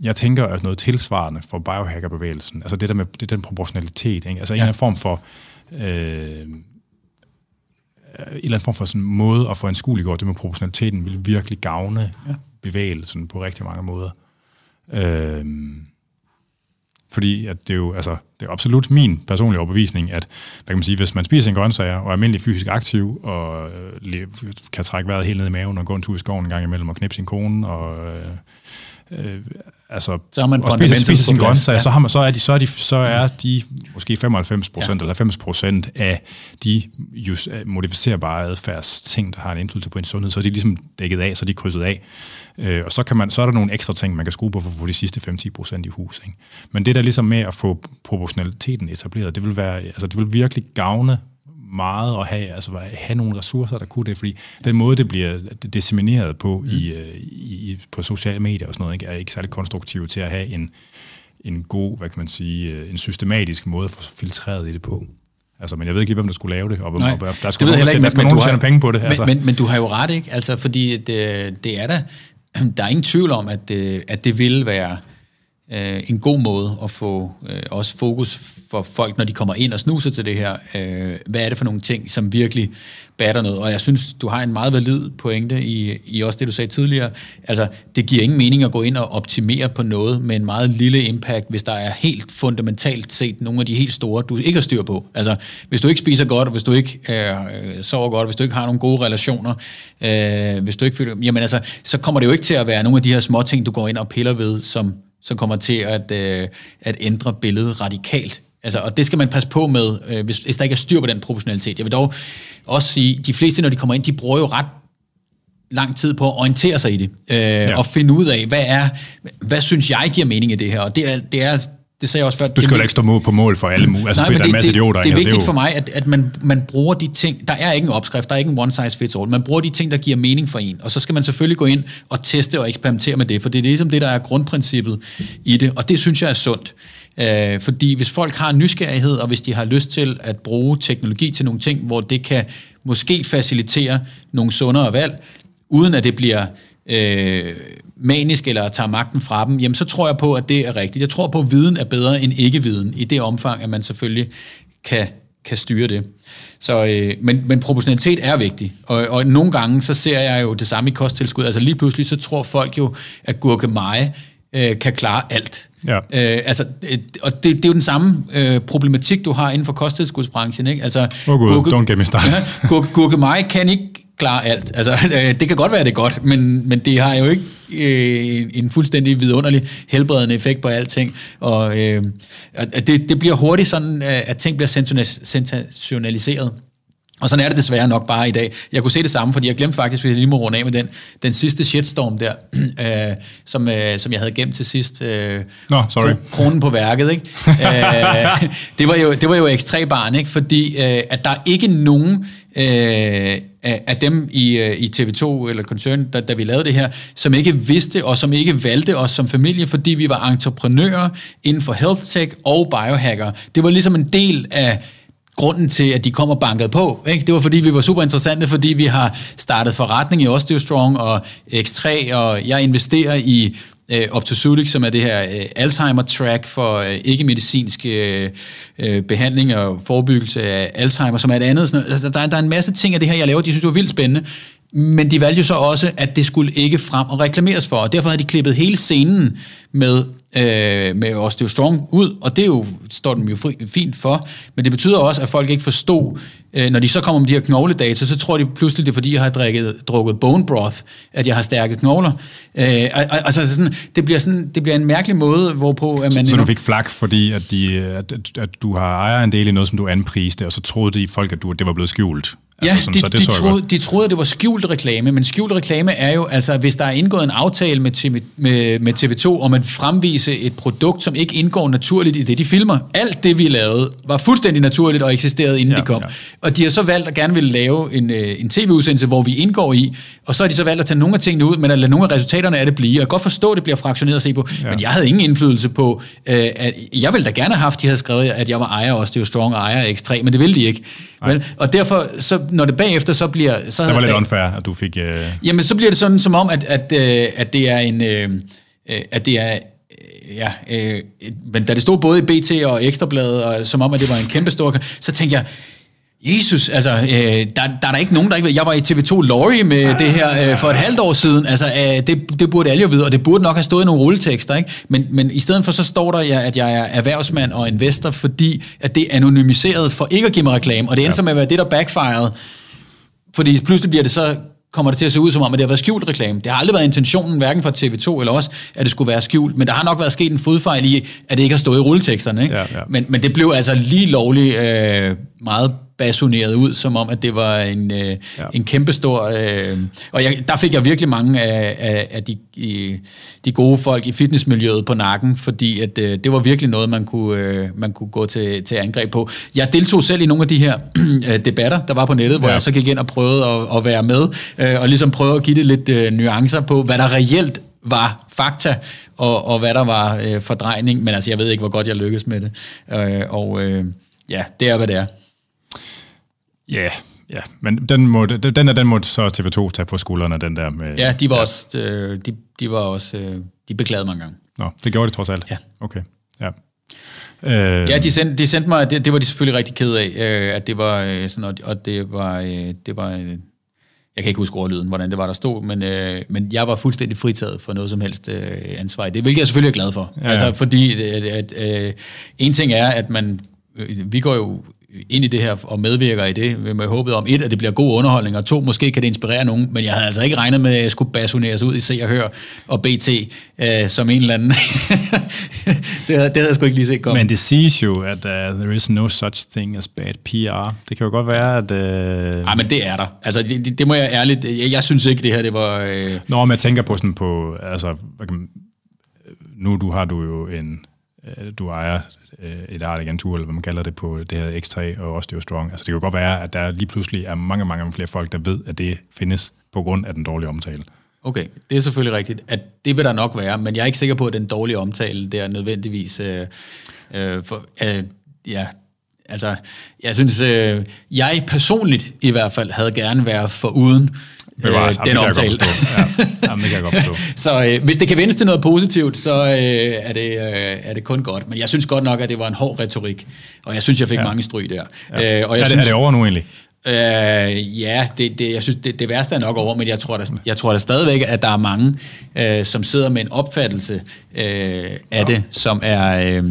jeg tænker, at noget tilsvarende for biohackerbevægelsen, altså det der med det, den proportionalitet, ikke? Altså ja. en eller anden form for... Øh, en eller anden form for sådan en måde at få anskueliggøre det med proportionaliteten, vil virkelig gavne ja. bevægelsen på rigtig mange måder. Øhm, fordi at det er jo altså det er absolut min personlige overbevisning, at der kan man sige, hvis man spiser en grøntsager og er almindelig fysisk aktiv og øh, kan trække vejret helt ned i maven og gå en tur i skoven en gang imellem og knipse sin kone og øh, øh, altså så man og spiser, spiser sin grøntsager, ja. så har man så er de så er de så er de måske femoghalvfems procent ja. eller halvfems procent af de just modificerbare adfærdsting, der har en indflydelse på ens sundhed, så er de ligesom dækket af, så er de krydset af. Øh, og så kan man så er der nogle ekstra ting, man kan skrue på for at få de sidste fem til ti procent i hus, ikke? Men det der ligesom med at få proportionaliteten etableret, det vil være altså det vil virkelig gavne meget at have, altså have nogle ressourcer, der kunne det, fordi den måde, det bliver dissemineret på, mm. i, i, på sociale medier og sådan noget, ikke, er ikke særlig konstruktivt til at have en, en god, hvad kan man sige, en systematisk måde at få filtreret i det på. Altså, men jeg ved ikke lige, hvem der skulle lave det, og, og, og der skulle nogen, ikke, der skal men, nogen tjene har, penge på det. Altså. Men, men, men du har jo ret, ikke? Altså, fordi det, det er der, der er ingen tvivl om, at det, at det vil være Uh, en god måde at få uh, også fokus for folk, når de kommer ind og snuser til det her. Uh, hvad er det for nogle ting, som virkelig batter noget? Og jeg synes, du har en meget valid pointe i, i også det, du sagde tidligere. Altså, det giver ingen mening at gå ind og optimere på noget med en meget lille impact, hvis der er helt fundamentalt set nogle af de helt store, du ikke har styr på. Altså, hvis du ikke spiser godt, og hvis du ikke uh, sover godt, hvis du ikke har nogle gode relationer, uh, hvis du ikke føler... Jamen altså, så kommer det jo ikke til at være nogle af de her små ting, du går ind og piller ved, som... som kommer til at, øh, at ændre billedet radikalt. Altså, og det skal man passe på med, øh, hvis, hvis der ikke er styr på den proportionalitet. Jeg vil dog også sige, de fleste, når de kommer ind, de bruger jo ret lang tid på at orientere sig i det, øh, ja. og finde ud af, hvad, er, hvad synes jeg giver mening i det her. Og det er, det er det sagde jeg også før. Du skal jo ikke stå mod på mål for alle mulige. Altså, nej, fordi der det, er masser af idioter. Det er vigtigt det er jo... for mig, at, at man, man bruger de ting. Der er ikke en opskrift, der er ikke en one size fits all. Man bruger de ting, der giver mening for en. Og så skal man selvfølgelig gå ind og teste og eksperimentere med det, for det er ligesom det, der er grundprincippet i det. Og det synes jeg er sundt. Øh, fordi hvis folk har nysgerrighed, og hvis de har lyst til at bruge teknologi til nogle ting, hvor det kan måske facilitere nogle sundere valg, uden at det bliver... Øh, manisk eller tager magten fra dem, jamen så tror jeg på, at det er rigtigt. Jeg tror på, at viden er bedre end ikke-viden, i det omfang, at man selvfølgelig kan, kan styre det. Så, øh, men, men proportionalitet er vigtig, og, og nogle gange, så ser jeg jo det samme i kosttilskud. Altså lige pludselig, så tror folk jo, at gurkemeje øh, kan klare alt. Ja. Øh, altså, øh, og det, det er jo den samme øh, problematik, du har inden for kosttilskudsbranchen, ikke? Altså, oh God, gurke, don't get me started. Ja, gurke, gurkemeje kan ikke klar alt. Altså, øh, det kan godt være, det er godt, men, men det har jo ikke øh, en fuldstændig vidunderlig helbredende effekt på alting. Og øh, at det, det bliver hurtigt sådan, at ting bliver sensationaliseret. Og sådan er det desværre nok bare i dag. Jeg kunne se det samme, fordi jeg glemte faktisk, hvis jeg lige må runde af med den, den sidste shitstorm der, øh, som, øh, som jeg havde gemt til sidst. Øh, Nå, sorry. Kronen på værket, ikke? øh, det var jo, det var jo X tre-baren, ikke? Fordi øh, at der ikke er nogen øh, af dem i, i T V to eller Concern, da, da vi lavede det her, som ikke vidste og som ikke valgte os som familie, fordi vi var entreprenører inden for health tech og biohacker. Det var ligesom en del af grunden til, at de kom og bankede på, ikke? Det var fordi, vi var super interessante, fordi vi har startet forretning i Osteo Strong og X tre, og jeg investerer i øh, Optosolic, som er det her øh, Alzheimer-track for øh, ikke-medicinsk øh, øh, behandling og forebyggelse af Alzheimer, som er et andet. Sådan, altså, der, der er en masse ting af det her, jeg laver, de synes, det var vildt spændende, men de valgte jo så også, at det skulle ikke frem og reklameres for, og derfor havde de klippet hele scenen med Øh, med Osteo Strong ud, og det jo, står dem jo fint for, men det betyder også, at folk ikke forstod, øh, når de så kommer med de her knogledata, så tror de pludselig, det er fordi, jeg har drikket, drukket bone broth, at jeg har stærke knogler. Øh, altså sådan, det, bliver sådan, det bliver en mærkelig måde, hvorpå at man... Så, så du fik flak, fordi at, de, at, at du har ejerandel i noget, som du anpriste, og så troede de folk, at du, det var blevet skjult. Ja, altså, de, så det de, troede, de troede, at det var skjult reklame, men skjult reklame er jo, altså hvis der er indgået en aftale med, med, med T V to om at fremvise et produkt, som ikke indgår naturligt i det, de filmer. Alt det, vi lavede, var fuldstændig naturligt og eksisterede, inden ja, det kom. Ja. Og de har så valgt at gerne ville lave en, en tv-udsendelse, hvor vi indgår i, og så har de så valgt at tage nogle af tingene ud, men at lade nogle af resultaterne af det blive. Jeg kan godt forstå, at det bliver fraktioneret at se på, ja. Men jeg havde ingen indflydelse på, øh, at jeg ville da gerne have haft, de havde skrevet, at jeg var ejer også, det var Strong og ejer X tre, men det ville de ikke. Vel? Og derfor, så, når det bagefter så bliver... Så det var lidt unfair, at du fik... Øh... Jamen, så bliver det sådan, som om, at, at, øh, at det er en... Øh, at det er... Ja, øh, men da det stod både i B T og Ekstra Bladet, og som om, at det var en kæmpe stor... Så tænkte jeg... Jesus, altså, øh, der, der er der ikke nogen, der ikke ved. Jeg var i T V to Lorry med det her øh, for et halvt år siden. Altså, øh, det, det burde alle jo vide, og det burde nok have stået i nogle rulletekster, ikke? Men, men i stedet for, så står der, ja, at jeg er erhvervsmand og investor, fordi at det er anonymiseret for ikke at give mig reklame, og det ender så med at være det, der backfired. Fordi pludselig bliver det så... kommer det til at se ud som om, at det har været skjult reklame. Det har aldrig været intentionen, hverken fra T V to eller os, at det skulle være skjult, men der har nok været sket en fodfejl i, at det ikke har stået i rulleteksterne. Ikke? Ja, ja. Men, men det blev altså lige lovligt øh, meget basuneret ud, som om, at det var en, øh, ja. en kæmpestor... Øh, og jeg, der fik jeg virkelig mange af, af, af de, i, de gode folk i fitnessmiljøet på nakken, fordi at, øh, det var virkelig noget, man kunne, øh, man kunne gå til, til angreb på. Jeg deltog selv i nogle af de her øh, debatter, der var på nettet, hvor ja. jeg så gik ind og prøvede at, at være med, øh, og ligesom prøvede at give det lidt øh, nuancer på, hvad der reelt var fakta, og, og hvad der var øh, fordrejning. Men altså, jeg ved ikke, hvor godt jeg lykkedes med det. Øh, og øh, ja, det er, hvad det er. Ja, yeah, yeah. Men den må, den, den må så T V to tage på skuldrene, den der med... Ja, de var ja. også... De, de, var også, de beklagede mig engang. Nå, det gjorde de trods alt? Ja. Okay, ja. Øh... Ja, de sendte, de sendte mig... Det, det var de selvfølgelig rigtig ked af, at det var sådan... Og det var... Det var jeg kan ikke huske ordlyden, hvordan det var, der stod, men, men jeg var fuldstændig fritaget for noget som helst ansvar i det, hvilket jeg selvfølgelig er glad for. Ja, ja. Altså, fordi... At, at, at, en ting er, at man... Vi går jo... ind i det her og medvirker i det, med håbet om, et, at det bliver god underholdning, og to, måske kan det inspirere nogen, men jeg havde altså ikke regnet med, at jeg skulle basuneres ud i Se og Hør og B T øh, som en eller anden. det, havde, det havde jeg sgu ikke lige set komme. Men det siges jo, at uh, there is no such thing as bad P R. Det kan jo godt være, at... Nej, uh... men det er der. Altså, det, det må jeg ærligt... Jeg, jeg synes ikke, det her, det var... Øh... Nå, men jeg tænker på sådan på... Altså, nu du har du jo en... du ejer et artigentur, eller hvad man kalder det på det her X tre og Osteo Strong. Altså det kan godt være, at der lige pludselig er mange, mange flere folk, der ved, at det findes på grund af den dårlige omtale. Okay, det er selvfølgelig rigtigt, at det vil der nok være, men jeg er ikke sikker på, at den dårlige omtale, det er nødvendigvis... Øh, øh, for, øh, ja, altså, jeg synes, øh, jeg personligt i hvert fald havde gerne været foruden øh, den Jamen, det omtale. Ja. Jamen, det kan jeg godt forstå. Så øh, hvis det kan vendes til noget positivt, så øh, er, det, øh, er det kun godt. Men jeg synes godt nok, at det var en hård retorik, og jeg synes, jeg fik ja. mange stryg der. Ja. Øh, og jeg er, det, synes, er det over nu egentlig? Øh, ja, det, det, jeg synes, det, det værste er nok over, men jeg tror, der, jeg tror der stadigvæk, at der er mange, øh, som sidder med en opfattelse øh, af ja. det, som er... Øh,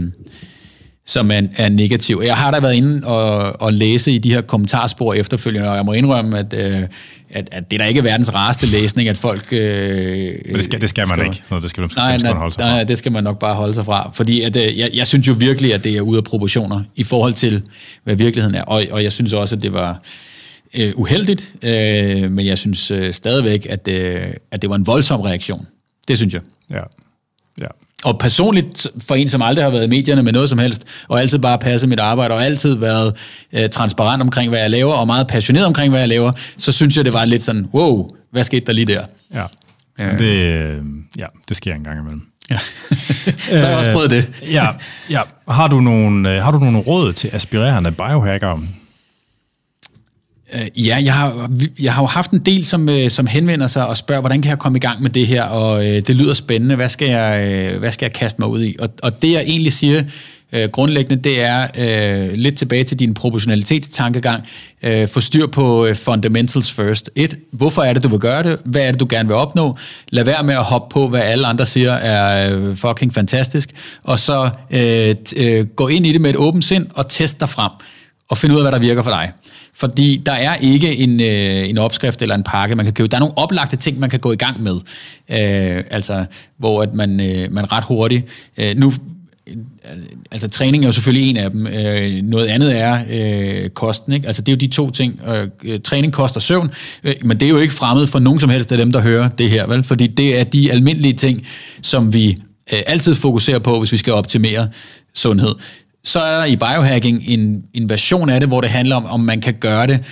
som er, er negativ. Jeg har da været inde og, og læse i de her kommentarspor efterfølgende, og jeg må indrømme, at, øh, at, at det der ikke er verdens rareste læsning, at folk... Øh, Men det skal, det skal man skal, ikke. Nå, det skal, nej, dem skal man holde sig nej, fra. Nej, det skal man nok bare holde sig fra. Fordi at, øh, jeg, jeg synes jo virkelig, at det er ude af proportioner i forhold til, hvad virkeligheden er. Og, og jeg synes også, at det var... Øh, uheldigt, øh, men jeg synes øh, stadigvæk, at, øh, at det var en voldsom reaktion. Det synes jeg. Ja, ja. Og personligt, for en som aldrig har været i medierne med noget som helst, og altid bare passet mit arbejde, og altid været øh, transparent omkring, hvad jeg laver, og meget passioneret omkring, hvad jeg laver, så synes jeg, det var lidt sådan, wow, hvad skete der lige der? Ja, øh. det, ja det sker en gang imellem. Ja. Så har jeg også prøvet det. ja, ja. Har du nogle, har du nogle råd til aspirerende biohackere? Ja, jeg har, jeg har jo haft en del, som, som henvender sig og spørger, hvordan kan jeg komme i gang med det her, og øh, det lyder spændende, hvad skal jeg, øh, hvad skal jeg kaste mig ud i? Og, og det, jeg egentlig siger øh, grundlæggende, det er øh, lidt tilbage til din proportionalitetstankegang. Øh, få styr på øh, fundamentals first. Et, hvorfor er det, du vil gøre det? Hvad er det, du gerne vil opnå? Lad være med at hoppe på, hvad alle andre siger er øh, fucking fantastisk, og så øh, t- øh, gå ind i det med et åbent sind og test dig frem, og finde ud af, hvad der virker for dig. Fordi der er ikke en, øh, en opskrift eller en pakke, man kan købe. Der er nogle oplagte ting, man kan gå i gang med. Øh, altså, hvor at man, øh, man ret hurtigt... Øh, nu, øh, altså, træning er jo selvfølgelig en af dem. Øh, noget andet er øh, kosten, ikke? Altså, det er jo de to ting. Øh, træning, kost og søvn. Øh, men det er jo ikke fremmed for nogen som helst af dem, der hører det her, vel? Fordi det er de almindelige ting, som vi øh, altid fokuserer på, hvis vi skal optimere sundhed. Så er der i biohacking en, en version af det, hvor det handler om, om man kan gøre det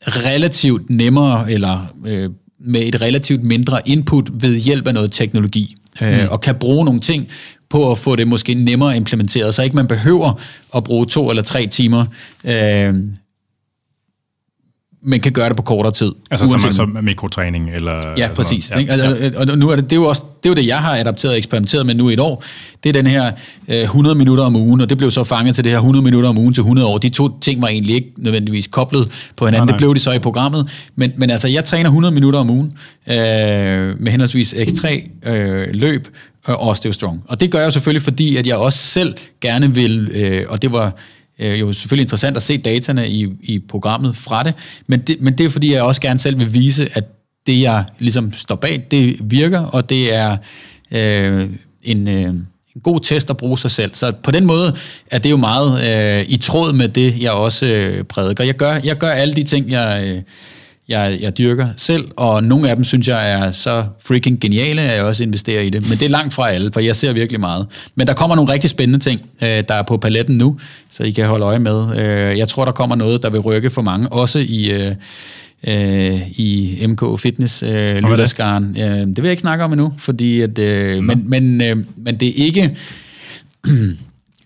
relativt nemmere, eller øh, med et relativt mindre input ved hjælp af noget teknologi, øh, mm. og kan bruge nogle ting på at få det måske nemmere implementeret, så ikke man behøver at bruge to eller tre timer, øh, men kan gøre det på kortere tid. Altså uanset... som altså mikrotræning? Eller, ja, præcis. Ja. Altså, og nu er det, det, er jo også, det er jo det, jeg har adapteret og eksperimenteret med nu i et år. Det er den her øh, hundrede minutter om ugen, og det blev så fanget til det her hundrede minutter om ugen til hundrede år. De to ting var egentlig ikke nødvendigvis koblet på hinanden. Nej, nej. Det blev de så i programmet. Men, men altså, jeg træner hundrede minutter om ugen øh, med henholdsvis X tre øh, løb og Osteo Strong. Og det gør jeg selvfølgelig, fordi at jeg også selv gerne vil, øh, og det var... Øh, jo selvfølgelig interessant at se dataene i, i programmet fra det men, det, men det er fordi, jeg også gerne selv vil vise, at det, jeg ligesom står bag, det virker, og det er øh, en, øh, en god test at bruge sig selv. Så på den måde er det jo meget øh, i tråd med det, jeg også øh, prædiker. Jeg gør, jeg gør alle de ting, jeg... Øh, Jeg, jeg dyrker selv, og nogle af dem synes jeg er så freaking geniale, at jeg også investerer i det. Men det er langt fra alle, for jeg ser virkelig meget. Men der kommer nogle rigtig spændende ting, der er på paletten nu, så I kan holde øje med. Jeg tror, der kommer noget, der vil rykke for mange, også i, i M K Fitness lytterskaren. Det vil jeg ikke snakke om endnu, fordi at, men, men, men det er ikke...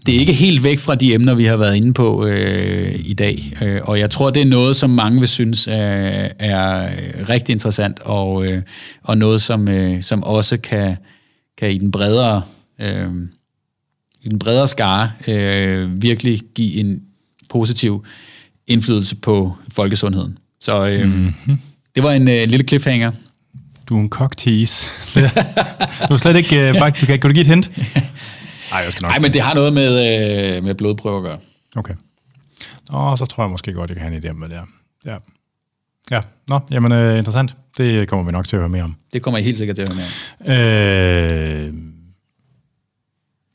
Det er ikke helt væk fra de emner, vi har været inde på øh, i dag, øh, og jeg tror, det er noget, som mange vil synes øh, er rigtig interessant, og, øh, og noget, som, øh, som også kan, kan i den bredere, øh, i den bredere skare øh, virkelig give en positiv indflydelse på folkesundheden. Så øh, mm-hmm. det var en øh, lille cliffhanger. Du er en cocktease. Du er slet ikke... Øh, bare, du kan, kan du give et hint? Nej, jeg skal nok. Ej, men det har noget med, øh, med blodprøver at gøre. Okay. Nå, så tror jeg måske godt, jeg kan have en idé med det her. Ja. Ja, nå, jamen øh, interessant. Det kommer vi nok til at høre mere om. Det kommer I helt sikkert til at høre mere om. Øh,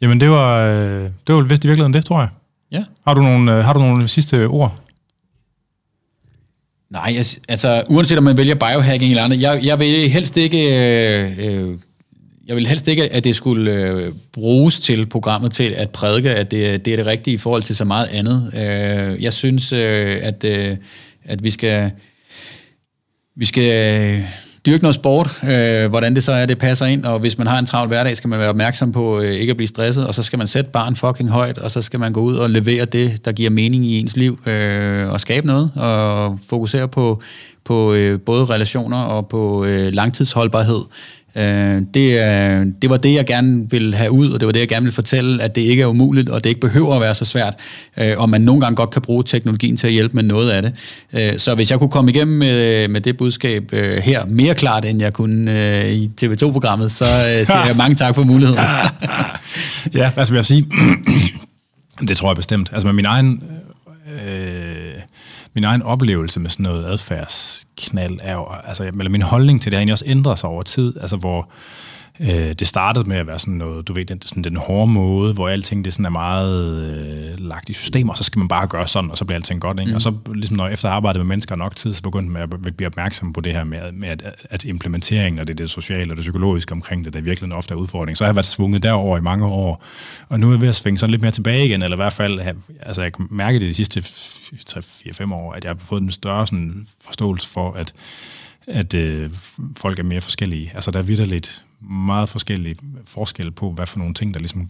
jamen, det var, øh, det var vel vist i virkeligheden det, tror jeg. Ja. Har du nogle, øh, har du nogle sidste ord? Nej, altså uanset om man vælger biohacking eller andet, jeg, jeg vil helst ikke... Øh, øh, jeg vil helst ikke, at det skulle øh, bruges til programmet til at prædike, at det, det er det rigtige i forhold til så meget andet. Øh, jeg synes, øh, at, øh, at vi skal, vi skal øh, dyrke noget sport, øh, hvordan det så er, det passer ind, og hvis man har en travl hverdag, skal man være opmærksom på øh, ikke at blive stresset, og så skal man sætte barn fucking højt, og så skal man gå ud og levere det, der giver mening i ens liv, øh, og skabe noget, og fokusere på, på øh, både relationer og på øh, langtidsholdbarhed. Det, det var det, jeg gerne ville have ud, og det var det, jeg gerne ville fortælle, at det ikke er umuligt, og det ikke behøver at være så svært, og man nogle gange godt kan bruge teknologien til at hjælpe med noget af det. Så hvis jeg kunne komme igennem med, med det budskab her mere klart, end jeg kunne i T V to-programmet, så siger jeg mange tak for muligheden. Ja, hvad skal jeg sige? Det tror jeg bestemt. Altså med min egen, øh, min egen oplevelse med sådan noget adfærds knald er jo, altså, eller min holdning til det har egentlig også ændret sig over tid, altså hvor øh, det startede med at være sådan noget, du ved, den, sådan den hårde måde, hvor alting det sådan er meget øh, lagt i systemer, og så skal man bare gøre sådan, og så bliver alting godt, ikke? Mm. Og så ligesom når jeg efter arbejdet med mennesker nok tid, så begyndte man at blive opmærksom på det her med, med at, at implementeringen og det, det sociale og det psykologiske omkring det, der virkelig ofte er udfordring. Så har jeg været svunget derover i mange år, og nu er jeg ved at svinge sådan lidt mere tilbage igen, eller i hvert fald, have, altså jeg kan mærke det de sidste tre fire fem år, at jeg har fået en større sådan, forståelse for at, at øh, folk er mere forskellige. Altså, der er vitterligt meget forskellige forskelle på, hvad for nogle ting, der ligesom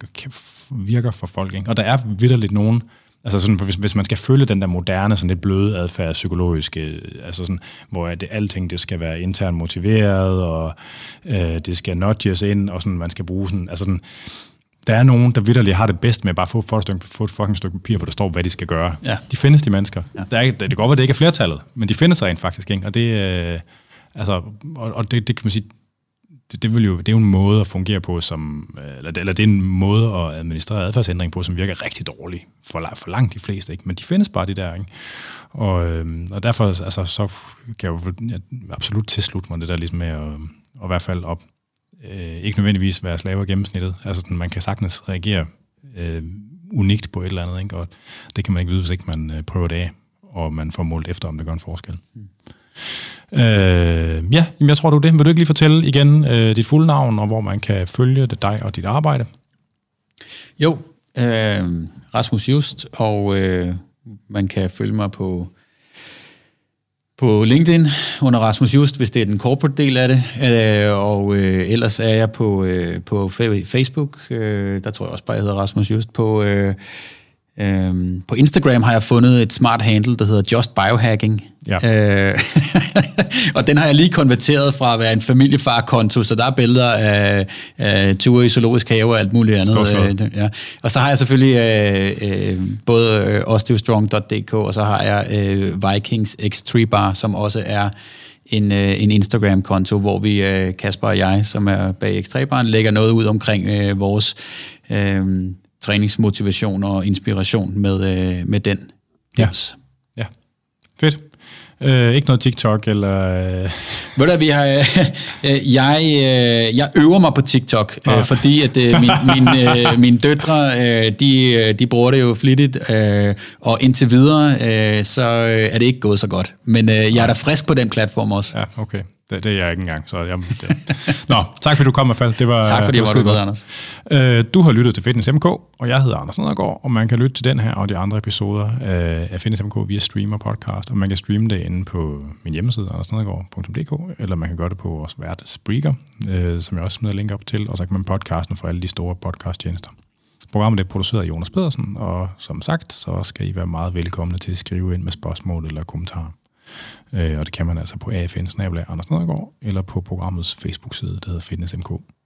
virker for folk, ikke? Og der er vitterligt nogen, altså sådan, hvis, hvis man skal følge den der moderne, sådan lidt bløde adfærd, psykologiske, altså sådan, hvor det, alting, det skal være internt motiveret, og øh, det skal nudges ind, og sådan, man skal bruge sådan, altså sådan, der er nogen, der vitterligt har det bedst med at bare få et, stykke, få et fucking stykke papir, hvor der står, hvad de skal gøre. Ja. De findes, de mennesker. Ja. Der er, det kan godt være, det ikke er flertallet, men de findes rent faktisk, ikke? Og det, øh, altså, og, og det, det kan man sige, det, det, vil jo, det er jo en måde at fungere på, som, eller, eller det er en måde at administrere adfærdsændring på, som virker rigtig dårlig for, for langt de fleste, ikke? Men de findes bare, de der, ikke? Og, øh, og derfor altså, så kan jeg jo absolut tilslutte mig det der ligesom med at, at i hvert fald op. Øh, ikke nødvendigvis være slave af gennemsnittet. Altså, man kan sagtens reagere øh, unikt på et eller andet, ikke? Og det kan man ikke vide, hvis ikke man øh, prøver det af, og man får målt efter, om det gør en forskel. Mm. Øh, ja, jeg tror, du det. Vil du ikke lige fortælle igen øh, dit fulde navn, og hvor man kan følge det, dig og dit arbejde? Jo, øh, Rasmus Just, og øh, man kan følge mig på... på LinkedIn under Rasmus Just, hvis det er den corporate del af det, og øh, ellers er jeg på, øh, på Facebook, øh, der tror jeg også bare, jeg hedder Rasmus Just. På, øh, øh, på Instagram har jeg fundet et smart handle, der hedder Just Biohacking, ja. øh, og den har jeg lige konverteret fra at være en familiefar-konto, så der er billeder af, af ture i zoologisk have og alt muligt andet. Øh, ja. Og så har jeg selvfølgelig øh, øh, både øh, osteo strong punktum d k, og så har jeg øh, Vikings X tre bar, som også er en, øh, en Instagram-konto, hvor vi, øh, Kasper og jeg, som er bag X tre baren, lægger noget ud omkring øh, vores øh, træningsmotivation og inspiration med, øh, med den. Ja. Ja, fedt. Øh, ikke noget TikTok, eller... Ved du, vi har... Øh, jeg, øh, jeg øver mig på TikTok, øh, fordi at øh, min, min, øh, mine døtre, øh, de, de bruger det jo flittigt, øh, og indtil videre, øh, så er det ikke gået så godt. Men øh, jeg er da frisk på den platform også. Ja, okay. Det, det er jeg ikke engang, så jeg... Det. Nå, tak fordi du kom i hvert fald. Det var, tak fordi det var jeg måtte med, Anders. Øh, du har lyttet til Fitness M K, og jeg hedder Anders Neddergaard, og man kan lytte til den her og de andre episoder øh, af Fitness M K via streamer podcast, og man kan streame det inde på min hjemmeside, anders neddergaard punktum d k, eller man kan gøre det på vores vært Spreaker, øh, som jeg også smider link op til, og så kan man podcasten for alle de store podcasttjenester. Programmet er produceret af Jonas Pedersen, og som sagt, så skal I være meget velkomne til at skrive ind med spørgsmål eller kommentarer. Og det kan man altså på a f n bindestreg anders neddergaard eller på programmets Facebook-side, der hedder Fitness M K.